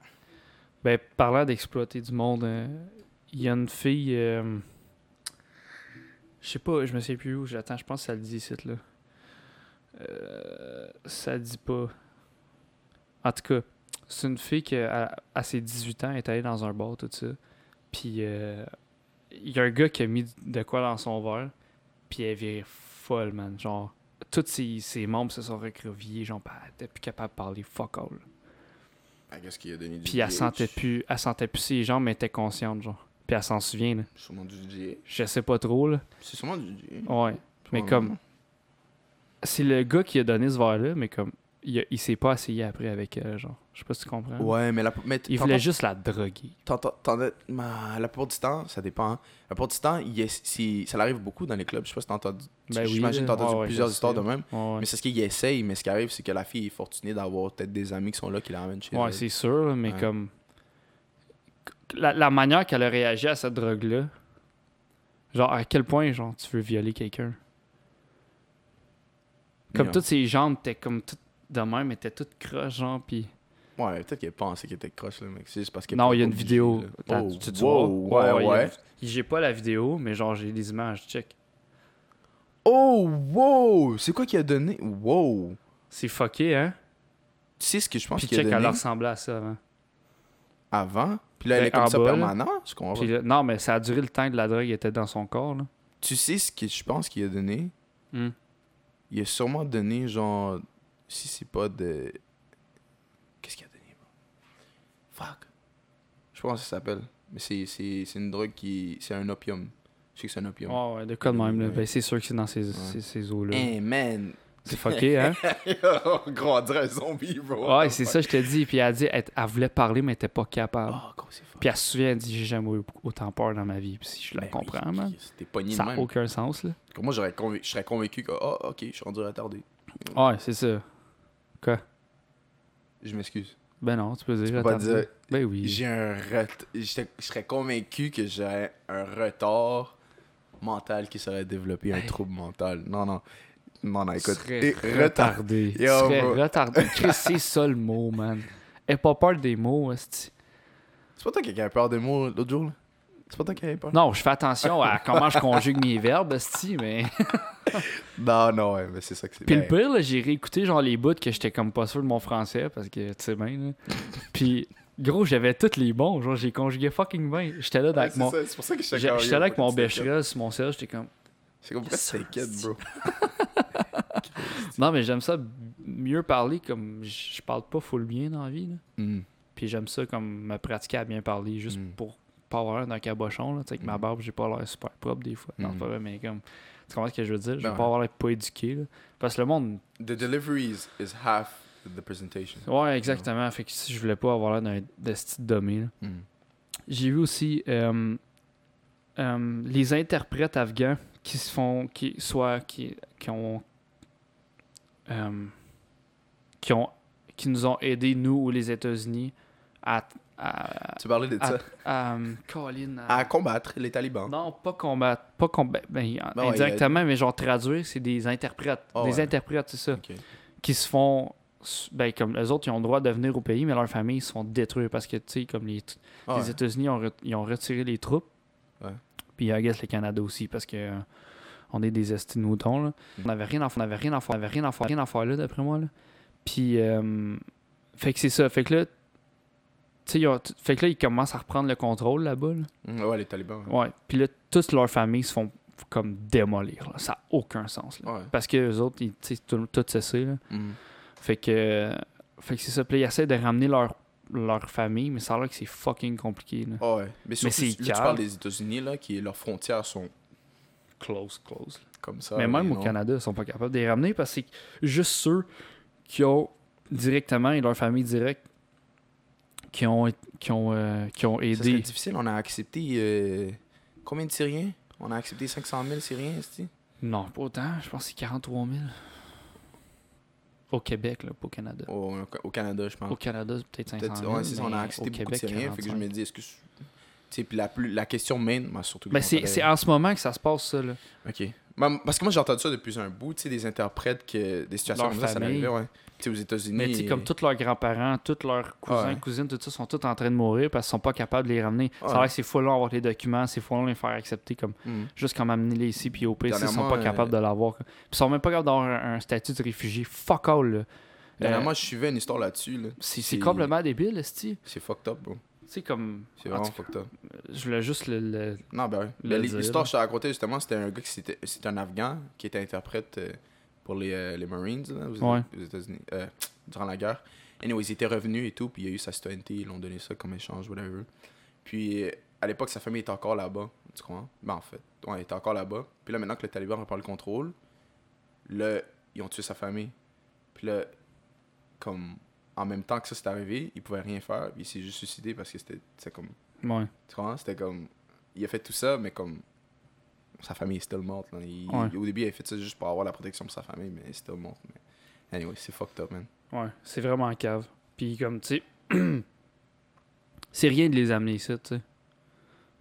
Ben, parlant d'exploiter du monde, il y a une fille... Je sais pas, je me sais plus où. J'attends, je pense que ça le dit ici, là. Ça dit pas. En tout cas, c'est une fille qui, à ses 18 ans, est allée dans un bar, tout ça. Puis, il y a un gars qui a mis de quoi dans son verre. Puis, elle vire folle, man. Genre, tous ses membres se sont recroquevillés. Genre, bah, elle était plus capable de parler. Fuck all. Qu'est-ce qu'il a donné du VIH? Puis, elle sentait plus ses jambes, mais elle était consciente, genre. Puis elle s'en souvient, là. C'est sûrement du VIH. Je sais pas trop, là. C'est sûrement du VIH. Ouais. Mais comme... C'est le gars qui a donné ce verre-là, mais comme... Il s'est pas essayé après avec elle, genre. Je sais pas si tu comprends. Ouais, mais... il voulait juste la droguer. La plupart du temps, ça dépend. Hein. La plupart du temps, ça arrive beaucoup dans les clubs. Je sais pas si t'as entendu... J'imagine que t'as entendu plusieurs histoires de même. Ouais. Mais c'est ce qu'il essaye. Mais ce qui arrive, c'est que la fille est fortunée d'avoir peut-être des amis qui sont là, qui la ramènent chez elle. Ouais, c'est sûr, mais comme... La manière qu'elle a réagi à cette drogue-là, genre, à quel point, genre, tu veux violer quelqu'un? Comme toutes ses jambes étaient comme toutes de même, étaient toutes croches, genre, pis... Ouais, peut-être qu'elle pensait qu'elle était croche, là, mec. C'est parce qu'elle... Non, il y a une vidéo. Tu vois? Ouais. J'ai pas la vidéo, mais genre, j'ai des images, check. Oh, wow! C'est quoi qu'il a donné? Wow! C'est fucké, hein? Tu sais ce que je pense qu'il y a donné? Puis check, elle ressemblait à ça avant. Avant? Puis là, elle est comme ça permanent, je comprends. Non, mais ça a duré le temps que la drogue était dans son corps, là. Tu sais ce que je pense qu'il a donné? Il a sûrement donné, genre... Si c'est pas de... Qu'est-ce qu'il a donné? Fuck. Je pense que ça s'appelle. Mais c'est une drogue qui... C'est un opium. Je sais que c'est un opium. Ah ouais, de quoi de même, là. Ben, c'est sûr que c'est dans ces eaux-là. Hey, man! C'est fucké, hein? Gros, dirait un zombie, bro. Ouais, c'est ça, je te dis. Puis elle a dit, elle voulait parler, mais elle était pas capable. Oh, gros, c'est fuck. Puis elle se souvient, elle dit, j'ai jamais eu autant peur dans ma vie. Puis si je la comprends, man. C'était pogné de même. Ça n'a aucun sens, là. Moi, je serais convaincu que, ah, ok, je suis rendu retardé. Ouais, c'est ça. Quoi? Je m'excuse. Ben non, tu peux dire retardé. Pas dire, ben oui. J'ai un retard. Je serais convaincu que j'ai un retard mental qui serait développé, un trouble mental. Non, écoute, t'es retardé. Tu serais retardé. C'est ça le mot, man. Aie pas peur des mots, esti. C'est pas toi qui avais peur des mots l'autre jour, là? C'est pas toi qui avais peur? Non, je fais attention à comment je conjugue mes verbes, esti, mais... non, ouais, mais c'est ça que c'est. Puis le pire, là, j'ai réécouté genre les bouts que j'étais comme pas sûr de mon français, parce que, tu sais bien, là. Puis... Gros, j'avais tous les bons, genre j'ai conjugué fucking bien. J'étais là avec mon... C'est pour ça que j'étais là avec mon bécherel sur mon sel, j'étais comme... C'est comme pourquoi tu t'inquiètes, bro? Non, mais j'aime ça mieux parler, comme je parle pas full bien dans la vie, là. Puis j'aime ça comme me pratiquer à bien parler, juste pour pas avoir l'air d'un cabochon, là. Tu sais, avec ma barbe, j'ai pas l'air super propre des fois. Non, pas mais comme... Tu comprends ce que je veux dire? Je veux pas avoir l'air pas éduqué, là. Parce que le monde... The deliveries is half... the presentation. Ouais, exactement. Fait que si je voulais pas avoir l'air d'un style dommé. J'ai vu aussi les interprètes afghans qui se font qui nous ont aidés, nous ou les États-Unis, à tu parlais de ça? À combattre les talibans. Non, pas combattre. Indirectement, mais genre traduire, c'est des interprètes. Interprètes, c'est ça. Okay. Qui se font... Ben, comme eux autres, ils ont le droit de venir au pays, mais leurs familles, ils se font détruire parce que, tu sais, comme les États-Unis, ils ont retiré les troupes. Ouais. Puis, I guess, le Canada aussi, parce que on est des estis de moutons, là. On n'avait rien à faire, là, d'après moi, là. Puis, fait que c'est ça. Fait que là, fait que là, ils commencent à reprendre le contrôle là-bas, là. Ouais, les talibans. Ouais. Puis là, toutes leurs familles se font comme démolir, là. Ça n'a aucun sens, là. Ouais. Parce que eux autres, ils, tu sais, tout cessé, là. Fait que c'est ça. Puis là, ils essaient de ramener leur famille, mais ça a l'air que c'est fucking compliqué, là. Oh ouais. Mais surtout, là, tu parles des États-Unis, là, qui leurs frontières sont... Close. Comme ça. Mais même au Canada, ils sont pas capables de les ramener parce que c'est juste ceux qui ont directement, et leur famille directe, qui ont aidé. Ça serait difficile. On a accepté... combien de Syriens? On a accepté 500 000 Syriens, c'est-tu? Non, pas autant. Je pense que c'est 43 000. Au Québec, là, pas au Canada. Au Canada, je pense. Au Canada, c'est peut-être 500 000. Ouais, c'est ça, on a accepté beaucoup de Syriens. Fait que je me dis, est-ce que... Tu sais, puis la question main, moi, surtout... Mais c'est en ce moment que ça se passe, ça, là. OK. Parce que moi, j'ai entendu ça depuis un bout, tu sais, des interprètes, que des situations comme ça, ça m'arrivait, ouais. Tu sais, aux États-Unis... Mais tu sais, comme tous leurs grands-parents, tous leurs cousins, cousines, tout ça, sont tous en train de mourir parce qu'ils sont pas capables de les ramener. C'est vrai que c'est fou long avoir les documents, c'est fou long les faire accepter, comme... Juste comme amener-les ici, puis au pays, ils sont pas capables de l'avoir. Puis ils sont même pas capables d'avoir un statut de réfugié. Fuck all, là. Dernièrement, je suivais une histoire là-dessus, là. C'est complètement débile, esti. C'est fucked up, bro. C'est comme... C'est vraiment fucked up. Je voulais juste le... Non, ben oui. L'histoire que je t'ai racontée, justement, c'était un gars c'était un Afghan qui était interprète pour les Marines, là, aux États-Unis, durant la guerre. Anyway, ils étaient revenus et tout, puis il y a eu sa citoyenneté, ils l'ont donné ça comme échange, whatever. Puis, à l'époque, sa famille était encore là-bas, tu comprends? Ben, en fait, elle était encore là-bas. Puis là, maintenant que les talibans reprennent le contrôle, là, ils ont tué sa famille. Puis là, comme... En même temps que ça s'est arrivé, il pouvait rien faire. Il s'est juste suicidé parce que c'était comme... Ouais. Tu comprends? C'était comme... Il a fait tout ça, mais comme... Sa famille est still morte. Là. Au début, il a fait ça juste pour avoir la protection de sa famille, mais elle est still morte. Mais... Anyway, c'est fucked up, man. Ouais, c'est vraiment en cave. Puis comme, tu sais... c'est rien de les amener ici, tu sais.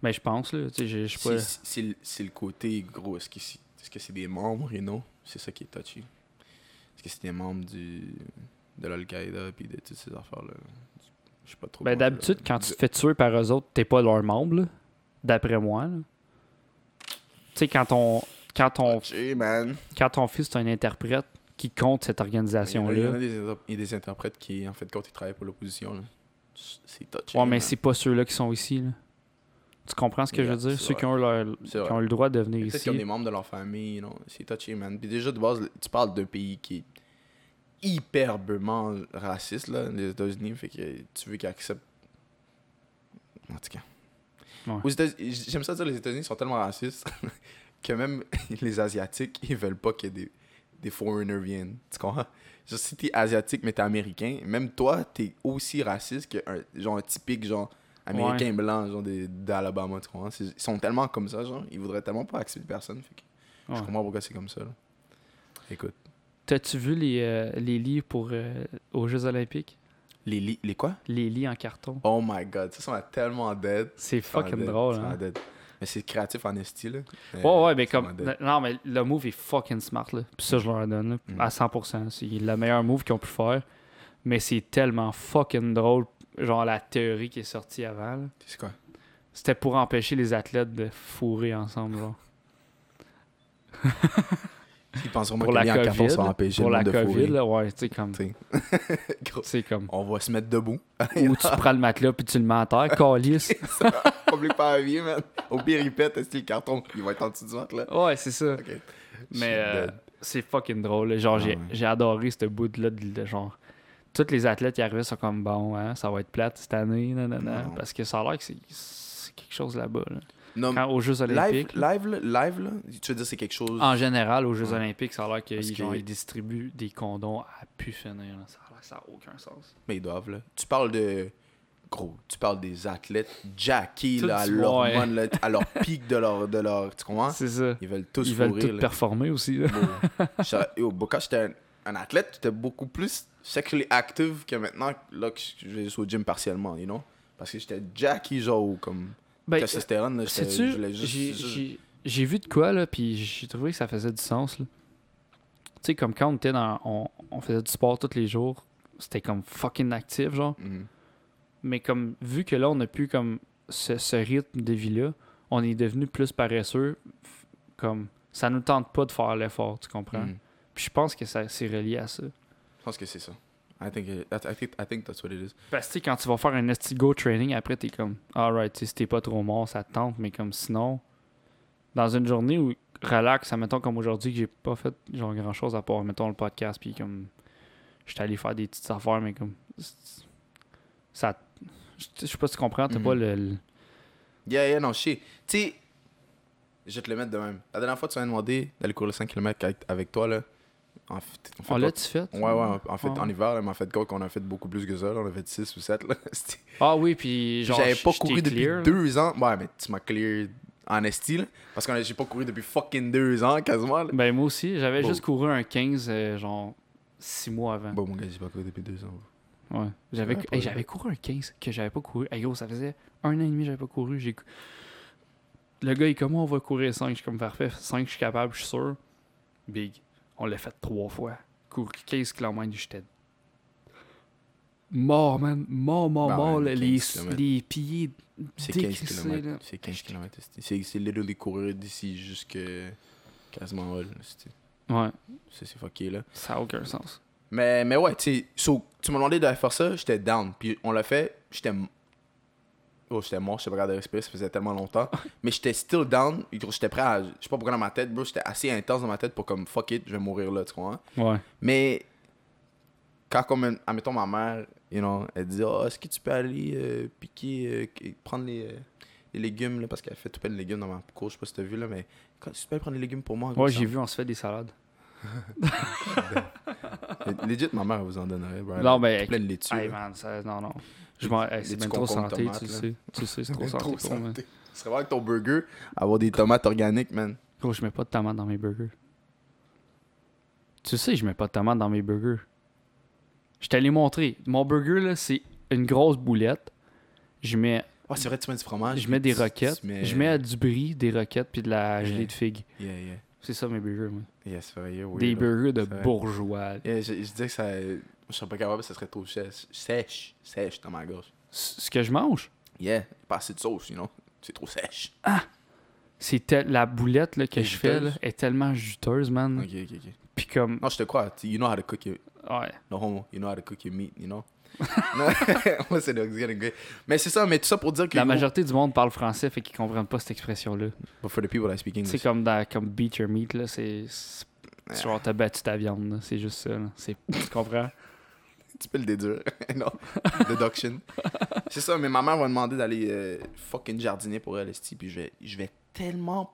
Mais je pense, là, tu sais, je sais pas... C'est le côté gros. Est-ce que c'est des membres et non? C'est ça qui est touchy. Est-ce que c'est des membres de l'Al-Qaïda puis de toutes ces affaires-là. Je sais pas trop. Ben, d'habitude, quand tu te fais tuer par eux autres, t'es pas leur membre, là, d'après moi. Tu sais, quand ton fils est un interprète, qui compte cette organisation-là. Il y a des interprètes qui, en fait, quand ils travaillent pour l'opposition, là, c'est touché. Ouais, mais c'est pas ceux-là qui sont ici, là. Tu comprends ce que je veux dire? Ceux qui ont, qui ont le droit de venir ici. Peut-être qu'ils ont des membres de leur famille. Non? C'est touché, man. Puis déjà, de base, tu parles d'un pays qui est hyperbement raciste, là, les États-Unis. Fait que tu veux qu'ils acceptent. En tout cas. Ouais. Aux États-Unis, j'aime ça dire les États-Unis sont tellement racistes que même les Asiatiques, ils veulent pas qu'il y ait des foreigners viennent. Tu comprends? Genre, si t'es asiatique, mais t'es américain, même toi, t'es aussi raciste qu'un typique, genre, américain blanc, genre, d'Alabama, tu comprends? Ils sont tellement comme ça, genre, ils voudraient tellement pas accepter personne. Fait que je comprends pourquoi c'est comme ça, là. Écoute. T'as-tu vu les lits pour aux Jeux olympiques? Les quoi? Les lits en carton. Oh my God, ça m'a tellement dead. C'est fucking drôle, hein? Mais c'est créatif en esti, là. Ouais, mais comme... Non, mais le move est fucking smart, là. Puis ça, je leur donne, là, à 100%. C'est le meilleur move qu'ils ont pu faire. Mais c'est tellement fucking drôle, genre la théorie qui est sortie avant, là. C'est quoi? C'était pour empêcher les athlètes de fourrer ensemble, genre. Ils pensent vraiment que les liens en carton sont empêchés de fourrer. Pour la COVID, là, ouais, tu sais, comme... C'est comme... On va se mettre debout. Ou tu prends le matelas puis tu le mets à terre, câlisse. Complique pas la vie, man. Au pire, il pète, c'est le carton, il va être en dessous du ventre, là. Ouais, c'est ça. Okay. Mais c'est fucking drôle, là. Genre, j'ai adoré ce bout-là de genre... Tous les athlètes qui arrivaient sont comme, bon, hein, ça va être plate cette année, non. Parce que ça a l'air que c'est quelque chose là-bas, là. Non, quand aux Jeux olympiques... Live, là, tu veux dire c'est quelque chose... En général, aux Jeux olympiques, ça a l'air qu'ils distribuent des condoms à pu finir. Là. Ça n'a aucun sens. Mais ils doivent, là. Tu parles de... Gros, tu parles des athlètes jackés là, à l'hormone, là, à leur pic de leur... Tu comprends? C'est ça. Ils veulent tous fourrer. Ils veulent tous performer aussi. Là. Quand j'étais un athlète, j'étais beaucoup plus sexually active que maintenant, là, que je vais juste au gym partiellement, you know? Parce que j'étais jacké, genre, comme... Ben, testérone, sais-tu, j'ai vu de quoi, là, puis j'ai trouvé que ça faisait du sens, là. Tu sais, comme quand on était on faisait du sport tous les jours, c'était comme fucking actif, genre. Mm-hmm. Mais comme, vu que là, on a plus comme ce rythme de vie-là, on est devenu plus paresseux, comme, ça nous tente pas de faire l'effort, tu comprends? Mm-hmm. Puis je pense que c'est relié à ça. Je pense que c'est ça. I think that's what it is. Parce que quand tu vas faire un estigo training, après t'es comme alright, si t'es pas trop mort, ça te tente, mais comme sinon, dans une journée où relax, admettons comme aujourd'hui que j'ai pas fait genre grand chose à part, mettons le podcast, puis comme j'étais allé faire des petites affaires, mais comme ça, je sais pas si tu comprends, t'as pas le. Yeah, non, shit. Tu sais, je vais te le mettre de même. La dernière fois, tu m'as demandé d'aller courir le 5 km avec toi, là. En fait, l'as-tu fait? Ouais, en fait, en hiver, là, mais en fait, compte qu'on a fait beaucoup plus que ça. Là, on a fait 6 ou 7. Là. Ah oui, puis genre, j'avais pas couru depuis 2 ans. Ouais, mais tu m'as clear en esti, là, parce que j'ai pas couru depuis fucking 2 ans, quasiment. Là. Ben, moi aussi, j'avais juste couru un 15, genre, 6 mois avant. Bon, mon gars, j'ai pas couru depuis 2 ans. Ouais. J'avais couru un 15 que j'avais pas couru. Hey, gros, ça faisait 1 an et demi que j'avais pas couru. Le gars, il est comme, on va courir 5. Je suis comme, parfait, 5, je suis capable, je suis sûr. Big. On l'a fait 3 fois. Cours 15 km, j'étais mort, man. Mort. Là, les pieds décrissés. C'est 15 km. C'est literally courir d'ici jusqu'à quasiment Hall. Ouais. C'est fucké, là. Ça n'a aucun sens. Mais ouais, tu m'as demandé de faire ça, j'étais down. Puis on l'a fait, j'étais mort, je sais pas regarder respirer, ça faisait tellement longtemps. Mais j'étais still down, j'étais prêt à... Je sais pas pourquoi dans ma tête, bro, j'étais assez intense dans ma tête pour comme « fuck it, je vais mourir là », tu comprends? Ouais. Mais quand comme, admettons, ma mère, you know, elle dit « Ah, oh, est-ce que tu peux aller piquer, prendre les légumes, là, parce qu'elle fait tout plein de légumes dans ma cour, je sais pas si t'as vu, là, mais quand tu peux aller prendre les légumes pour moi? » Ouais, j'ai vu, on se fait des salades. Legit, ma mère vous en donnerait, bro. Non, mais plein de laitue. Hey, man, ça, non. C'est même trop santé, tomates, tu sais, c'est trop santé. Trop santé. Ce serait vrai que ton burger, avoir des tomates organiques, man. Gros, je mets pas de tomates dans mes burgers. Tu sais, je mets pas de tomates dans mes burgers. Je t'allais montrer. Mon burger, là, c'est une grosse boulette. Je mets... Ah, c'est vrai, tu mets du fromage. Je mets des roquettes. Je mets du brie, des roquettes, puis de la gelée de figues. Yeah. C'est ça, mes burgers, moi. Yeah, c'est vrai, oui. Des burgers de bourgeois. Yeah, je disais que ça... Je serais pas capable, ça serait trop sèche dans ma gorge. Ce que je mange? Yeah, pas assez de sauce, sinon. C'est trop sèche. Ah! La boulette là, que je fais là, est tellement juteuse, man. Ok. Puis comme... Non, je te crois. You know how to cook your... Ouais. No homo. You know how to cook your meat, you know? Moi, c'est great. Mais c'est ça, mais tout ça pour dire que... La majorité du monde parle français, fait qu'ils comprennent pas cette expression-là. But for the people that speak English... C'est comme dans, comme beat your meat, là, c'est genre, t'as battu ta viande, là. C'est juste ça, là. C'est... Tu comprends? Tu peux le déduire. Non. Deduction. C'est ça, mais ma mère va demander d'aller fucking jardiner pour elle, esti, puis je vais tellement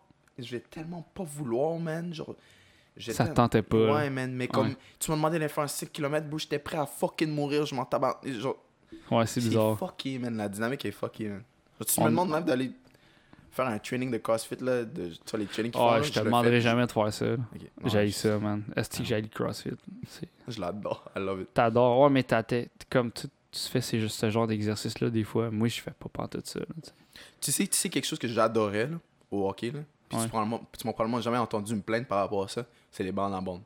pas vouloir, man. Genre, ça te tentait pas. Ouais, man, mais comme tu m'as demandé d'aller faire 6 km, bro, j'étais prêt à fucking mourir, je m'en tabac. Genre... Ouais, c'est bizarre. C'est fucké, man, la dynamique est fuckée, man. Genre, tu me demandes même d'aller faire un training de CrossFit, là, de toi, les trainings qui font. Ouais, je te demanderai jamais de faire ça. Okay. J'haïs ça, man. Est-ce que j'haïs le CrossFit? C'est... Je l'adore, I love it. T'adores, ouais, mais ta tête, comme tu fais c'est juste ce genre d'exercice-là, des fois. Moi, je fais pas pantoute ça, là, tu sais quelque chose que j'adorais, là, au hockey, là? Puis tu m'as probablement jamais entendu me plaindre par rapport à ça. C'est les bandes en bande.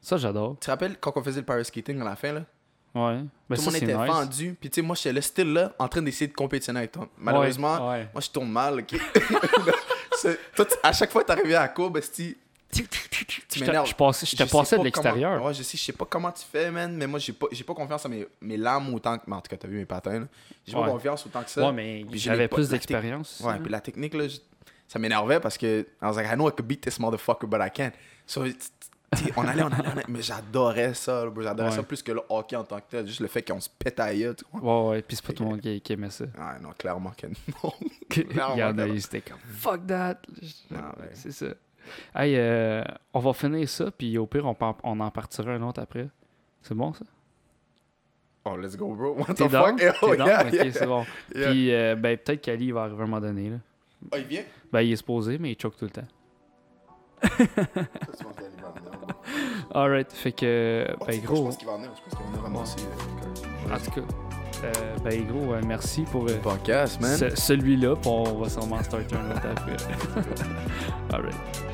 Ça, j'adore. Tu te rappelles quand on faisait le paraskating à la fin, là? Ouais. Ben tout le monde était fendu. Puis tu sais, moi, j'étais là, style là, en train d'essayer de compétitionner avec toi. Malheureusement, moi, je tourne mal, OK? Toi, à chaque fois que t'arrivais à la courbe, tu m'énerves. Je te passais de l'extérieur. Comment... Ouais, je sais pas comment tu fais, man, mais moi, j'ai pas confiance à mes lames autant que... Mais en tout cas, t'as vu mes patins, là. J'ai pas confiance autant que ça. Ouais, mais j'avais plus d'expérience. Ouais, puis la technique, là... Ça m'énervait parce que I was like, I know I could beat this motherfucker, but I can't. So, on allait, mais j'adorais ça, bro. J'adorais ça plus que le hockey en tant que tel. Juste le fait qu'on se pétaillait. Ouais, puis c'est pas tout le monde qui aimait ça. Ah non, clairement que non. Regarde, il était comme fuck that. C'est ça. Hey, on va finir ça, puis au pire, on en partira un autre après. C'est bon, ça? Oh, let's go, bro. What the fuck? Oh, yeah, ok, c'est bon. Puis ben, peut-être qu'Ali va arriver à un moment donné, là. Ah, il vient? Ben, il est supposé, mais il choque tout le temps. Alright, fait que... Ben, gros... Je pense qu'il va en venir. Je pense qu'il va venir ramasser... En tout cas, ben, gros, merci pour... Le podcast, man. Celui-là, puis on va sûrement starter un autre après. Alright.